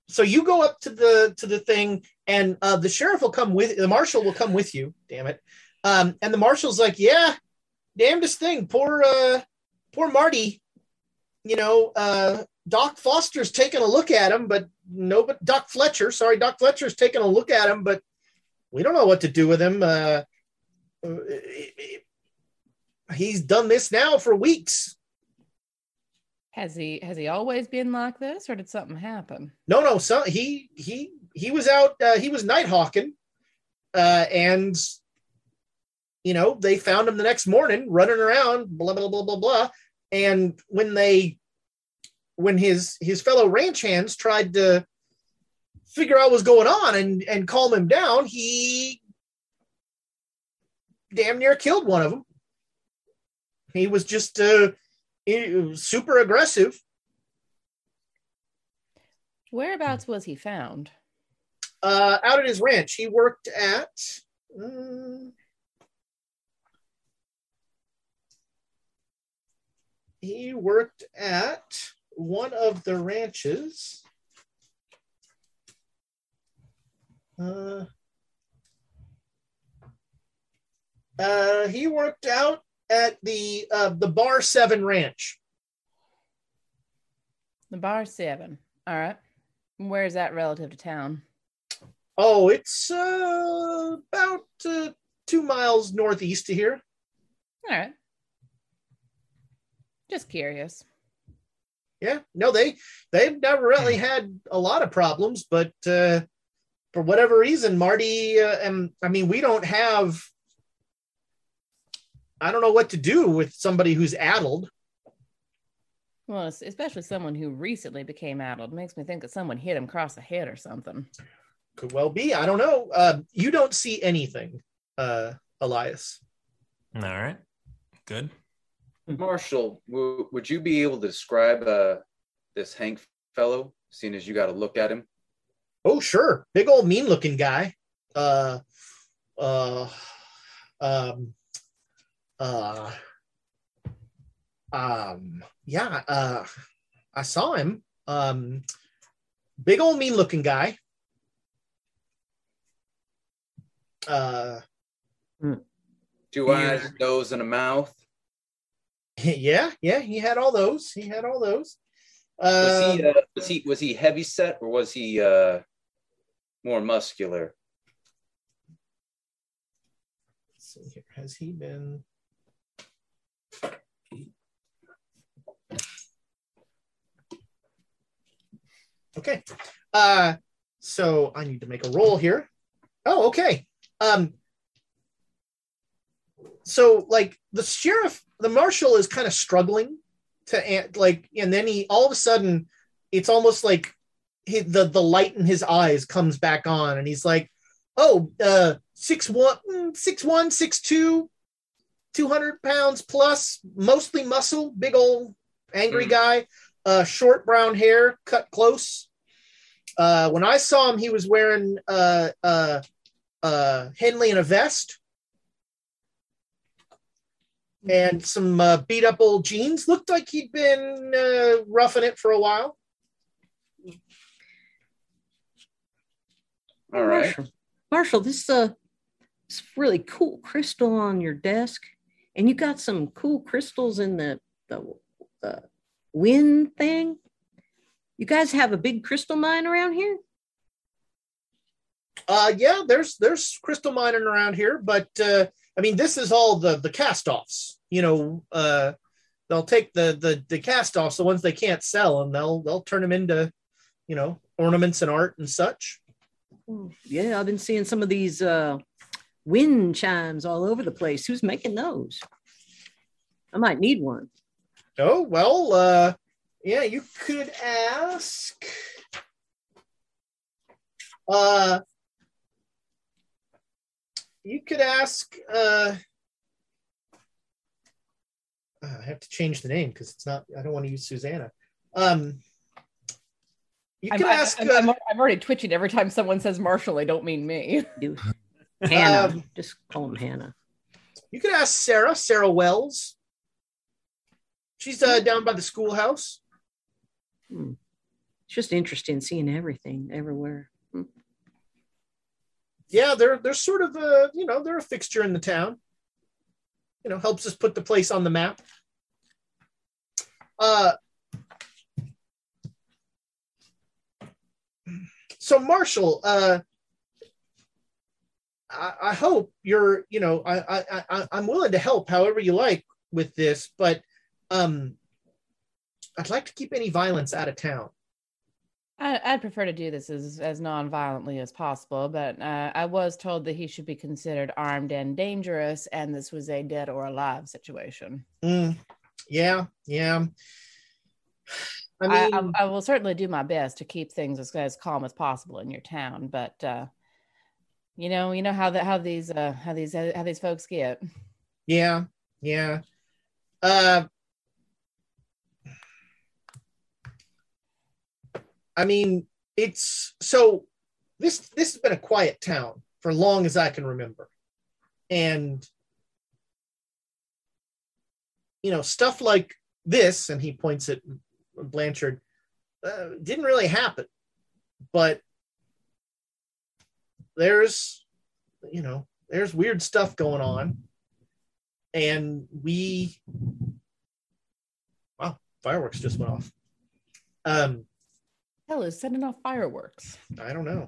So you go up to the thing, and the marshal will come with you, damn it. And the marshal's like, yeah, damnedest thing. Poor Marty, Doc Fletcher's taking a look at him, but Doc Fletcher's taking a look at him, but we don't know what to do with him. He's done this now for weeks. Has he always been like this, or did something happen? No, he was out. He was night hawking, And, you know, they found him the next morning running around, blah, blah, blah, blah, blah. And when they, when his fellow ranch hands tried to figure out what was going on and calm him down, he damn near killed one of them. He was just super aggressive. Whereabouts was he found? Out at his ranch. He worked at... he worked at one of the ranches. He worked out at the Bar 7 Ranch. The Bar 7. All right. Where is that relative to town? Oh, it's about 2 miles northeast of here. All right. Just curious. Yeah. No, they've never really had a lot of problems, but for whatever reason, Marty, we don't have... I don't know what to do with somebody who's addled. Well, especially someone who recently became addled. It makes me think that someone hit him across the head or something. Could well be. I don't know. You don't see anything, Elias. All right. Good. Marshall, would you be able to describe this Hank fellow, seeing as you got to look at him? Oh, sure. Big old mean-looking guy. I saw him. Big old mean looking guy. Two eyes, nose, and a mouth. Yeah, he had all those. Was he heavy set or was he more muscular? Let's see here. Has he been? Okay. So I need to make a roll here. Oh, okay. So like the marshal is kind of struggling to and then he, all of a sudden, it's almost like the light in his eyes comes back on and he's like, oh, 6'1", 6'2", 200 pounds plus, mostly muscle, big old angry guy. Short brown hair, cut close. When I saw him, he was wearing Henley and a vest and some beat up old jeans. Looked like he'd been roughing it for a while. All right, Marshall, this it's really cool crystal on your desk, and you got some cool crystals in the wind thing. You guys have a big crystal mine around here? Yeah, there's crystal mining around here, but this is all the cast-offs. You know, they'll take the cast-offs, the ones they can't sell, and they'll turn them into, you know, ornaments and art and such. Yeah, I've been seeing some of these wind chimes all over the place. Who's making those? I might need one. Oh, well, yeah, you could ask I have to change the name because it's not, I don't want to use Susanna. I'm already twitching every time someone says Marshall, I don't mean me. Hannah, just call him Hannah. You could ask Sarah Wells. She's down by the schoolhouse. It's just interesting seeing everything everywhere. Yeah, they're sort of they're a fixture in the town. You know, helps us put the place on the map. So Marshall, I hope you're, you know, I'm willing to help however you like with this, but I'd like to keep any violence out of town. I'd prefer to do this as non-violently as possible, but I was told that he should be considered armed and dangerous, and this was a dead or alive situation. Yeah. I mean, I will certainly do my best to keep things as calm as possible in your town, but you know how these folks get. Yeah. I mean, it's so this has been a quiet town for long as I can remember. And, you know, stuff like this, and he points at Blanchard, didn't really happen. But there's weird stuff going on. And fireworks just went off. Hell is sending off fireworks. I don't know.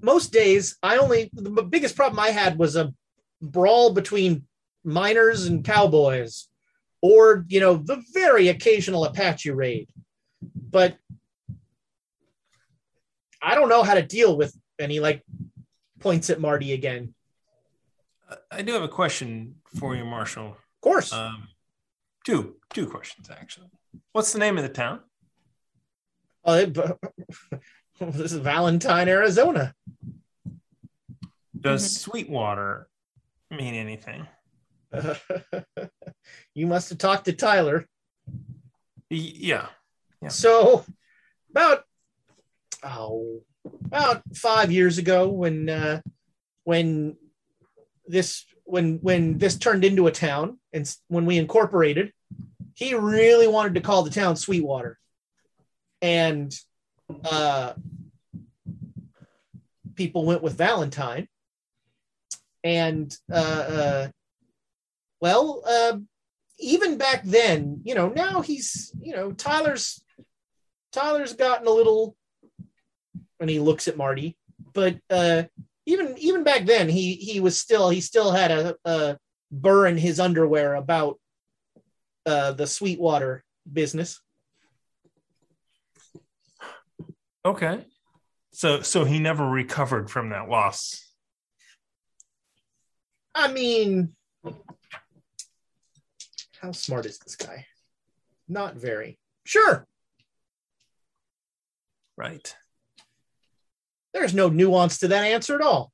Most days the biggest problem I had was a brawl between miners and cowboys, or, you know, the very occasional Apache raid. But I don't know how to deal with any, like, points at Marty again. I do have a question for you, Marshall. Of course. Two questions, actually. What's the name of the town? This is Valentine, Arizona. Does Sweetwater mean anything? You must have talked to Tyler. Yeah. So about 5 years ago, when this turned into a town and when we incorporated, he really wanted to call the town Sweetwater. And people went with Valentine. And even back then, you know, now he's, you know, Tyler's gotten a little, and he looks at Marty, but even back then, he still had a burr in his underwear about the Sweetwater business. Okay, so he never recovered from that loss. I mean, how smart is this guy? Not very. Sure. Right. There's no nuance to that answer at all.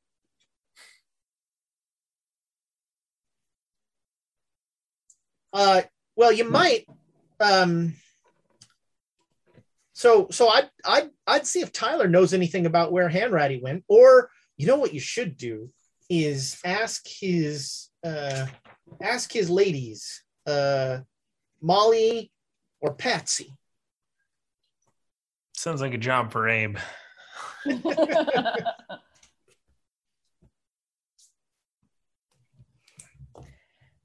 You might. I'd see if Tyler knows anything about where Hanratty went, or you know what you should do is ask his ladies, Molly or Patsy. Sounds like a job for Abe.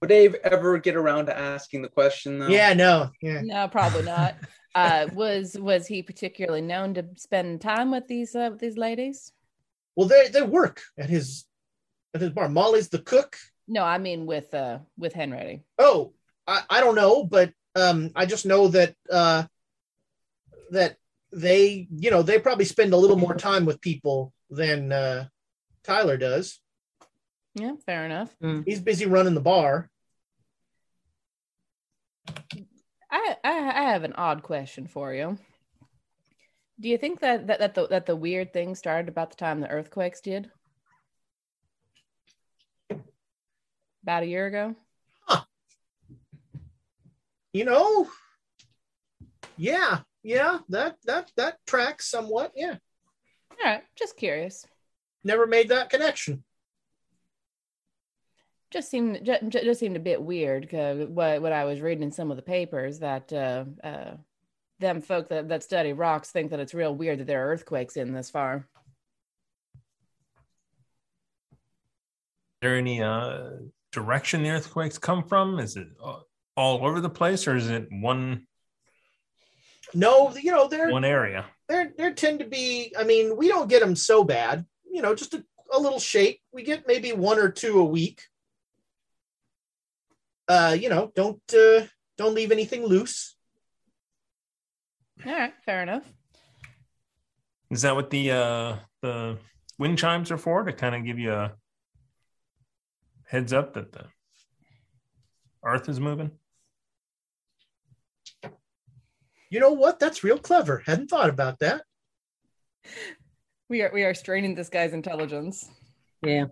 Would Abe ever get around to asking the question, though? Yeah, no. Yeah. No, probably not. Was he particularly known to spend time with these ladies? Well, they work at his bar. Molly's the cook. No, I mean with Henry. Oh, I don't know, but I just know that that they, you know, they probably spend a little more time with people than Tyler does. Yeah, fair enough. He's busy running the bar. I have an odd question for you. Do you think that the weird thing started about the time the earthquakes did? About a year ago? Huh. You know? Yeah, that tracks somewhat, yeah. All right, just curious. Never made that connection. Just seemed a bit weird, because what I was reading in some of the papers, that them folk that study rocks think that it's real weird that there are earthquakes in this far. Is there any direction the earthquakes come from? Is it all over the place, or is it one? No, you know, they're one area. There tend to be. I mean, we don't get them so bad. You know, just a little shake. We get maybe one or two a week. Don't leave anything loose. All right, fair enough. Is that what the wind chimes are for? To kind of give you a heads up that the earth is moving? You know what? That's real clever. Hadn't thought about that. We are straining this guy's intelligence. Yeah.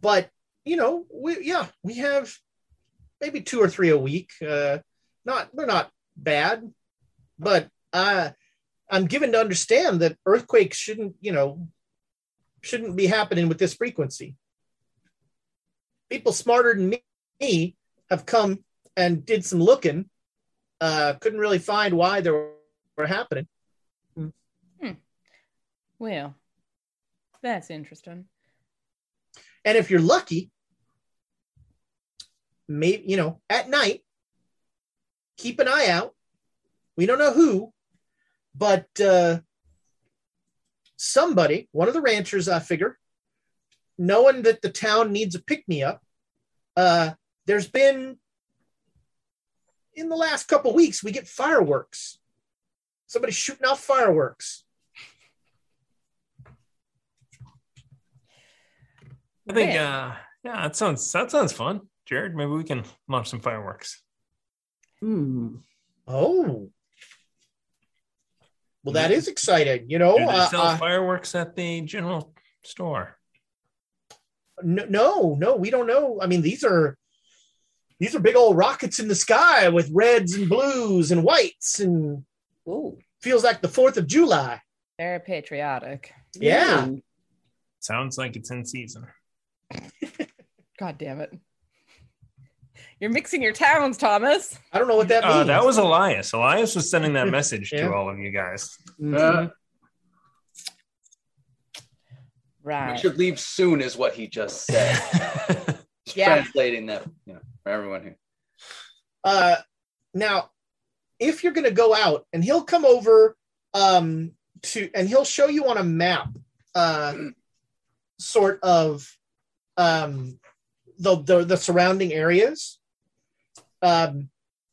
But you know, we have maybe 2 or 3 a week. They're not bad, but I'm given to understand that earthquakes shouldn't be happening with this frequency. People smarter than me have come and did some looking. Couldn't really find why they were happening. Hmm. Well, that's interesting. And if you're lucky, maybe, at night, keep an eye out. We don't know who, but somebody, one of the ranchers, I figure, knowing that the town needs a pick-me-up, there's been, in the last couple of weeks, we get fireworks. Somebody shooting off fireworks. I think, that sounds fun. Jared, maybe we can launch some fireworks. Mm. Oh. Well, that is exciting. Do they sell fireworks at the general store? No, we don't know. I mean, these are big old rockets in the sky with reds and blues and whites, and feels like the 4th of July. Very patriotic. Yeah. Ooh. Sounds like it's in season. God damn it. You're mixing your towns, Thomas. I don't know what that means. That was Elias. Elias was sending that message to all of you guys. Mm-hmm. Right. We should leave soon is what he just said. Just translating that for everyone here. Now, if you're going to go out, and he'll come over and he'll show you on a map sort of the surrounding areas, and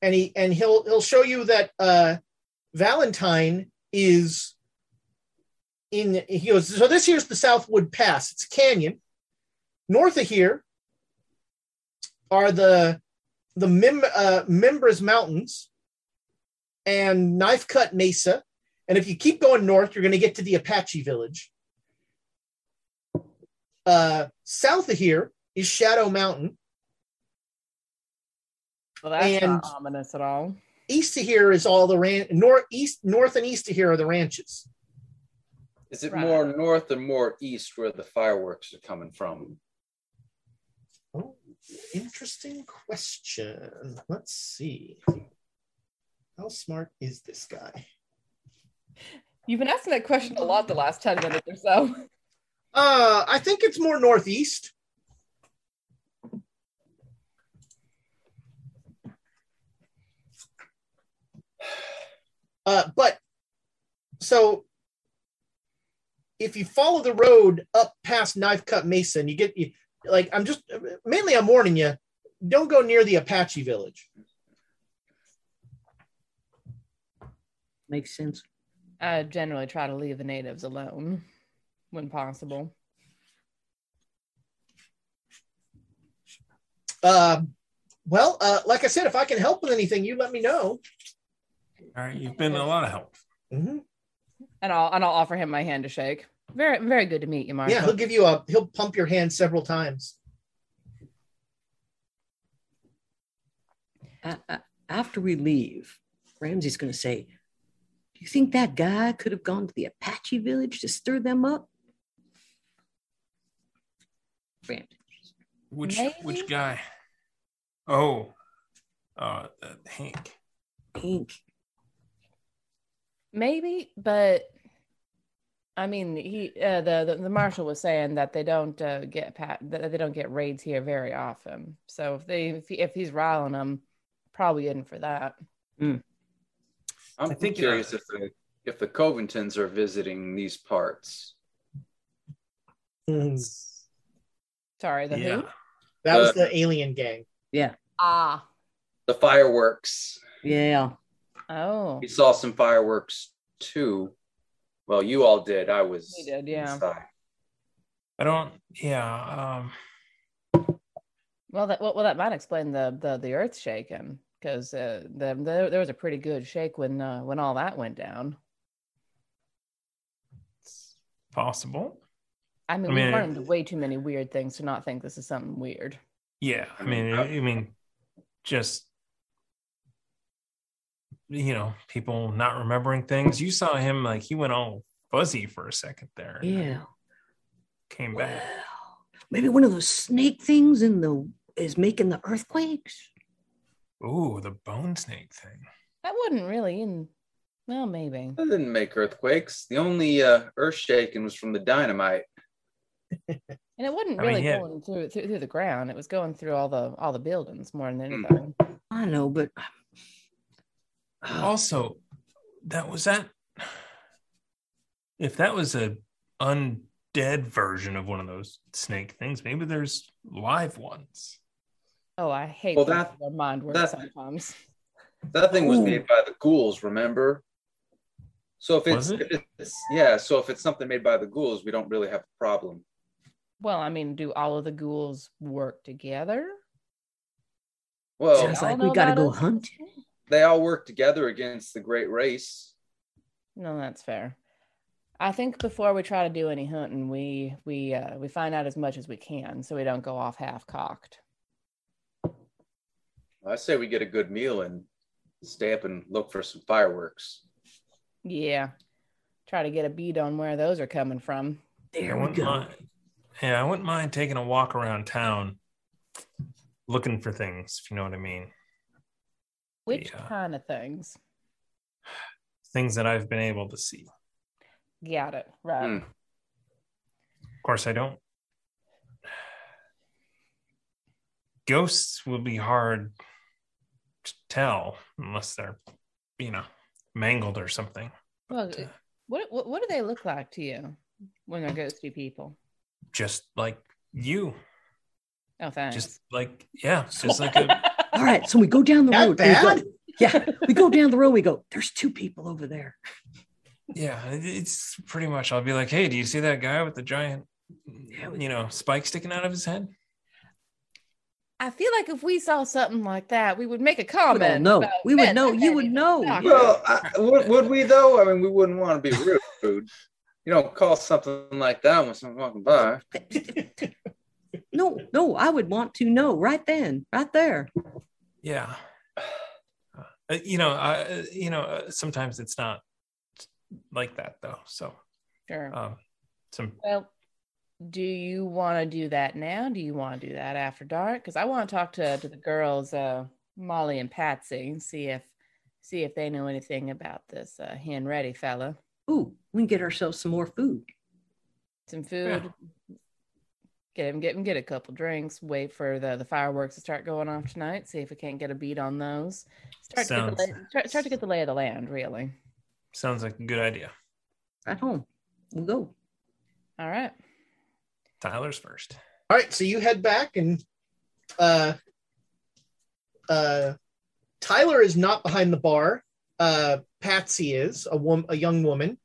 he'll show you that Valentine is in. He goes, so this here's the Southwood Pass. It's a canyon. North of here are the Members Mountains and Knife Cut Mesa, and if you keep going north, you're going to get to the Apache Village. South of here is Shadow Mountain. Well, that's not ominous at all. East of here is all the ranch. North and east of here are the ranches. Is it more north or more east where the fireworks are coming from? Oh, interesting question. Let's see. How smart is this guy? You've been asking that question a lot the last 10 minutes or so. I think it's more northeast. But so if you follow the road up past Knife Cut Mesa, and I'm warning you, don't go near the Apache Village. Makes sense. I generally try to leave the natives alone when possible. Like I said, if I can help with anything, you let me know. All right, you've been a lot of help. Mm-hmm. And I'll offer him my hand to shake. Very, very good to meet you, Mark. Yeah, he'll give you he'll pump your hand several times. After we leave, Ramsay's going to say, "Do you think that guy could have gone to the Apache village to stir them up?" Which guy? Oh, Hank. Hank. Maybe, but I mean, he the marshal was saying that they don't get raids here very often. So if he's riling them, probably in for that. Mm. I'm curious if the Covingtons are visiting these parts. Mm. Sorry, who? That was the alien gang. Yeah. Ah. The fireworks. Yeah. Oh. We saw some fireworks too. Well, you all did. I was. We did, yeah. Inside. I don't. Yeah. Well, that might explain the earth shaking, because there was a pretty good shake when all that went down. It's possible. I mean, we've learned way too many weird things to not think this is something weird. Yeah, I mean, just, you know, people not remembering things. You saw him, like, he went all fuzzy for a second there. Yeah. Came back. Maybe one of those snake things is making the earthquakes. Ooh, the bone snake thing. That wouldn't really well, maybe. That didn't make earthquakes. The only earth shaking was from the dynamite. And it wasn't really going through the ground. It was going through all the buildings more than anything. I know, but also that. If that was a undead version of one of those snake things, maybe there's live ones. Oh, I hate that their mind works sometimes. That thing was made by the ghouls, remember? So if it's something made by the ghouls, we don't really have a problem. Well, I mean, do all of the ghouls work together? Well, sounds like we gotta go hunt. They all work together against the Great Race. No, that's fair. I think before we try to do any hunting, we find out as much as we can, so we don't go off half-cocked. I say we get a good meal and stay up and look for some fireworks. Yeah. Try to get a bead on where those are coming from. There we go. Yeah, I wouldn't mind taking a walk around town looking for things, if you know what I mean. Which kind of things? Things that I've been able to see. Got it. Right. Mm. Of course, I don't. Ghosts will be hard to tell unless they're, you know, mangled or something. Well, but, what do they look like to you when they're ghosty people? Just like you. Oh, thanks. All right, so we go down the road. We go, there's two people over there. Yeah, it's pretty much, I'll be like, hey, do you see that guy with the giant, you know, spike sticking out of his head? I feel like if we saw something like that, we would make a comment. No, we would know. You would know. Well, would we though? I mean, we wouldn't want to be rude. You don't call something like that when someone's walking by. No, I would want to know right then, right there. Yeah. Sometimes it's not like that though. So sure. Do you want to do that now? Do you want to do that after dark? Because I want to talk to the girls, Molly and Patsy, and see if they know anything about this hen ready fella. Ooh, we can get ourselves some more food. Some food. Yeah. Get a couple drinks. Wait for the fireworks to start going off tonight. See if we can't get a beat on those. Start to get the lay of the land. Really. Sounds like a good idea. At home, we'll go. All right. Tyler's first. All right, so you head back, and Tyler is not behind the bar. Patsy is a young woman,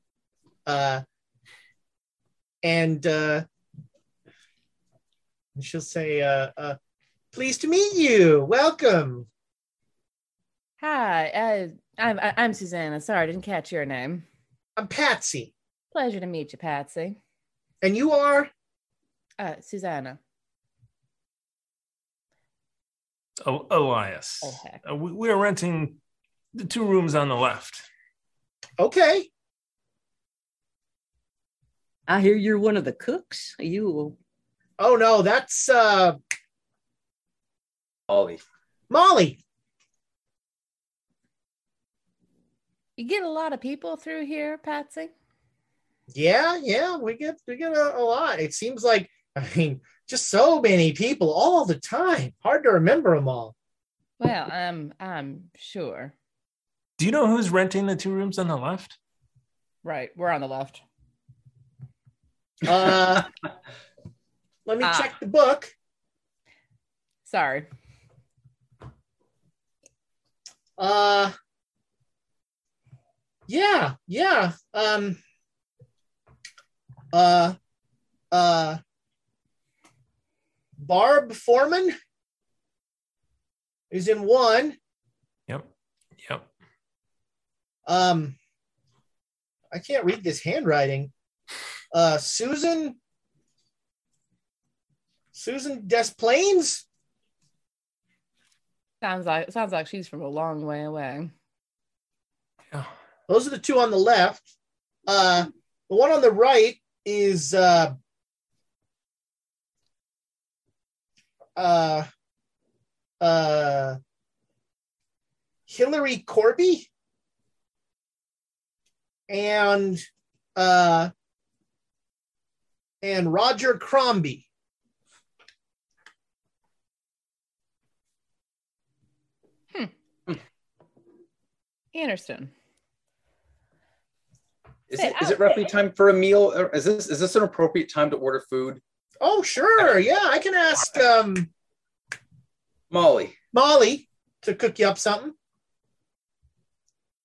and she'll say, "Pleased to meet you. Welcome." Hi, I'm Susanna. Sorry, I didn't catch your name. I'm Patsy. Pleasure to meet you, Patsy. And you are? Susanna. Oh, Elias. Oh, heck. We're renting the two rooms on the left. Okay. I hear you're one of the cooks. Are you? Oh, no, that's Molly. You get a lot of people through here, Patsy? Yeah, we get a lot. It seems like, I mean, just so many people all the time. Hard to remember them all. Well, I'm sure. Do you know who's renting the two rooms on the left? Right, we're on the left. Let me check the book. Sorry. Barb Foreman is in one. Yep. I can't read this handwriting. Susan Desplaines. Sounds like she's from a long way away. Yeah. Those are the two on the left. The one on the right is Hillary Corby and Roger Crombie. Anderson. Is it roughly time for a meal? Or is this an appropriate time to order food? Oh, sure. Yeah, I can ask Molly to cook you up something.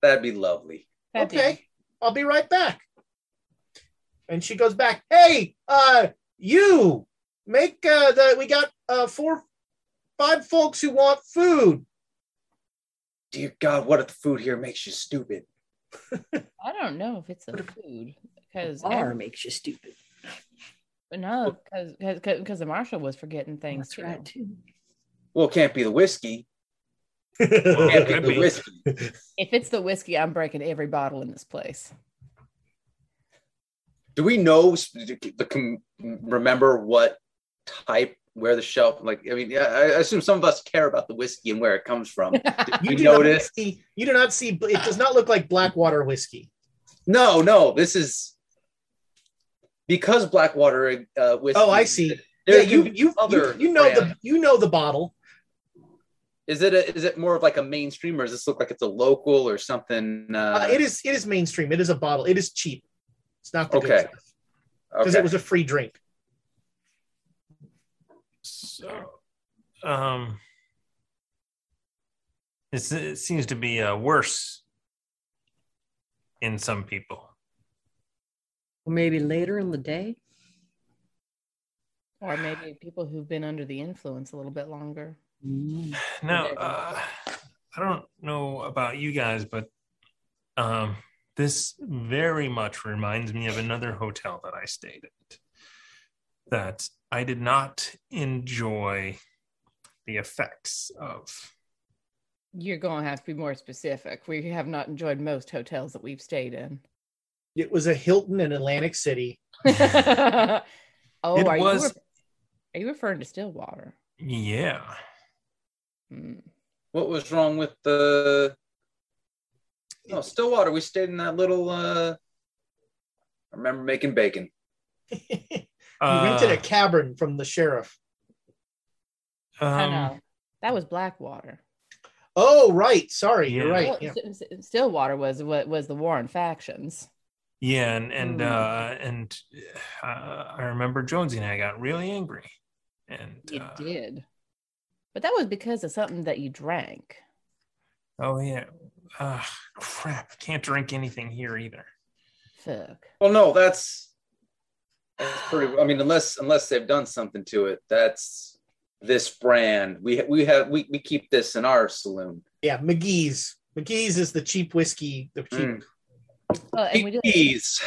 That'd be lovely. Okay, I'll be right back. And she goes back. Hey, you make we got 4-5 folks who want food. Dear God, what if the food here makes you stupid? I don't know if it's the food, because bar makes you stupid. No, because the marshal was forgetting things. That's right too. Well, it can't be the whiskey. If it's the whiskey, I'm breaking every bottle in this place. Do we know? Remember what type? Where the shelf, I assume some of us care about the whiskey and where it comes from. You do not see, it does not look like Blackwater whiskey. No, this is because Blackwater whiskey. Oh, I see. You know the bottle. Is it more of like a mainstream, or does this look like it's a local or something? It is mainstream. It is a bottle. It is cheap. It's not the good stuff. Because it was a free drink. So, it seems to be worse in some people. Well, maybe later in the day, or maybe people who've been under the influence a little bit longer. Now, I don't know about you guys, but this very much reminds me of another hotel that I stayed at. That I did not enjoy the effects of. You're going to have to be more specific. We have not enjoyed most hotels that we've stayed in. It was a Hilton in Atlantic City. Are you referring to Stillwater? Yeah. Hmm. What was wrong with the... No, Stillwater, we stayed in that little... I remember making bacon. You rented a cabin from the sheriff. I know. That was Blackwater. Oh, right. Sorry, yeah. You're right. Well, yeah. Stillwater was the war on factions. Yeah, and I remember Jonesy and I got really angry. And it did, but that was because of something that you drank. Oh yeah. Crap! Can't drink anything here either. Fuck. Well, no, that's. That's pretty. I mean, unless they've done something to it, that's this brand. We keep this in our saloon. Yeah, McGee's. McGee's is the cheap whiskey. The cheap. Well, and McGee's.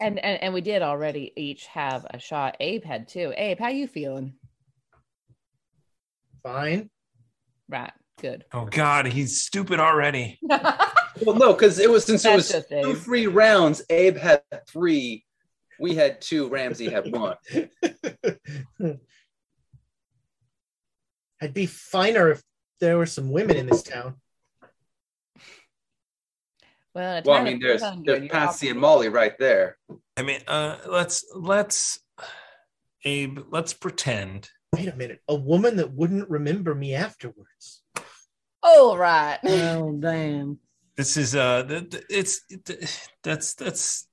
We did already each have a shot. Abe had two. Abe, how you feeling? Fine. Right. Good. Oh God, he's stupid already. Well, no, because since it was 2 free rounds. Abe had 3. We had 2. Ramsay had 1. I'd be finer if there were some women in this town. Well, I mean, there's Patsy and Molly right there. I mean, let's pretend. Wait a minute, a woman that wouldn't remember me afterwards. Oh right. Oh damn. This is that's.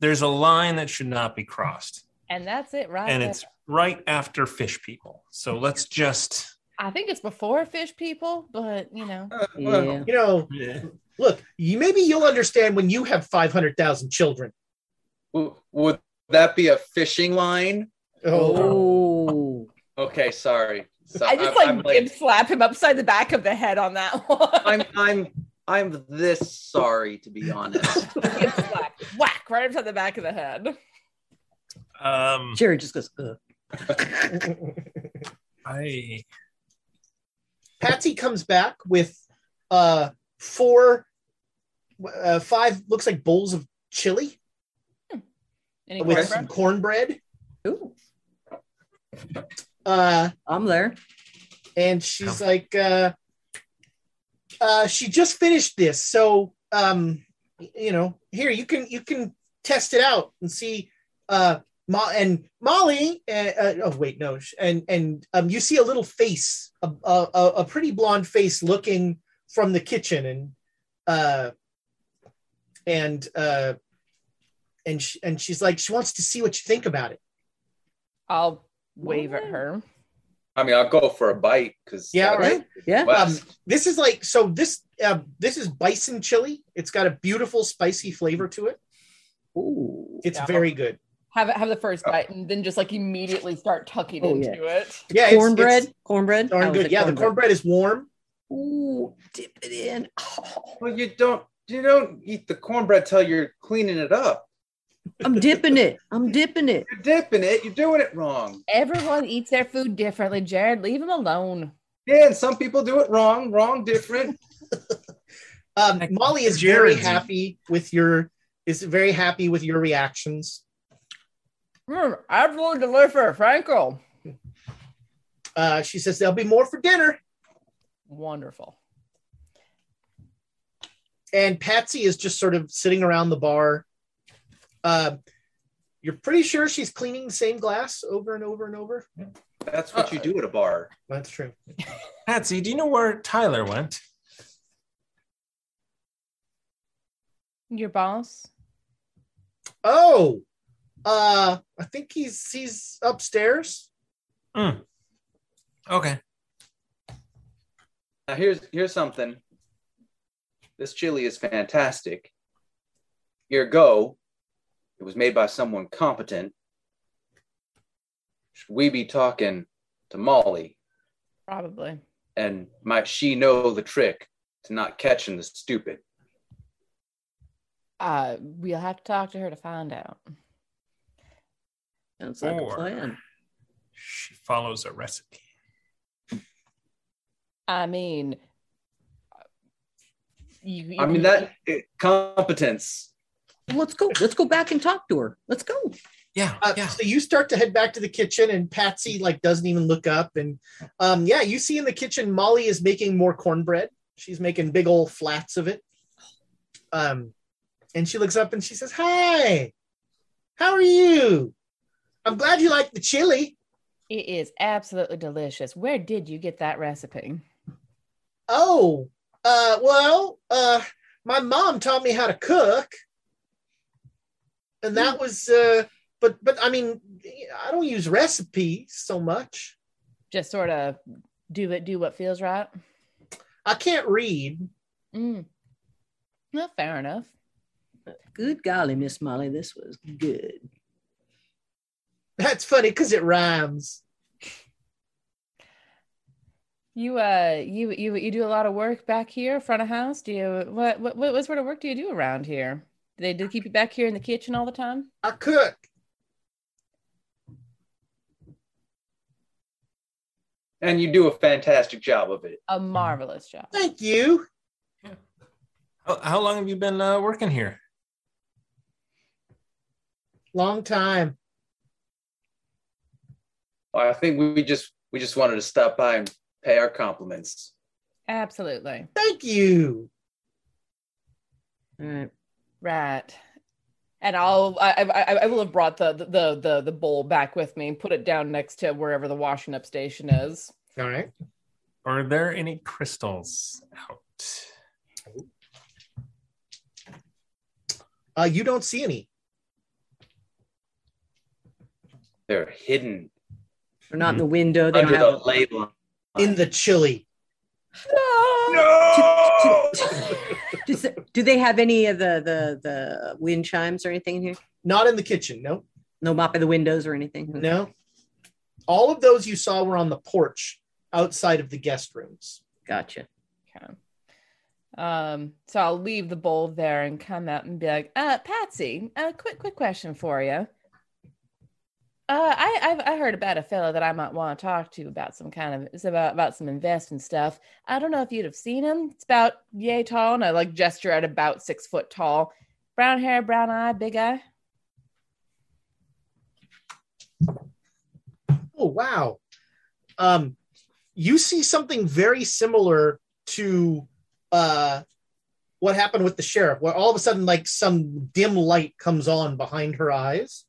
There's a line that should not be crossed. And that's it, right? And it's right after fish people. So let's just I think it's before Fish People, but you know. Look, maybe you'll understand when you have 500,000 children. Would that be a fishing line? Oh. Okay, sorry. So I just like slap him upside the back of the head on that one. I'm this sorry, to be honest. Whack right upside the back of the head. Jerry just goes. Patsy comes back with 5 looks like bowls of chili with some cornbread. Ooh. I'm there. And she's like, she just finished this, so here you can test it out and see. Molly, you see a little face, a pretty blonde face looking from the kitchen, and she's like, she wants to see what you think about it. I'll wave at her. I mean, I'll go for a bite because this is like this is bison chili. It's got a beautiful spicy flavor to it. Ooh, it's very good. Have the first bite and then just like immediately start tucking into it. Yeah, cornbread. Darn good. Yeah, the cornbread is warm. Ooh, dip it in. Oh. Well, you don't eat the cornbread till you're cleaning it up. I'm dipping it. You're dipping it. You're doing it wrong. Everyone eats their food differently, Jared. Leave them alone. Yeah, and some people do it wrong. Wrong, different. Molly is very happy with your reactions. Absolutely delicious, Franco. She says there'll be more for dinner. Wonderful. And Patsy is just sort of sitting around the bar. You're pretty sure she's cleaning the same glass over and over and over. That's what you do at a bar. That's true. Patsy, do you know where Tyler went? Your boss? Oh. I think he's upstairs. Mm. Okay. Now here's something. This chili is fantastic. Ergo, it was made by someone competent. Should we be talking to Molly? Probably. And might she know the trick to not catching the stupid? We'll have to talk to her to find out. Sounds like a plan. She follows a recipe. I mean, competence. Let's go. Let's go back and talk to her. Let's go. Yeah, So you start to head back to the kitchen, and Patsy doesn't even look up. And you see in the kitchen, Molly is making more cornbread. She's making big old flats of it. And she looks up and she says, "Hi, how are you? I'm glad you like the chili. It is absolutely delicious. Where did you get that recipe?" "Oh, my mom taught me how to cook. And that was, but I mean, I don't use recipes so much. Just sort of do what feels right. I can't read." Mm. Well, fair enough. Good golly, Miss Molly, this was good. That's funny because it rhymes. You you do a lot of work back here, front of house. Do you what sort of work do you do around here? Do they keep you back here in the kitchen all the time? I cook. And you do a fantastic job of it. A marvelous job. Thank you. Yeah. How long have you been working here? Long time. I think we just wanted to stop by and pay our compliments. Absolutely. Thank you. All right. Right. And I will have brought the bowl back with me and put it down next to wherever the washing up station is. All right. Are there any crystals out? You don't see any. They're hidden. They're not in the window. They don't have a label in the chili. No! Do they have any of the wind chimes or anything in here? Not in the kitchen, no. No mop of the windows or anything? No. All of those you saw were on the porch outside of the guest rooms. Gotcha. Okay. So I'll leave the bowl there and come out and be like, Patsy, a quick question for you. I heard about a fellow that I might want to talk to about some kind of, it's about some investing stuff. I don't know if you'd have seen him. It's about yay tall, and I like gesture at about 6 foot tall. Brown hair, brown eye, big eye. Oh, wow. You see something very similar to what happened with the sheriff, where all of a sudden, like, some dim light comes on behind her eyes.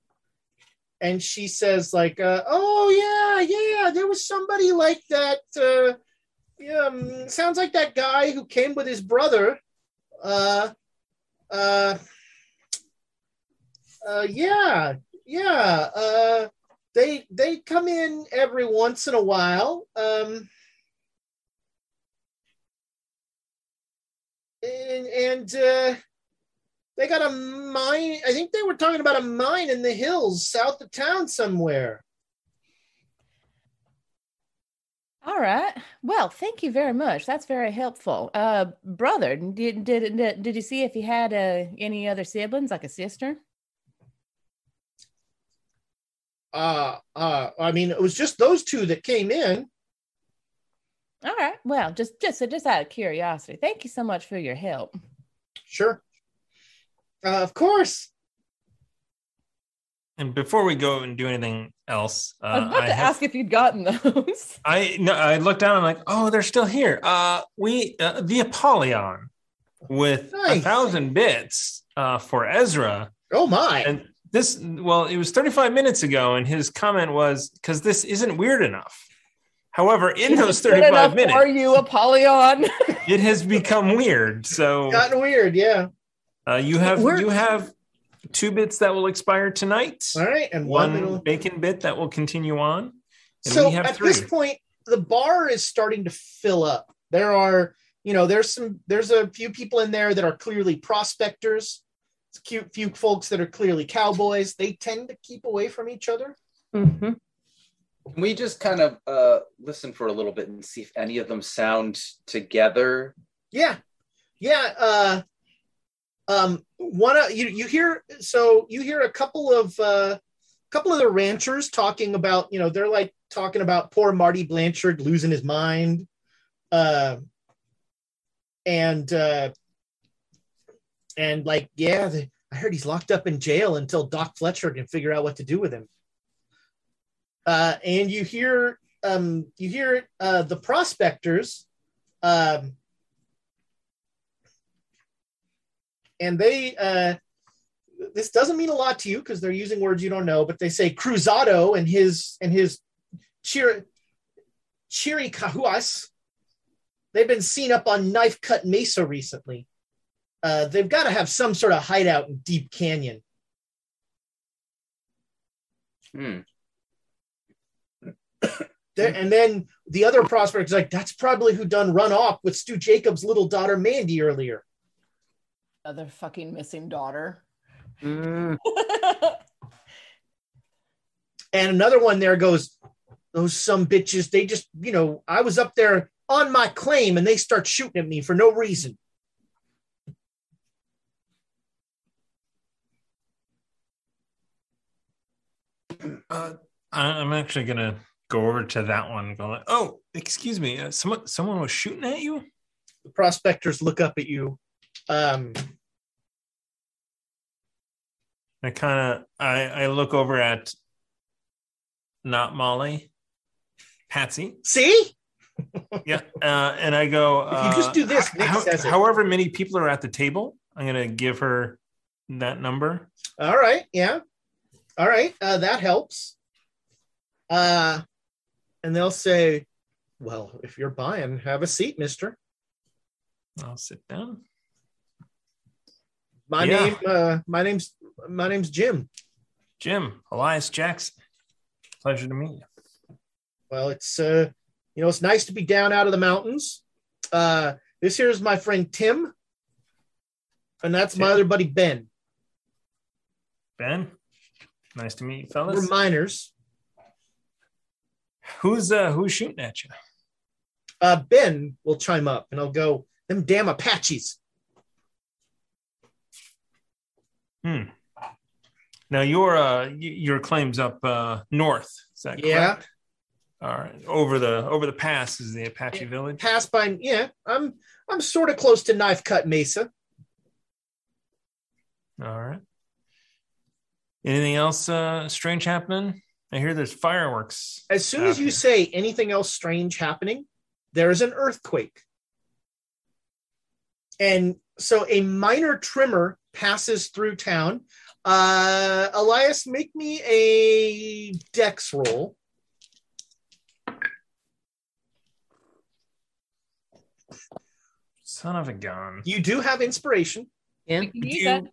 And she says, like, oh, yeah, there was somebody like that. Sounds like that guy who came with his brother. Yeah. They come in every once in a while. And they got a mine. I think they were talking about a mine in the hills south of town somewhere. All right. Well, thank you very much. That's very helpful. Brother, did you see if he had any other siblings, like a sister? I mean, it was just those two that came in. All right. Well, just out of curiosity. Thank you so much for your help. Sure. Of course. And before we go and do anything else, I was about to ask if you'd gotten those. I looked down and I'm like, oh, they're still here. We the Apollyon with 1,000 bits for Ezra. Oh my! And this, well, it was 35 minutes ago, and his comment was, "Because this isn't weird enough." However, in those 35 minutes, are you Apollyon? It has become weird. So it's gotten weird, yeah. You have 2 bits that will expire tonight. All right, and one bacon bit that will continue on. And so we have at this point, the bar is starting to fill up. There are, there's a few people in there that are clearly prospectors. It's cute few folks that are clearly cowboys. They tend to keep away from each other. Mm-hmm. Can we just kind of listen for a little bit and see if any of them sound together? Yeah. You hear a couple of the ranchers talking about, they're like talking about poor Marty Blanchard losing his mind. I heard he's locked up in jail until Doc Fletcher can figure out what to do with him. And you hear the prospectors, and they, this doesn't mean a lot to you because they're using words you don't know, but they say Cruzado and his Chiricahuas, they've been seen up on Knife Cut Mesa recently. They've got to have some sort of hideout in Deep Canyon. And then the other prospect's like, that's probably who done run off with Stu Jacobs' little daughter Mandy earlier. Other fucking missing daughter. And another one there goes, those some bitches, they just, I was up there on my claim and they start shooting at me for no reason. I'm actually going to go over to that one and go, like, oh, excuse me, someone was shooting at you? The prospectors look up at you. I look over at not Molly, Patsy. See? Yeah. And I go, you just do this. However many people are at the table, I'm going to give her that number. All right. Yeah. All right. That helps. And they'll say, well, if you're buying, have a seat, mister. I'll sit down. My name's Jim. Jim Elias Jackson. Pleasure to meet you. Well, it's You know, it's nice to be down out of the mountains. This here is my friend Tim. And that's Tim. My other buddy, Ben. Ben, nice to meet you, fellas. We're miners. Who's shooting at you? Ben will chime up, and I'll go, them damn Apaches. Now your claim's up north. Is that correct? Yeah. All right. Over the pass is the Apache Village. Pass by. Yeah, I'm sort of close to Knife Cut Mesa. All right. Anything else strange happening? I hear there's fireworks. As soon as you say anything else strange happening, there is an earthquake. And so a minor tremor passes through town. Elias, make me a dex roll. Son of a gun. You do have inspiration. Yeah. You can use that.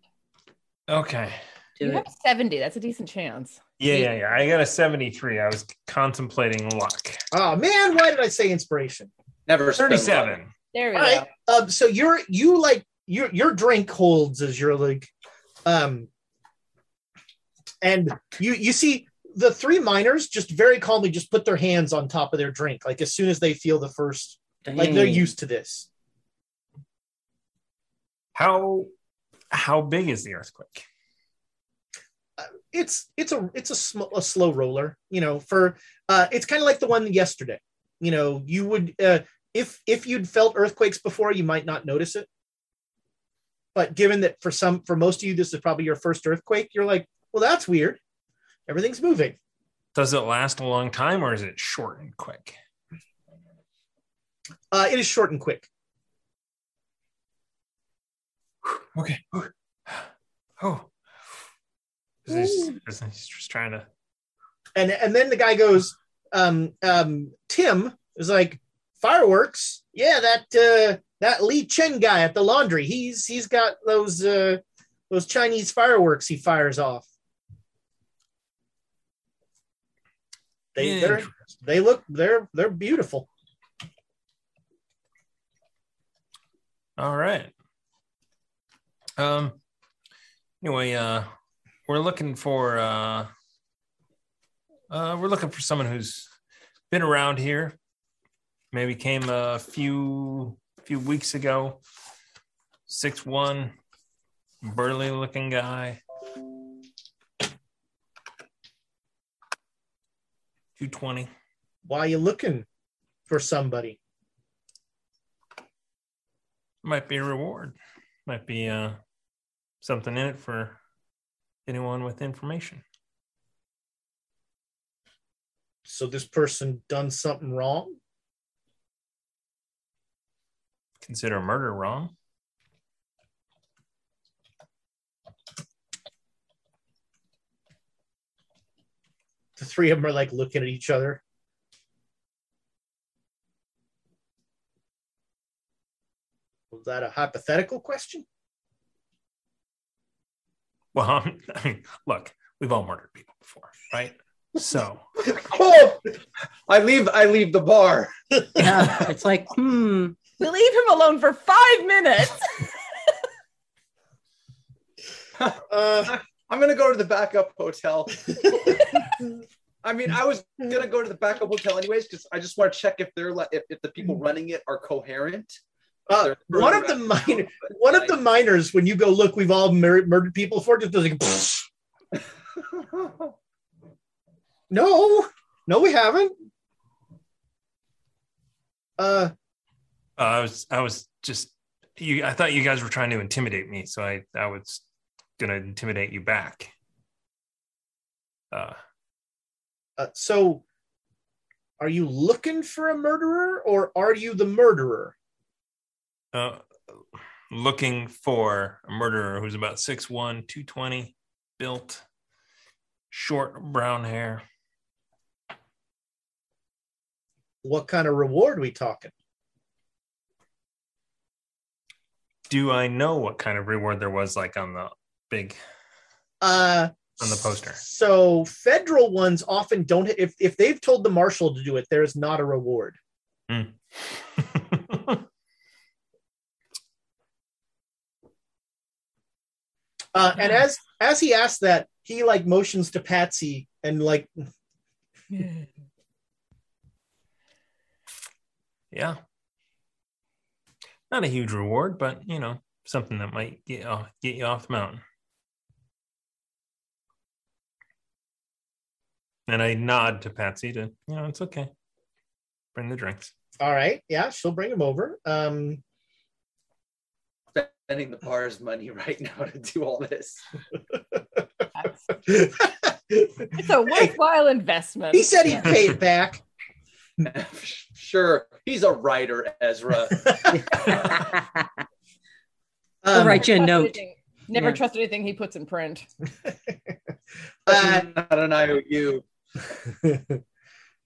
Okay. You have 70. That's a decent chance. Yeah. I got a 73. I was contemplating luck. Oh, man. Why did I say inspiration? Never. 37. There we go. So your drink holds as you're like, and you see the three miners just very calmly just put their hands on top of their drink. Like as soon as they feel the first, like they're used to this. How big is the earthquake? It's a slow roller, you know, for it's kind of like the one yesterday, you know, you would if you'd felt earthquakes before, you might not notice it. But given that for most of you, this is probably your first earthquake. You're like, well, that's weird. Everything's moving. Does it last a long time or is it short and quick? It is short and quick. Okay. Oh. He's just trying to, and then the guy goes, Tim is like, fireworks, yeah, that Lee Chen guy at the laundry, he's got those Chinese fireworks he fires off. They're beautiful. All right. Anyway, We're looking for someone who's been around here. Maybe came a few weeks ago. 6'1", burly looking guy. 220. Why are you looking for somebody? Might be a reward. Might be something in it for anyone with information. So this person done something wrong? Consider murder wrong. The three of them are like looking at each other. Was that a hypothetical question? Well, I mean, look, we've all murdered people before, right? So, oh, I leave the bar. Yeah, it's like, we leave him alone for 5 minutes. I'm gonna go to the backup hotel. I mean, I was gonna go to the backup hotel anyways because I just want to check if they're if the people running it are coherent. One of the miners, when you go look, we've all murdered people for it. Just like, no, we haven't. I was just you. I thought you guys were trying to intimidate me, so I was gonna intimidate you back. So, are you looking for a murderer, or are you the murderer? Looking for a murderer who's about 6'1", 220, built, short brown hair. What kind of reward are we talking? Do I know what kind of reward there was like on the big on the poster? So federal ones often don't, if they've told the marshal to do it, there is not a reward. Mm. And as he asks that, he like motions to Patsy and like. Yeah. Not a huge reward, but you know, something that might get you off the mountain. And I nod to Patsy to, you know, it's okay. Bring the drinks. All right. Yeah, she'll bring them over. Spending the bar's money right now to do all this. It's a worthwhile investment. He said he'd pay it back. Sure. He's a writer, Ezra. I'll write you a note. Never trust anything he puts in print. Not an IOU.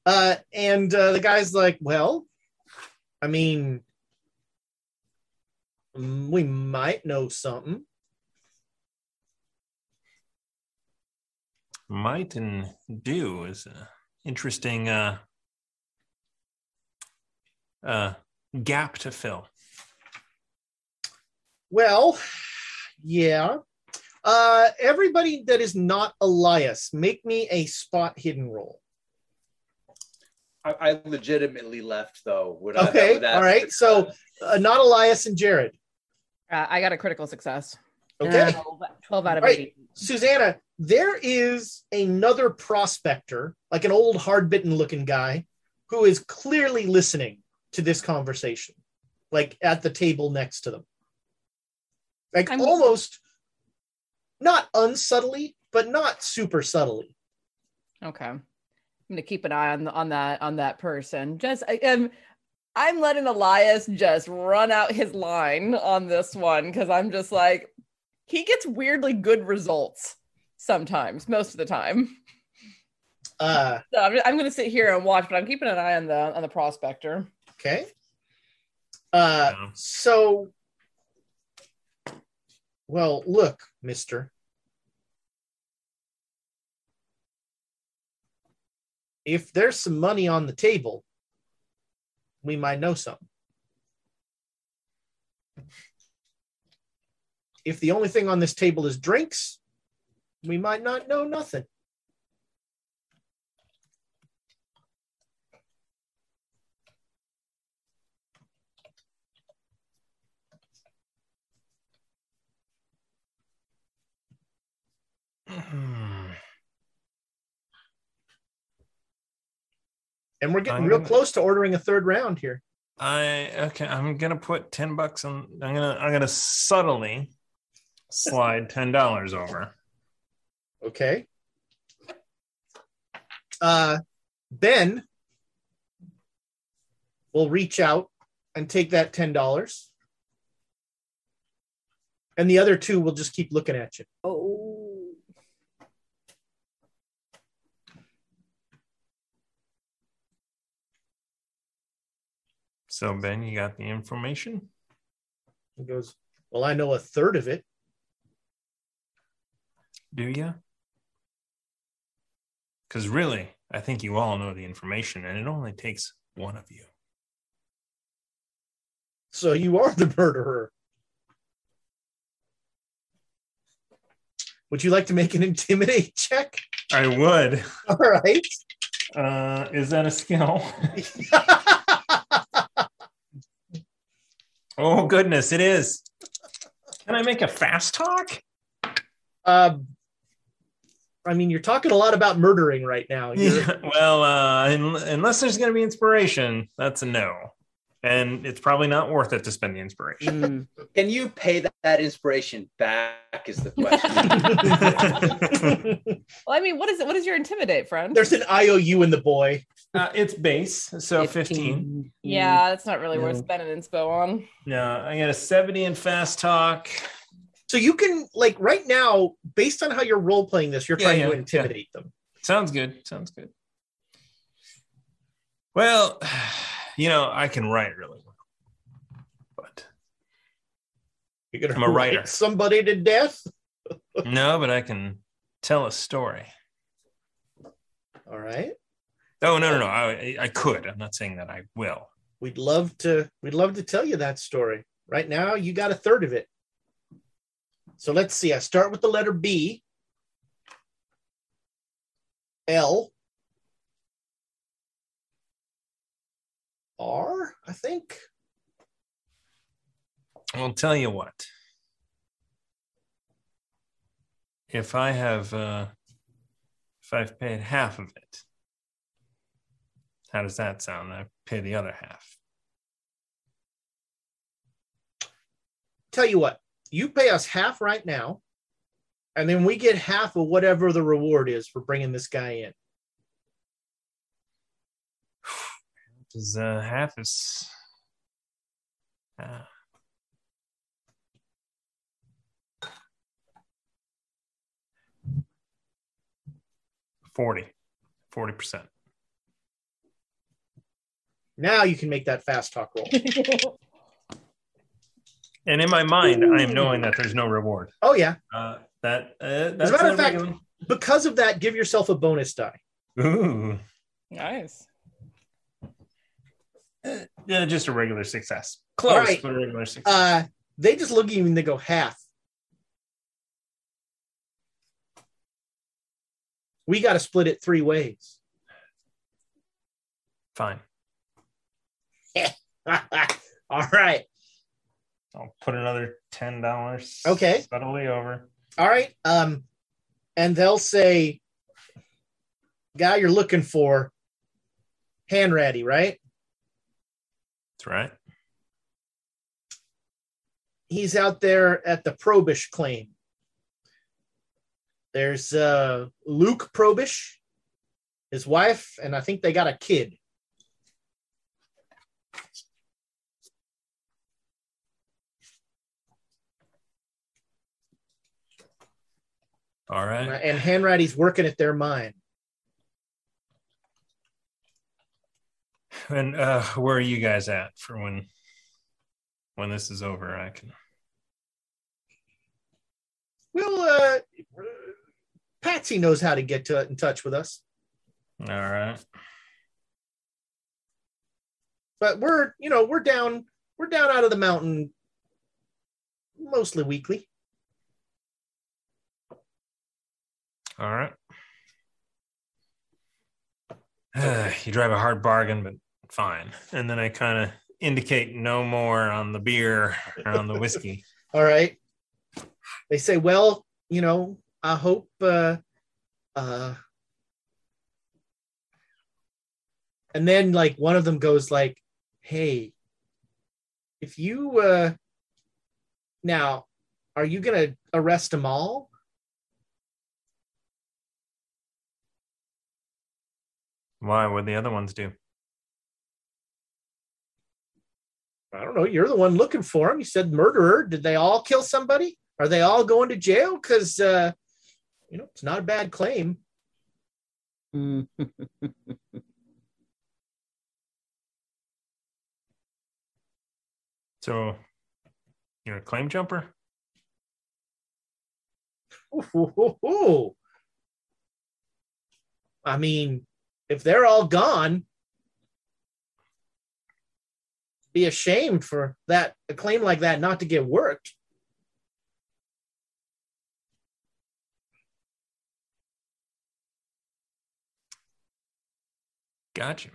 And the guy's like, well, I mean, we might know something. Might and do is an interesting gap to fill. Well, yeah. Everybody that is not Elias, make me a spot hidden roll. I legitimately left though. All right. So not Elias and Jared. I got a critical success. Okay. 12 out of 80. Susanna, there is another prospector, like an old hard-bitten looking guy, who is clearly listening to this conversation, like at the table next to them. Like almost not unsubtly, but not super subtly. Okay. I'm gonna keep an eye on that person. Just I'm letting Elias just run out his line on this one because I'm just like, he gets weirdly good results sometimes, most of the time. So I'm gonna sit here and watch, but I'm keeping an eye on the prospector. Okay. So well, look, mister. If there's some money on the table, we might know something. If the only thing on this table is drinks, we might not know nothing. And we're getting real close to ordering a third round here. I'm gonna put $10 on. I'm gonna subtly slide $10 over. Okay. Ben will reach out and take that $10, and the other two will just keep looking at you. Oh. So, Ben, you got the information? He goes, well, I know a third of it. Do you? Because really, I think you all know the information, and it only takes one of you. So you are the murderer. Would you like to make an intimidate check? I would. All right. Is that a skill? Oh, goodness, it is. Can I make a fast talk? I mean, you're talking a lot about murdering right now. Well, unless there's going to be inspiration, that's a no. And it's probably not worth it to spend the inspiration. Can you pay that inspiration back is the question. Well, I mean, what is your intimidate, friend? There's an IOU in the boy. It's base, so 15. Yeah, that's not really worth spending inspo on. No, I got a 70 in fast talk. So you can, like, right now, based on how you're role-playing this, you're trying to intimidate them. Sounds good. Well, you know, I can write really well, but you're gonna I'm a writer. Somebody to death? No, but I can tell a story. All right. Oh, no. I could. I'm not saying that I will. We'd love to tell you that story. Right now, you got a third of it. So let's see. I start with the letter B. L. R, I think. I'll tell you what. If I've paid half of it, how does that sound? I pay the other half. Tell you what, you pay us half right now, and then we get half of whatever the reward is for bringing this guy in. Because half is... $40%. Now you can make that fast talk roll. And in my mind, I am knowing that there's no reward. Oh, yeah. As a matter of fact, because of that, give yourself a bonus die. Ooh. Nice. Yeah, just a regular success. Close, right. But a regular success. They just look at you and they go, half. We got to split it three ways. Fine. All right. I'll put another $10. Okay. Subtly over. All right. And they'll say, guy you're looking for, Hanratty, right? That's right. He's out there at the Probish claim. There's Luke Probish, his wife, and I think they got a kid. All right. And Hanratty's working at their mine. And where are you guys at for when this is over? I can. Well, Patsy knows how to get to in touch with us. All right. But we're down out of the mountain mostly weekly. All right. You drive a hard bargain, but fine. And then I kind of indicate no more on the beer or on the whiskey. All right. They say, well, I hope and then like one of them goes like, hey, if you now, are you going to arrest them all? Why? What'd the other ones do? I don't know. You're the one looking for them. You said murderer. Did they all kill somebody? Are they all going to jail? Because, it's not a bad claim. So, you're a claim jumper? Ooh. I mean... if they're all gone, be ashamed for that, a claim like that not to get worked. Gotcha.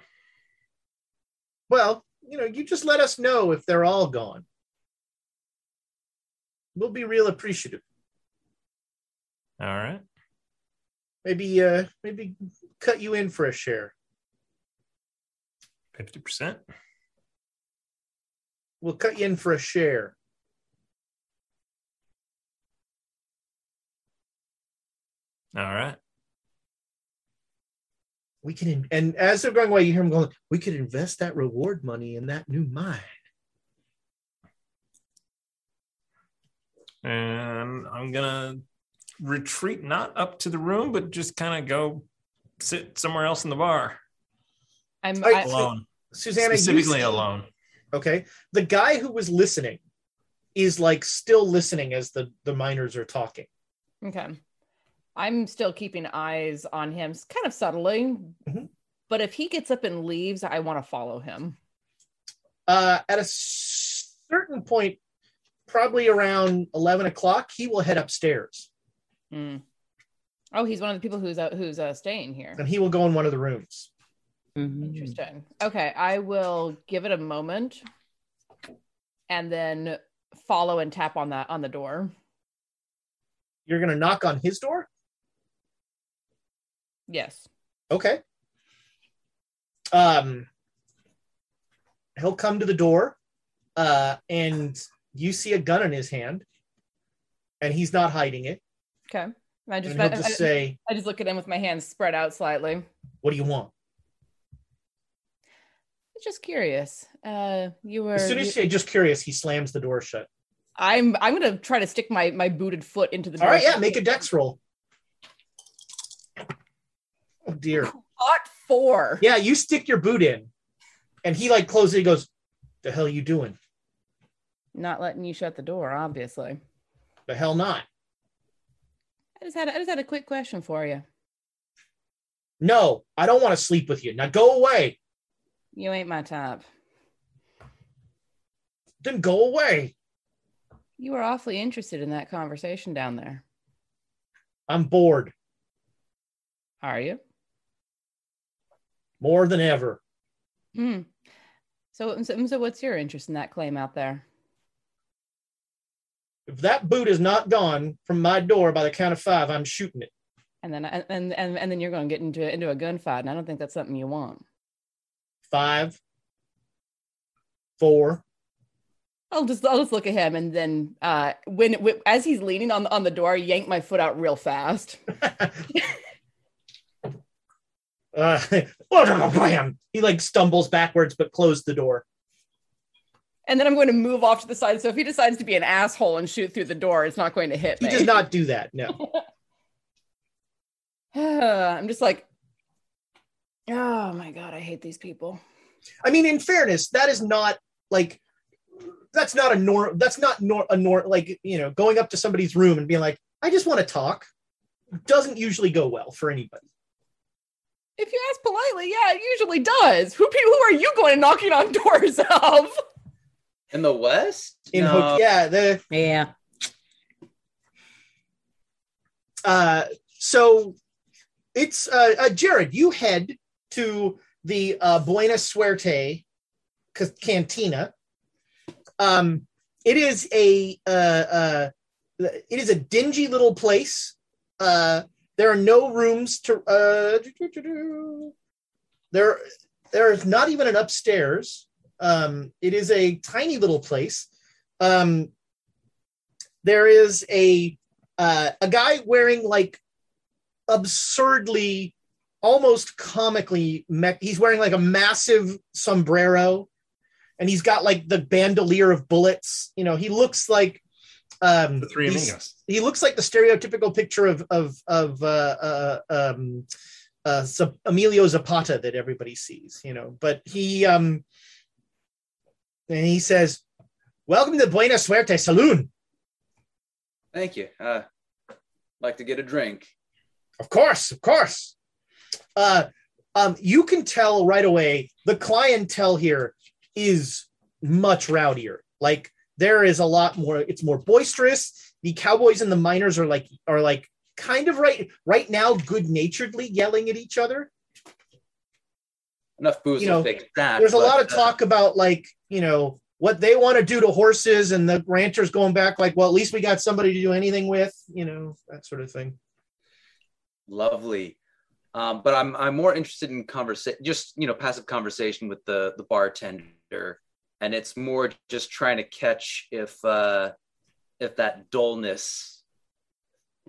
Well, you just let us know if they're all gone. We'll be real appreciative. All right. Maybe cut you in for a share. 50%. We'll cut you in for a share. All right. We can, and as they're going away, you hear them going, we could invest that reward money in that new mine. And I'm going to retreat, not up to the room, but just kind of go sit somewhere else in the bar. I'm alone. Susanna, specifically alone. Okay. The guy who was listening is like still listening as the miners are talking. Okay. I'm still keeping eyes on him, kind of subtly. Mm-hmm. But if he gets up and leaves, I want to follow him. At a certain point, probably around 11 o'clock, he will head upstairs. Mm. Oh, he's one of the people who's staying here. And he will go in one of the rooms. Mm-hmm. Interesting. Okay, I will give it a moment and then follow and tap on the door. You're going to knock on his door? Yes. Okay. He'll come to the door, and you see a gun in his hand, and he's not hiding it. Okay. I just look at him with my hands spread out slightly. What do you want? I'm just curious. As soon as you say just curious, he slams the door shut. I'm going to try to stick my booted foot into the door. All right, yeah, make a dex roll. Oh, dear. Hot 4. Yeah, you stick your boot in. And he, like, closes it. He goes, the hell are you doing? Not letting you shut the door, obviously. The hell not. I just had a quick question for you. No, I don't want to sleep with you. Now go away. You ain't my type. Then go away. You were awfully interested in that conversation down there. I'm bored. Are you? More than ever. Hmm. So what's your interest in that claim out there? If that boot is not gone from my door by the count of 5, I'm shooting it. And then and then you're going to get into a gunfight, and I don't think that's something you want. 5, 4. I'll just look at him, and then when as he's leaning on the door, I yank my foot out real fast. Bam! He like stumbles backwards, but closed the door. And then I'm going to move off to the side. So if he decides to be an asshole and shoot through the door, it's not going to hit me. He does not do that. No. I'm just like, oh my God, I hate these people. I mean, in fairness, that is not like, that's not going up to somebody's room and being like, I just want to talk. Doesn't usually go well for anybody. If you ask politely, yeah, it usually does. Who are you going knocking on doors of? In the West? Yeah. So it's Jared, you head to the Buena Suerte Cantina. It is a dingy little place. There are no rooms to. There is not even an upstairs. It is a tiny little place. There is a guy wearing like absurdly, almost comically. He's wearing like a massive sombrero, and he's got like the bandolier of bullets. You know, he looks like. The Three Amigos. He looks like the stereotypical picture of Emilio Zapata that everybody sees, you know. But he and he says, "Welcome to Buena Suerte Saloon." Thank you. Like to get a drink. Of course. You can tell right away the clientele here is much rowdier. Like. There is a lot more. It's more boisterous. The cowboys and the miners are like kind of right now good-naturedly yelling at each other. Enough booze to fix that. There's a lot of talk about like, you know, what they want to do to horses, and the ranchers going back like, well, at least we got somebody to do anything with, you know, that sort of thing. Lovely. But I'm more interested in passive conversation with the bartender. And it's more just trying to catch if that dullness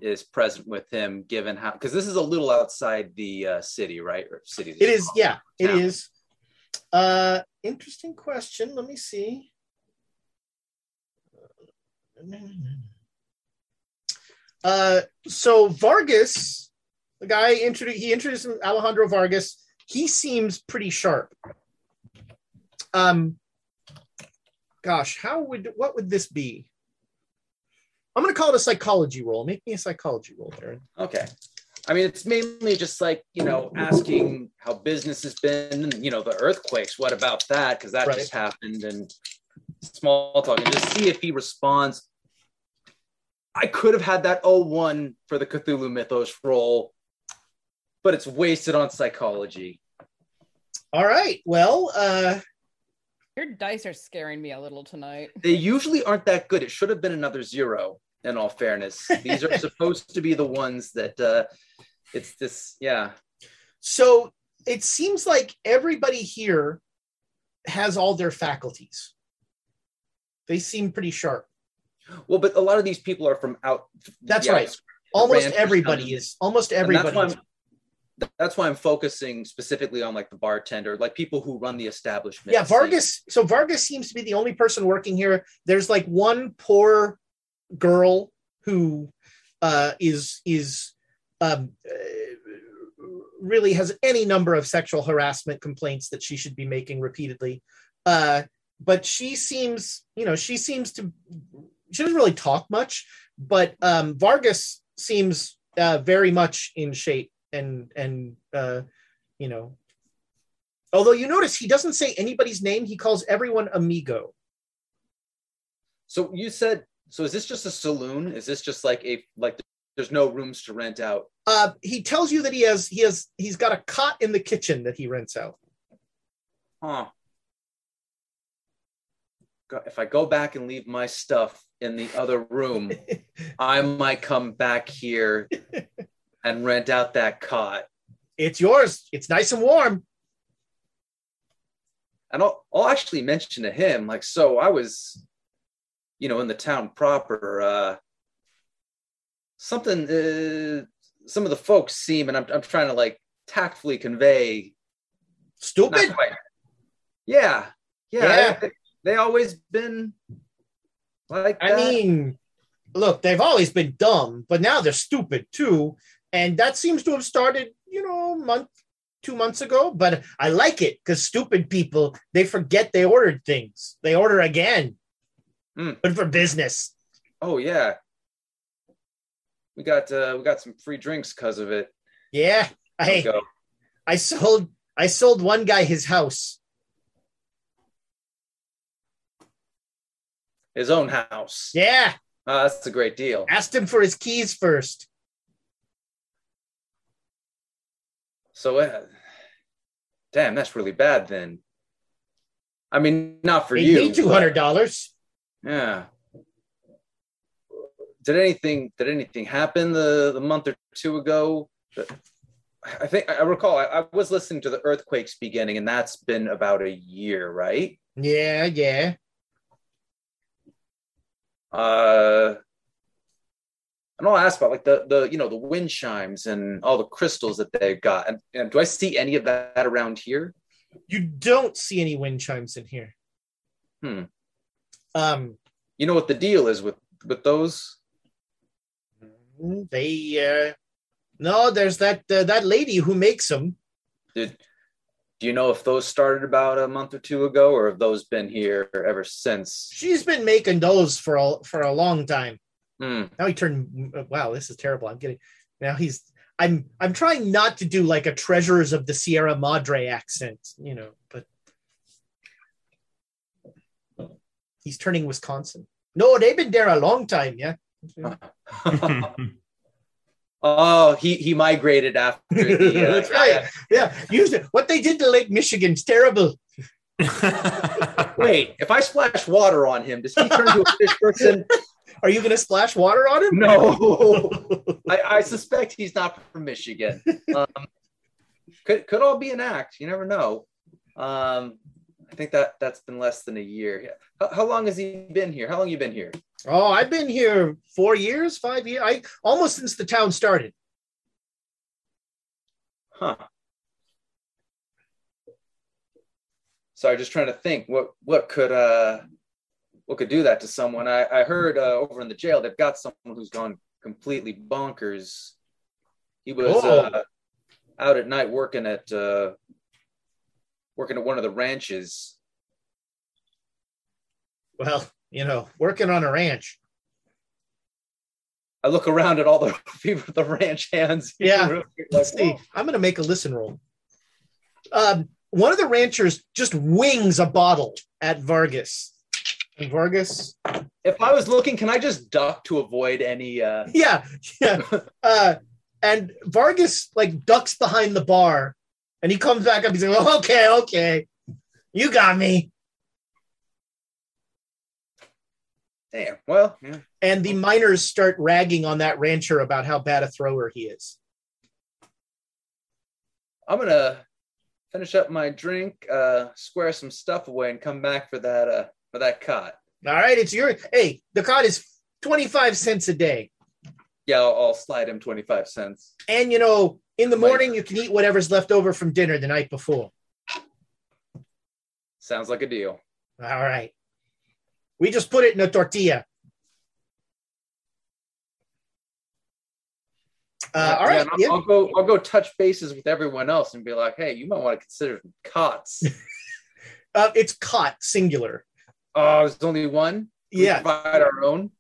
is present with him, given how, because this is a little outside the city, right? Or city. It is, yeah, it is. Interesting question. Let me see. So Vargas, the guy introduced Alejandro Vargas. He seems pretty sharp. Gosh, what would this be? I'm going to call it a psychology roll. Make me a psychology roll, Aaron. Okay. I mean, it's mainly just like, you know, asking how business has been, and, you know, the earthquakes, what about that? Because that just happened, and small talk, and just see if he responds. I could have had that 01 for the Cthulhu Mythos roll, but it's wasted on psychology. All right, well... Your dice are scaring me a little tonight. They usually aren't that good. It should have been another zero, in all fairness. These are supposed to be the ones that... it's this, yeah. So it seems like everybody here has all their faculties. They seem pretty sharp. Well, but a lot of these people are from out... That's right. Almost everybody is. Almost everybody is. That's why I'm focusing specifically on like the bartender, like people who run the establishment. Yeah, Vargas. So Vargas seems to be the only person working here. There's like one poor girl who really has any number of sexual harassment complaints that she should be making repeatedly. But she seems, you know, she seems to, she doesn't really talk much, but Vargas seems very much in shape. And you know, although you notice he doesn't say anybody's name, he calls everyone amigo. So you said, so is this just a saloon? Is this just like a, like there's no rooms to rent out? He tells you that he's got a cot in the kitchen that he rents out. Huh. If I go back and leave my stuff in the other room, I might come back here and rent out that cot. It's yours. It's nice and warm. And I'll actually mention to him, like, so I was, you know, in the town proper, some of the folks seem, and I'm trying to like tactfully convey. Stupid? Yeah. They always been like that. I mean, look, they've always been dumb, but now they're stupid too. And that seems to have started, you know, two months ago. But I like it because stupid people, they forget they ordered things. They order again. Good for business. Oh, yeah. We got some free drinks because of it. Yeah. I sold one guy his house. His own house. Yeah. That's a great deal. Asked him for his keys first. So, damn, that's really bad then. I mean, not for you. You need $200. But, yeah. Did anything happen the month or two ago? I think I recall I was listening to the earthquakes beginning, and that's been about a year, right? Yeah. And I'll ask about like the you know, the wind chimes and all the crystals that they've got. And do I see any of that around here? You don't see any wind chimes in here. You know what the deal is with those? They no, there's that lady who makes them. Do you know if those started about a month or two ago, or have those been here ever since? She's been making those for a long time. Now he turned. Wow, this is terrible. I'm getting. Now he's. I'm trying not to do like a Treasures of the Sierra Madre accent, you know. But he's turning Wisconsin. No, they've been there a long time. Yeah. Oh, he migrated after. That's right. Yeah. Usually, what they did to Lake Michigan is terrible. Wait, if I splash water on him, does he turn to a fish person? Are you going to splash water on him? No. I suspect he's not from Michigan. Could all be an act. You never know. I think that's been less than a year. Yeah. How long has he been here? How long you been here? Oh, I've been here 4 years, 5 years. Almost since the town started. Huh. Sorry, just trying to think. What could do that to someone? I heard over in the jail, they've got someone who's gone completely bonkers. He was out at night working at one of the ranches. Well, you know, working on a ranch. I look around at all the people, the ranch hands. Yeah. Let's see. Whoa. I'm going to make a listen roll. One of the ranchers just wings a bottle at Vargas. And Vargas. If I was looking, can I just duck to avoid any? Yeah. And Vargas like ducks behind the bar, and he comes back up. He's like, oh, "Okay, you got me." Damn. Well, yeah. And the miners start ragging on that rancher about how bad a thrower he is. I'm gonna finish up my drink, square some stuff away, and come back for that cot. All right, it's your. Hey, the cot is 25 cents a day. Yeah, I'll slide him 25 cents. And, you know, in the morning, you can eat whatever's left over from dinner the night before. Sounds like a deal. All right. We just put it in a tortilla. All right. Yeah. I'll go touch bases with everyone else and be like, hey, you might want to consider cots. It's cot, singular. Oh, there's only one? Yeah. We provide our own?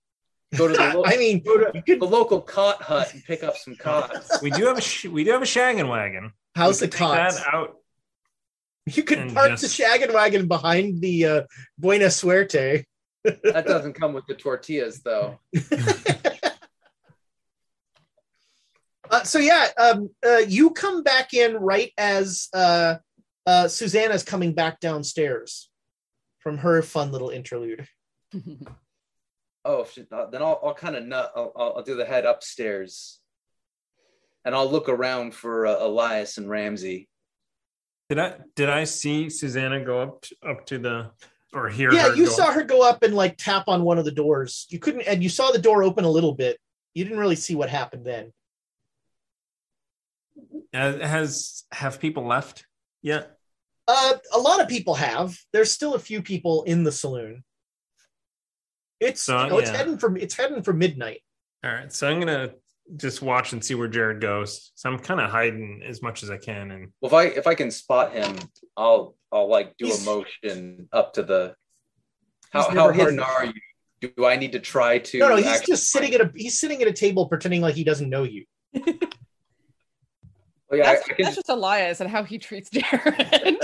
Go to the local, the local cot hut and pick up some cots. We do have a shaggin' wagon. How's the cots? You could park the shaggin' wagon behind the Buena Suerte. That doesn't come with the tortillas, though. You come back in right as Susanna's coming back downstairs from her fun little interlude. Oh, then I'll kind of nut. I'll do the head upstairs, and I'll look around for Elias and Ramsay. Did I see Susanna go up to the or hear? Yeah, you saw her go up and like tap on one of the doors. You couldn't, and you saw the door open a little bit. You didn't really see what happened then. Have people left yet? A lot of people have. There's still a few people in the saloon. It's heading for midnight. All right, so I'm gonna just watch and see where Jared goes. So I'm kind of hiding as much as I can. And well, if I can spot him, I'll like do a motion up to the. How hidden are you? Do I need to try to? No, he's just sitting at a table pretending like he doesn't know you. Well, yeah, that's just Elias and how he treats Jared.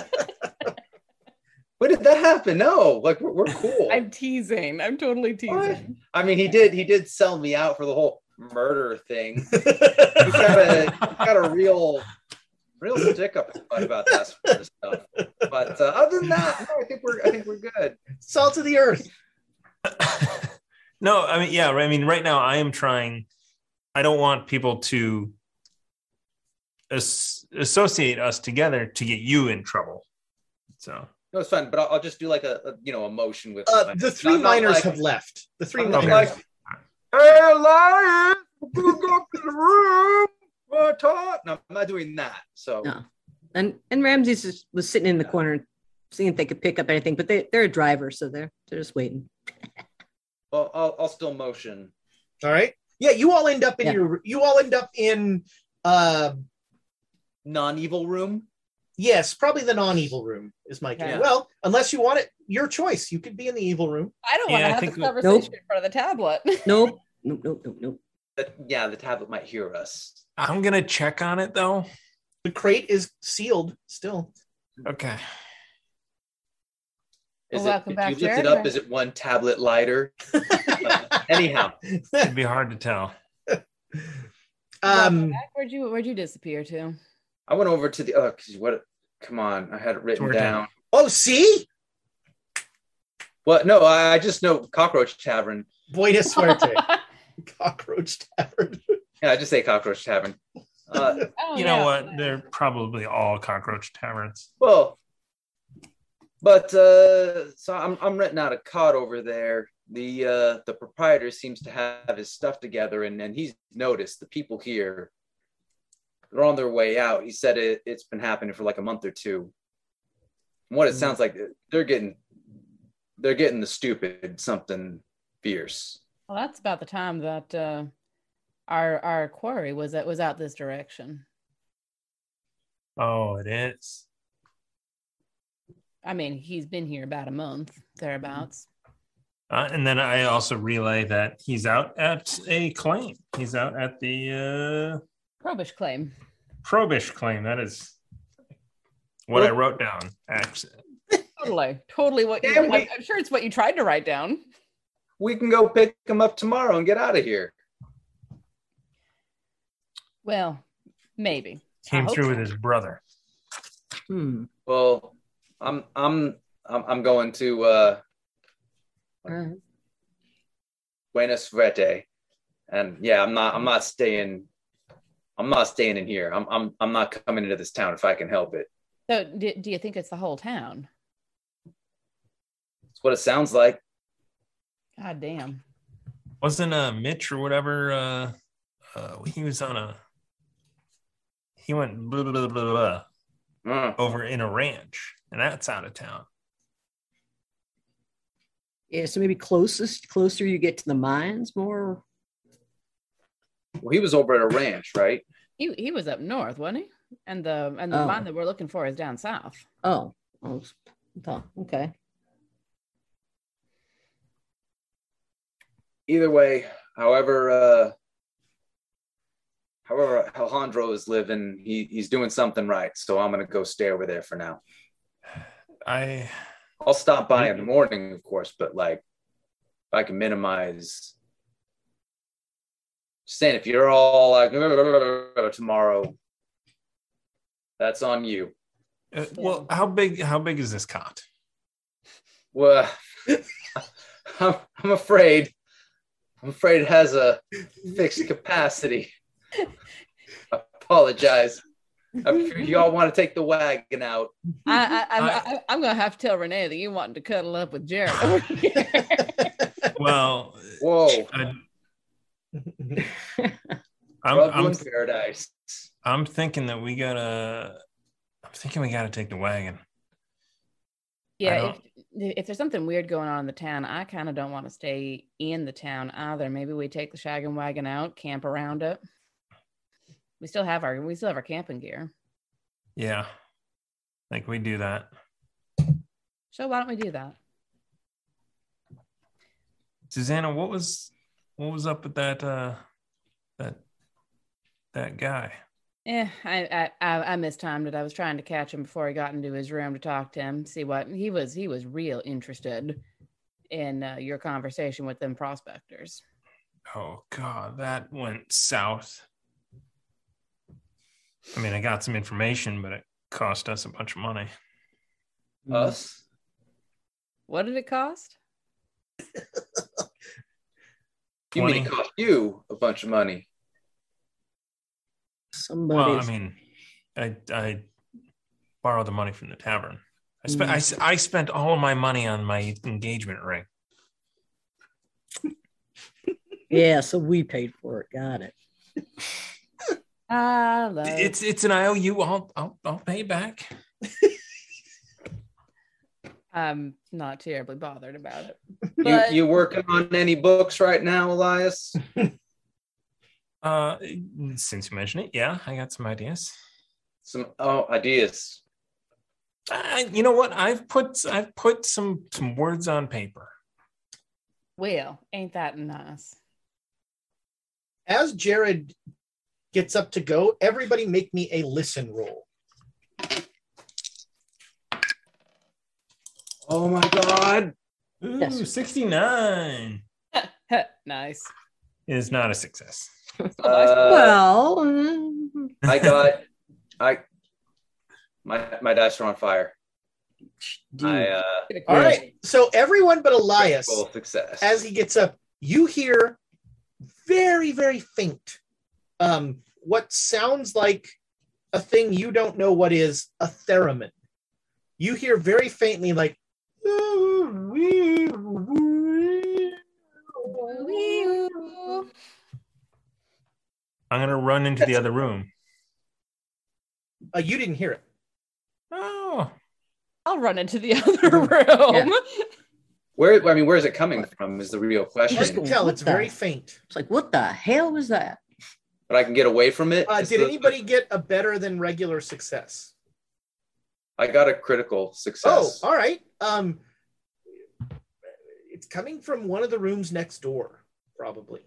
When did that happen? No, like we're cool. I'm teasing. I'm totally teasing. What? I mean, he did sell me out for the whole murder thing. He's got a real stick up about that sort of stuff. But other than that, no, I think we're good. Salt of the earth. No, I mean, yeah. I mean, right now I am trying. I don't want people to associate us together to get you in trouble. So. No, it's fine, but I'll just do like a motion with the three miners have left. The three miners. Like, hey, Elias, we'll go up to the room. We'll talk. No, I'm not doing that. So no. And Ramsay was sitting in the corner, seeing if they could pick up anything. But they're a driver, so they're just waiting. Well, I'll still motion. All right. Yeah, you all end up in non-evil room. Yes, probably the non-evil room is my guess. Yeah. Well, unless you want it, your choice. You could be in the evil room. I don't want to have this conversation in front of the tablet. Nope. But yeah, the tablet might hear us. I'm going to check on it, though. The crate is sealed still. Okay. If you lift it up, is it one tablet lighter? Anyhow. It'd be hard to tell. Where'd you disappear to? I went over to the what? Come on, I had it written down. Oh, see? What? No, I just know Cockroach Tavern. Buena Suerte. Cockroach Tavern. Yeah, I just say Cockroach Tavern. Know what? They're probably all Cockroach Taverns. Well, but so I'm renting out a cot over there. The proprietor seems to have his stuff together, and he's noticed the people here. They're on their way out. He said it's been happening for like a month or two. And what it sounds like, they're getting the stupid something fierce. Well, that's about the time that our quarry was out this direction. Oh, it is. I mean, he's been here about a month, thereabouts. And then I also relay that he's out at a claim. He's out at the... Probish claim. Probish claim. That is what I wrote down. Totally what you... I'm sure it's what you tried to write down. We can go pick him up tomorrow and get out of here. Well, maybe. Came through with his brother. Well, I'm going to Buenos Aires, and I'm not staying in here. I'm not coming into this town if I can help it. So, do you think it's the whole town? It's what it sounds like. God damn! Wasn't Mitch or whatever? He was on a. He went blah blah blah blah blah over in a ranch, and that's out of town. Yeah, so maybe closer you get to the mines, more. Well, he was over at a ranch, right? He was up north, wasn't he? And the mine that we're looking for is down south. Oh, okay. Either way, however Alejandro is living, he's doing something right. So I'm gonna go stay over there for now. I'll stop by in the morning, of course, but if I can minimize, just saying, if you're all tomorrow, that's on you. Well, how big is this cot? Well, I'm afraid it has a fixed capacity. I apologize. I'm sure y'all want to take the wagon out. I'm going to have to tell Renee that you wanted to cuddle up with Jared over here. Well, whoa. I'm paradise. I'm thinking we gotta take the wagon. Yeah, if there's something weird going on in the town, I kind of don't want to stay in the town either. Maybe we take the shaggin' wagon out, camp around it. We still have our camping gear. Yeah. I think we do that. So why don't we do that? Susanna, what was up with that that guy? Yeah, I mistimed it. I was trying to catch him before he got into his room to talk to him, see what he was real interested in your conversation with them prospectors. Oh God, that went south. I mean, I got some information, but it cost us a bunch of money. Us? What did it cost? You mean it cost you a bunch of money? Well, I mean, I borrowed the money from the tavern. I spent all of my money on my engagement ring. Yeah, so we paid for it. Got it. It's an IOU. I'll pay back. I'm not terribly bothered about it. But... You working on any books right now, Elias? Since you mentioned it, yeah, I got some ideas. You know what? I've put some words on paper. Well, ain't that nice? As Jared gets up to go, everybody make me a listen roll. Oh my God. Ooh, yes. 69. Nice. It is not a success. My dice are on fire. All right, so everyone but Elias, success. As he gets up, you hear very, very faint what sounds like a thing you don't know what is, a theremin. You hear very faintly like I'm going to run into the other room. You didn't hear it. Oh. I'll run into the other room. Yeah. Where is it coming from is the real question. You can tell it's very faint. It's like, what the hell was that? But I can get away from it. Did anybody get a better than regular success? I got a critical success. Oh, all right. It's coming from one of the rooms next door, probably.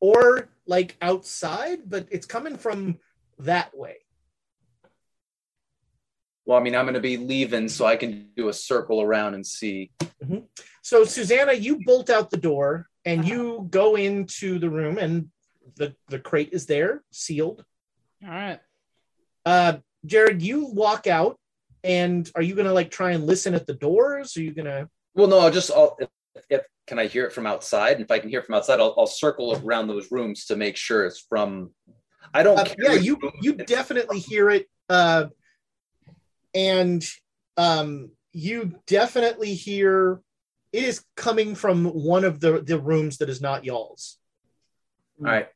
Or like outside, but it's coming from that way. Well, I mean, I'm going to be leaving, so I can do a circle around and see. Mm-hmm. So, Susanna, you bolt out the door, and you go into the room, and the crate is there, sealed. All right. Jared, you walk out, and are you going to, like, try and listen at the doors? Are you going to... Well, no, I'll can I hear it from outside? And if I can hear it from outside, I'll circle around those rooms to make sure it's from... I don't care. Yeah, you definitely hear it... you definitely hear it is coming from one of the rooms that is not y'all's. All right.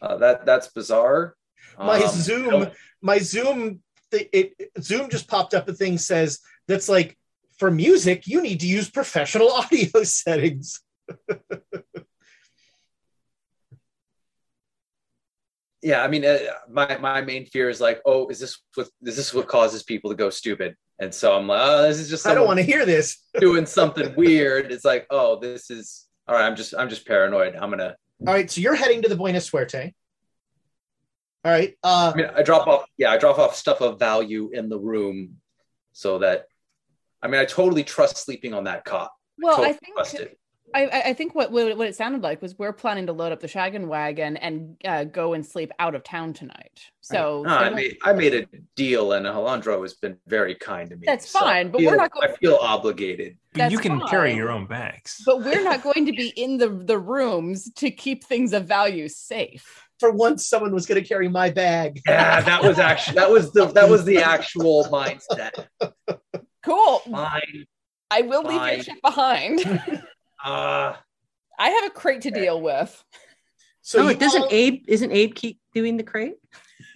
That's bizarre. My Zoom just popped up a thing says that's like, for music, you need to use professional audio settings. Yeah, I mean, my main fear is like, oh, is this what causes people to go stupid? And so I'm like, oh, this is just I don't want to hear this doing something weird. It's like, oh, this is all right. I'm just paranoid. All right, so you're heading to the Buena Suerte. All right. I drop off stuff of value in the room, so that I totally trust sleeping on that cot. Well, I think what it sounded like was we're planning to load up the shaggin' wagon and go and sleep out of town tonight. So I made a deal, and Alejandro has been very kind to me. That's fine, but we're not going. I feel obligated. But you can carry your own bags. But we're not going to be in the rooms to keep things of value safe. For once, someone was going to carry my bag. Yeah, that was the actual mindset. Cool. Fine. I will leave your shit behind. I have a crate to deal with. So isn't Abe keep doing the crate?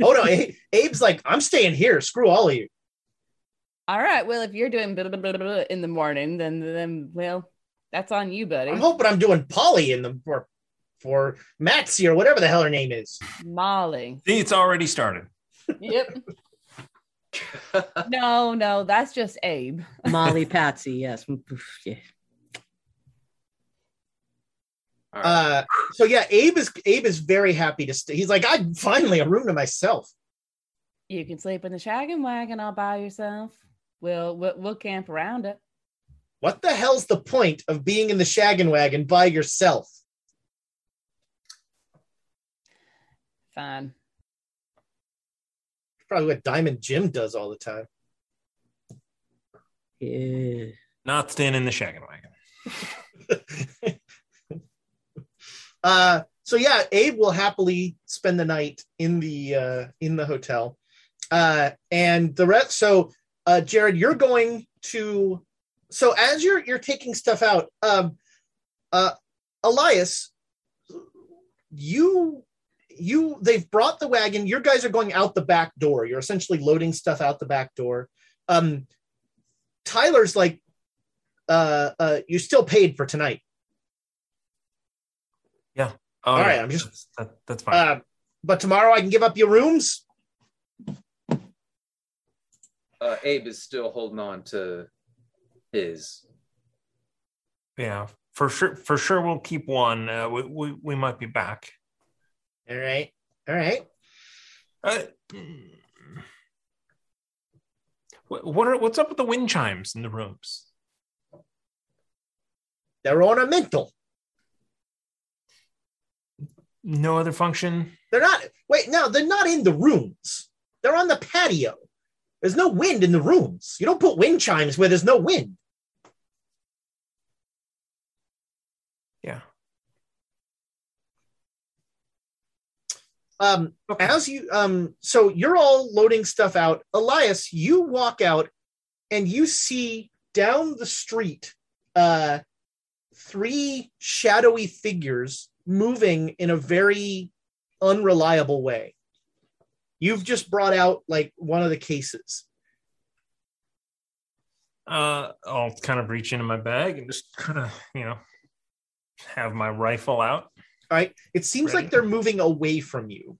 Oh no, Abe's like, I'm staying here. Screw all of you. All right. Well, if you're doing blah, blah, blah, blah in the morning, then well, that's on you, buddy. I'm hoping I'm doing Polly in the for Maxie or whatever the hell her name is. Molly. See, it's already started. Yep. No, that's just Abe. Molly, Patsy, yes. Yeah. Right. So yeah, Abe is very happy to stay. He's like, I finally a room to myself. You can sleep in the shaggin' wagon all by yourself. We'll camp around it. What the hell's the point of being in the shaggin' wagon by yourself? Fine. Probably what Diamond Jim does all the time. Yeah. Not staying in the shaggin' wagon. So yeah, Abe will happily spend the night in the hotel, and the rest. So, Jared, you're going to. So as you're taking stuff out, Elias, they've brought the wagon. Your guys are going out the back door. You're essentially loading stuff out the back door. Tyler's like, you still paid for tonight. Yeah. All right. I'm just that's fine. But tomorrow I can give up your rooms. Abe is still holding on to his. Yeah, for sure. We'll keep one. We might be back. All right. What's up with the wind chimes in the rooms? They're ornamental. No other function? They're not in the rooms. They're on the patio. There's no wind in the rooms. You don't put wind chimes where there's no wind. Yeah. Okay. As you, so you're all loading stuff out. Elias, you walk out and you see down the street, three shadowy figures moving in a very unreliable way. You've just brought out like one of the cases. I'll kind of reach into my bag and just kind of, have my rifle out. All right. It seems like they're moving away from you.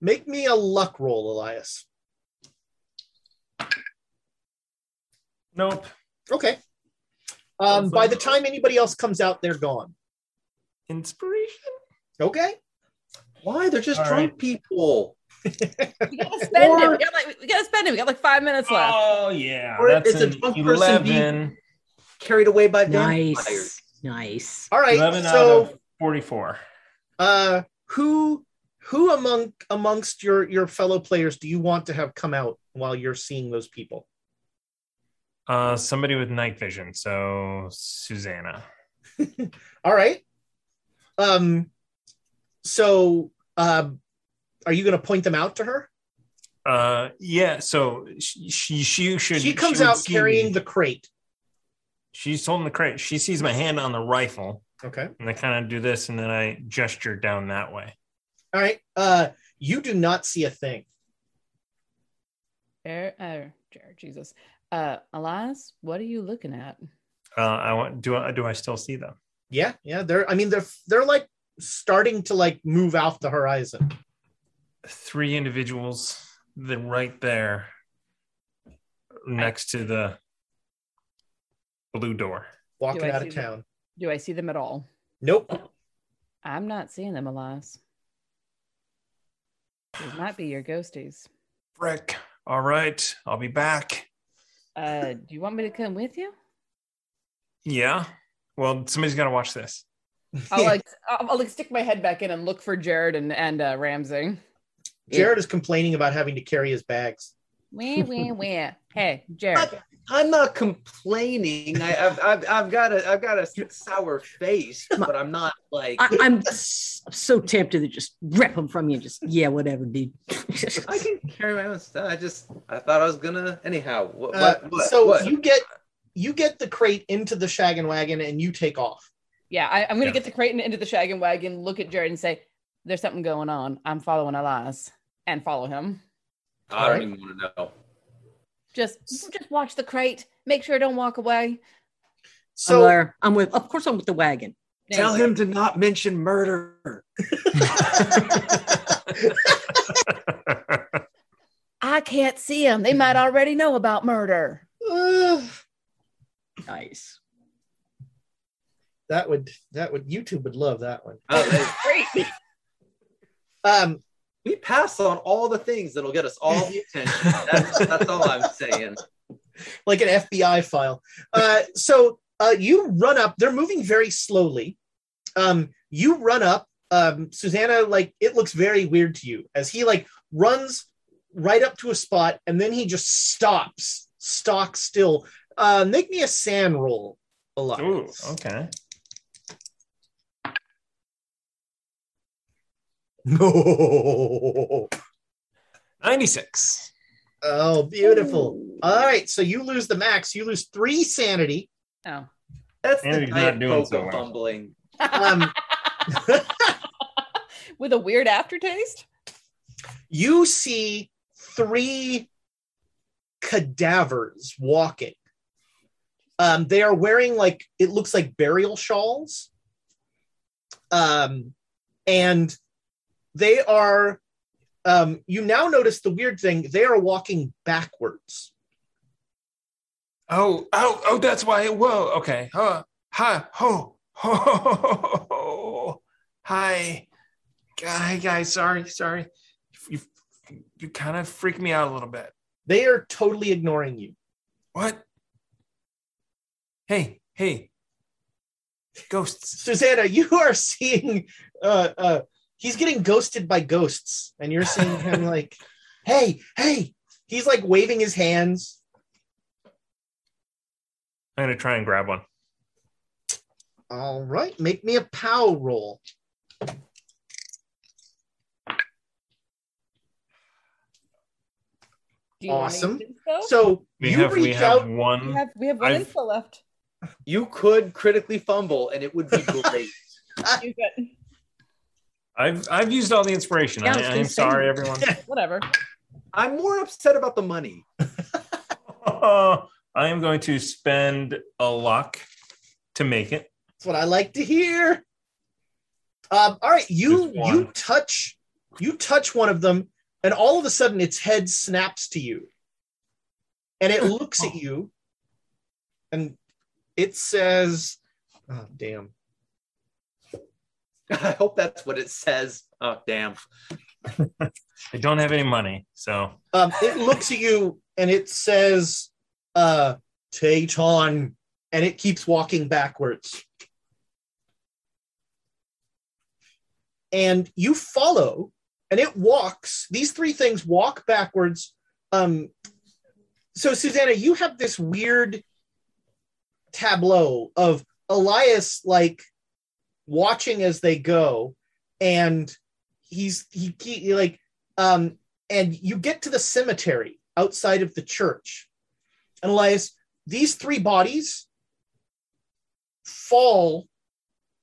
Make me a luck roll, Elias. Nope. Okay. By the time anybody else comes out, they're gone. Inspiration? Okay. Why? They're just drunk people. We gotta spend it. We got like 5 minutes left. Oh yeah. Or that's a drunk 11. Person being carried away by vampires. Nice. All right. 11 so out of 44. Who amongst your fellow players do you want to have come out while you're seeing those people? Somebody with night vision. So Susanna. All right. So are you going to point them out to her? Yeah. So she should. She comes out carrying the crate. She's holding the crate. She sees my hand on the rifle. Okay. And I kind of do this, and then I gesture down that way. All right. You do not see a thing. Jesus. Elias, what are you looking at? Do I still see them? Yeah. They're like starting to like move off the horizon. Three individuals, they're right there next to the blue door. Walking out of town. Do I see them at all? Nope. I'm not seeing them, Elias. It might be your ghosties. Frick. All right. I'll be back. Do you want me to come with you? Yeah. Well, somebody's got to watch this. I'll stick my head back in and look for Jared and Ramsay. Jared is complaining about having to carry his bags. Wee. Hey, Jared. I'm not complaining. I've got a sour face, but I'm not like. I'm so tempted to just rip them from you. And just whatever, dude. I can carry my own stuff. I thought I was gonna anyhow. What? You get the crate into the shaggin' wagon and you take off. Yeah, I'm gonna get the crate into the shaggin' wagon. Look at Jared and say, "There's something going on. I'm following Elias and follow him." I don't even want to know. Just watch the crate. Make sure I don't walk away. So I'm with the wagon. Tell him to not mention murder. I can't see him. They might already know about murder. Nice. That would YouTube would love that one. Oh, great. We pass on all the things that'll get us all the attention. That's all I'm saying. Like an FBI file. So you run up. They're moving very slowly. You run up. Susanna, like, it looks very weird to you as he, like, runs right up to a spot, and then he just stops, stock still. Make me a sand roll. A lot. Ooh, okay. No. 96. Oh, beautiful. Ooh. All right, so you lose the max. You lose 3 sanity. Oh. That's the giant poker fumbling. With a weird aftertaste? You see 3 cadavers walking. They are wearing, like, it looks like burial shawls. And they are, you now notice the weird thing, they are walking backwards. Oh, that's why, whoa, okay. Hi, ho, ho, ho, ho, hi. Hi, guys, sorry. You kind of freaked me out a little bit. They are totally ignoring you. What? Hey, ghosts. Susanna, you are seeing, he's getting ghosted by ghosts, and you're seeing him like, hey, he's like waving his hands. I'm going to try and grab one. All right, make me a POW roll. Awesome. So we have one info left. You could critically fumble, and it would be great. I've used all the inspiration. Yeah, I'm sorry, everyone. Whatever. I'm more upset about the money. I am going to spend a luck to make it. That's what I like to hear. All right, you touch one of them, and all of a sudden its head snaps to you, and it looks at you, And it says, oh, damn. I hope that's what it says. Oh, damn. I don't have any money, so. It looks at you and it says, Tayton, and it keeps walking backwards. And you follow, and it walks. These three things walk backwards. So, Susanna, you have this weird tableau of Elias, like, watching as they go, and he like, and you get to the cemetery outside of the church. And Elias, these three bodies fall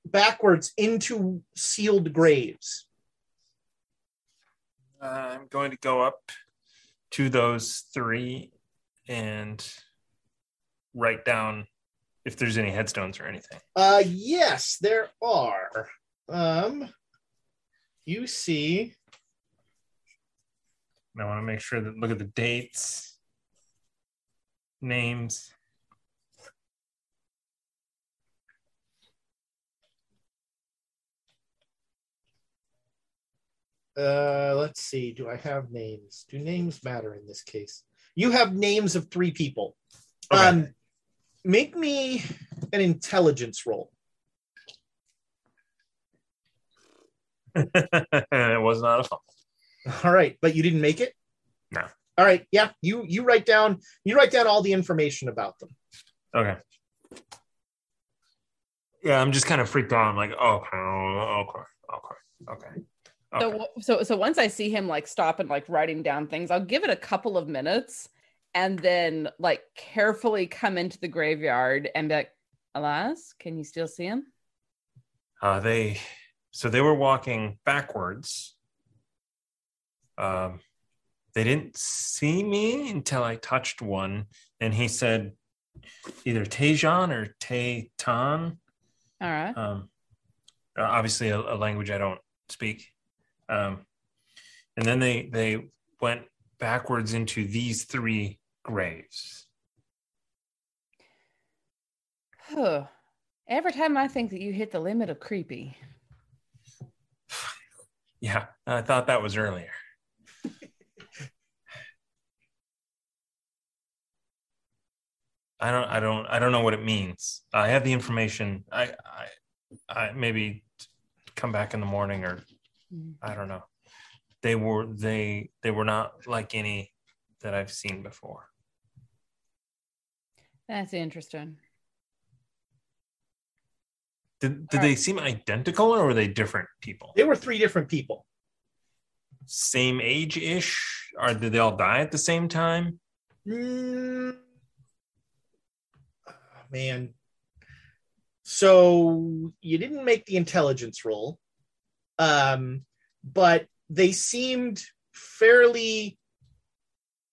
backwards into sealed graves. I'm going to go up to those three and write down if there's any headstones or anything. Yes, there are. You see. I want to make sure that, look at the dates, names. Let's see, do I have names? Do names matter in this case? You have names of three people. Okay. Make me an intelligence roll. It was not a fumble. All right, but you didn't make it? No. All right, yeah, you write down all the information about them. Okay. Yeah, I'm just kind of freaked out. I'm like, okay. So once I see him like stop and like writing down things, I'll give it a couple of minutes and then like carefully come into the graveyard and be like, Elias, can you still see him? They were walking backwards. They didn't see me until I touched one, and he said either Tejan or Tayton. All right. Obviously a language I don't speak. And then they went backwards into these three graves. Oh, every time I think that you hit the limit of creepy. Yeah, I thought that was earlier. I don't know what it means. I have the information. I maybe come back in the morning, or I don't know. They were not like any that I've seen before. That's interesting. Did they seem identical, or were they different people? They were three different people. Same age-ish? Or did they all die at the same time? Oh, man. So you didn't make the intelligence roll. But they seemed fairly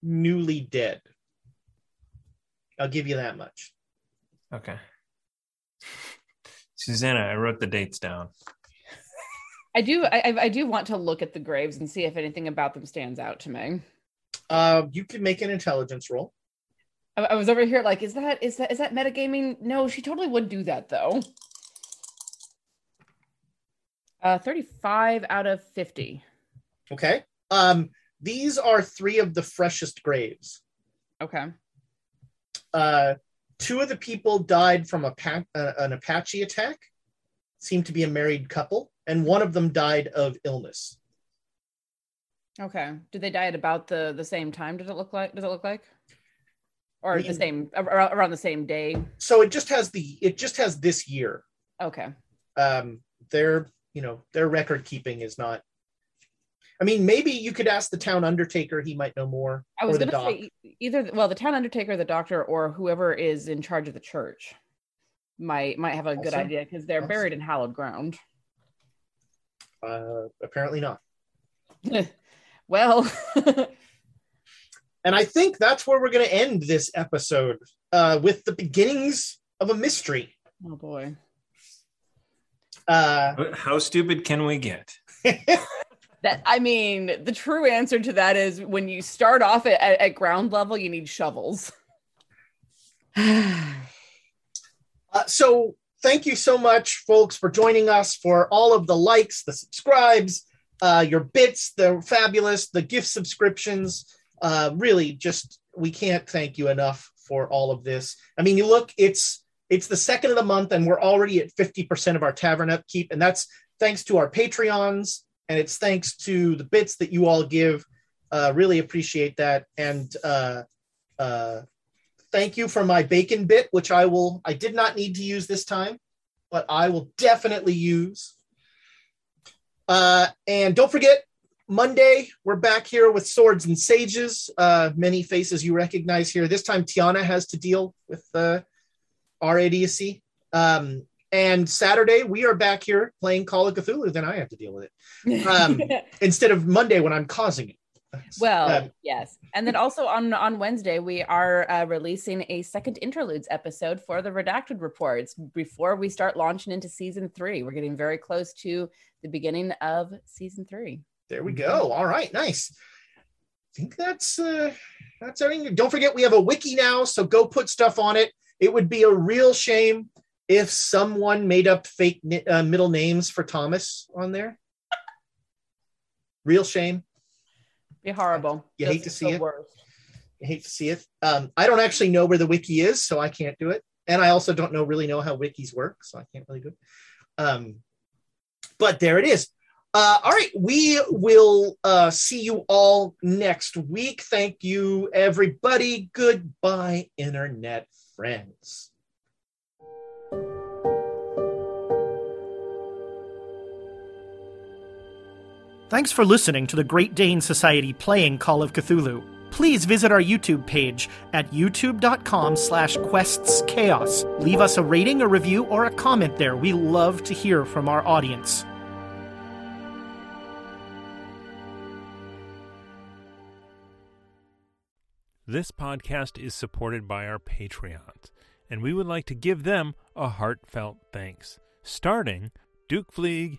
newly dead. I'll give you that much. Okay. Susanna, I wrote the dates down. I do want to look at the graves and see if anything about them stands out to me. You can make an intelligence roll. I was over here like, is that metagaming? No, she totally would do that though. 35 out of 50. Okay. These are three of the freshest graves. Okay. Two of the people died from an Apache attack. Seemed to be a married couple. And one of them died of illness. Okay. Did they die at about the same time? Does it look like? Or the same, around the same day? So it just has this year. Okay. Their record keeping is not. I mean, maybe you could ask the town undertaker; he might know more. I was going to say the town undertaker, the doctor, or whoever is in charge of the church might have a good idea, because they're buried in hallowed ground. Apparently not. Well, and I think that's where we're going to end this episode, with the beginnings of a mystery. Oh boy. How stupid can we get? The true answer to that is when you start off at ground level, you need shovels. So thank you so much, folks, for joining us, for all of the likes, the subscribes, your bits, the fabulous, the gift subscriptions. Really, just we can't thank you enough for all of this. I mean, you look, it's the second of the month, and we're already at 50% of our tavern upkeep, and that's thanks to our Patreons, and it's thanks to the bits that you all give. Really appreciate that, and thank you for my bacon bit, which I did not need to use this time, but I will definitely use. And don't forget, Monday, we're back here with Swords and Sages. Many faces you recognize here. This time, Tiana has to deal with our idiocy. And Saturday, we are back here playing Call of Cthulhu. Then I have to deal with it. Instead of Monday when I'm causing it. Well, yes. And then also on Wednesday, we are releasing a second interludes episode for the Redacted Reports before we start launching into season 3. We're getting very close to the beginning of season 3. There we go. All right. Nice. I think that's everything. Don't forget, we have a wiki now, so go put stuff on it. It would be a real shame if someone made up fake middle names for Thomas on there. Real shame. Be horrible. You hate to see it. You hate to see it. I don't actually know where the wiki is, so I can't do it. And I also don't really know how wikis work, so I can't really do it. But there it is. All right. We will see you all next week. Thank you, everybody. Goodbye, internet friends. Thanks for listening to the Great Dane Society playing Call of Cthulhu. Please visit our YouTube page at youtube.com/questschaos. Leave us a rating, a review, or a comment there. We love to hear from our audience. This podcast is supported by our Patreons, and we would like to give them a heartfelt thanks, starting Duke Fleeg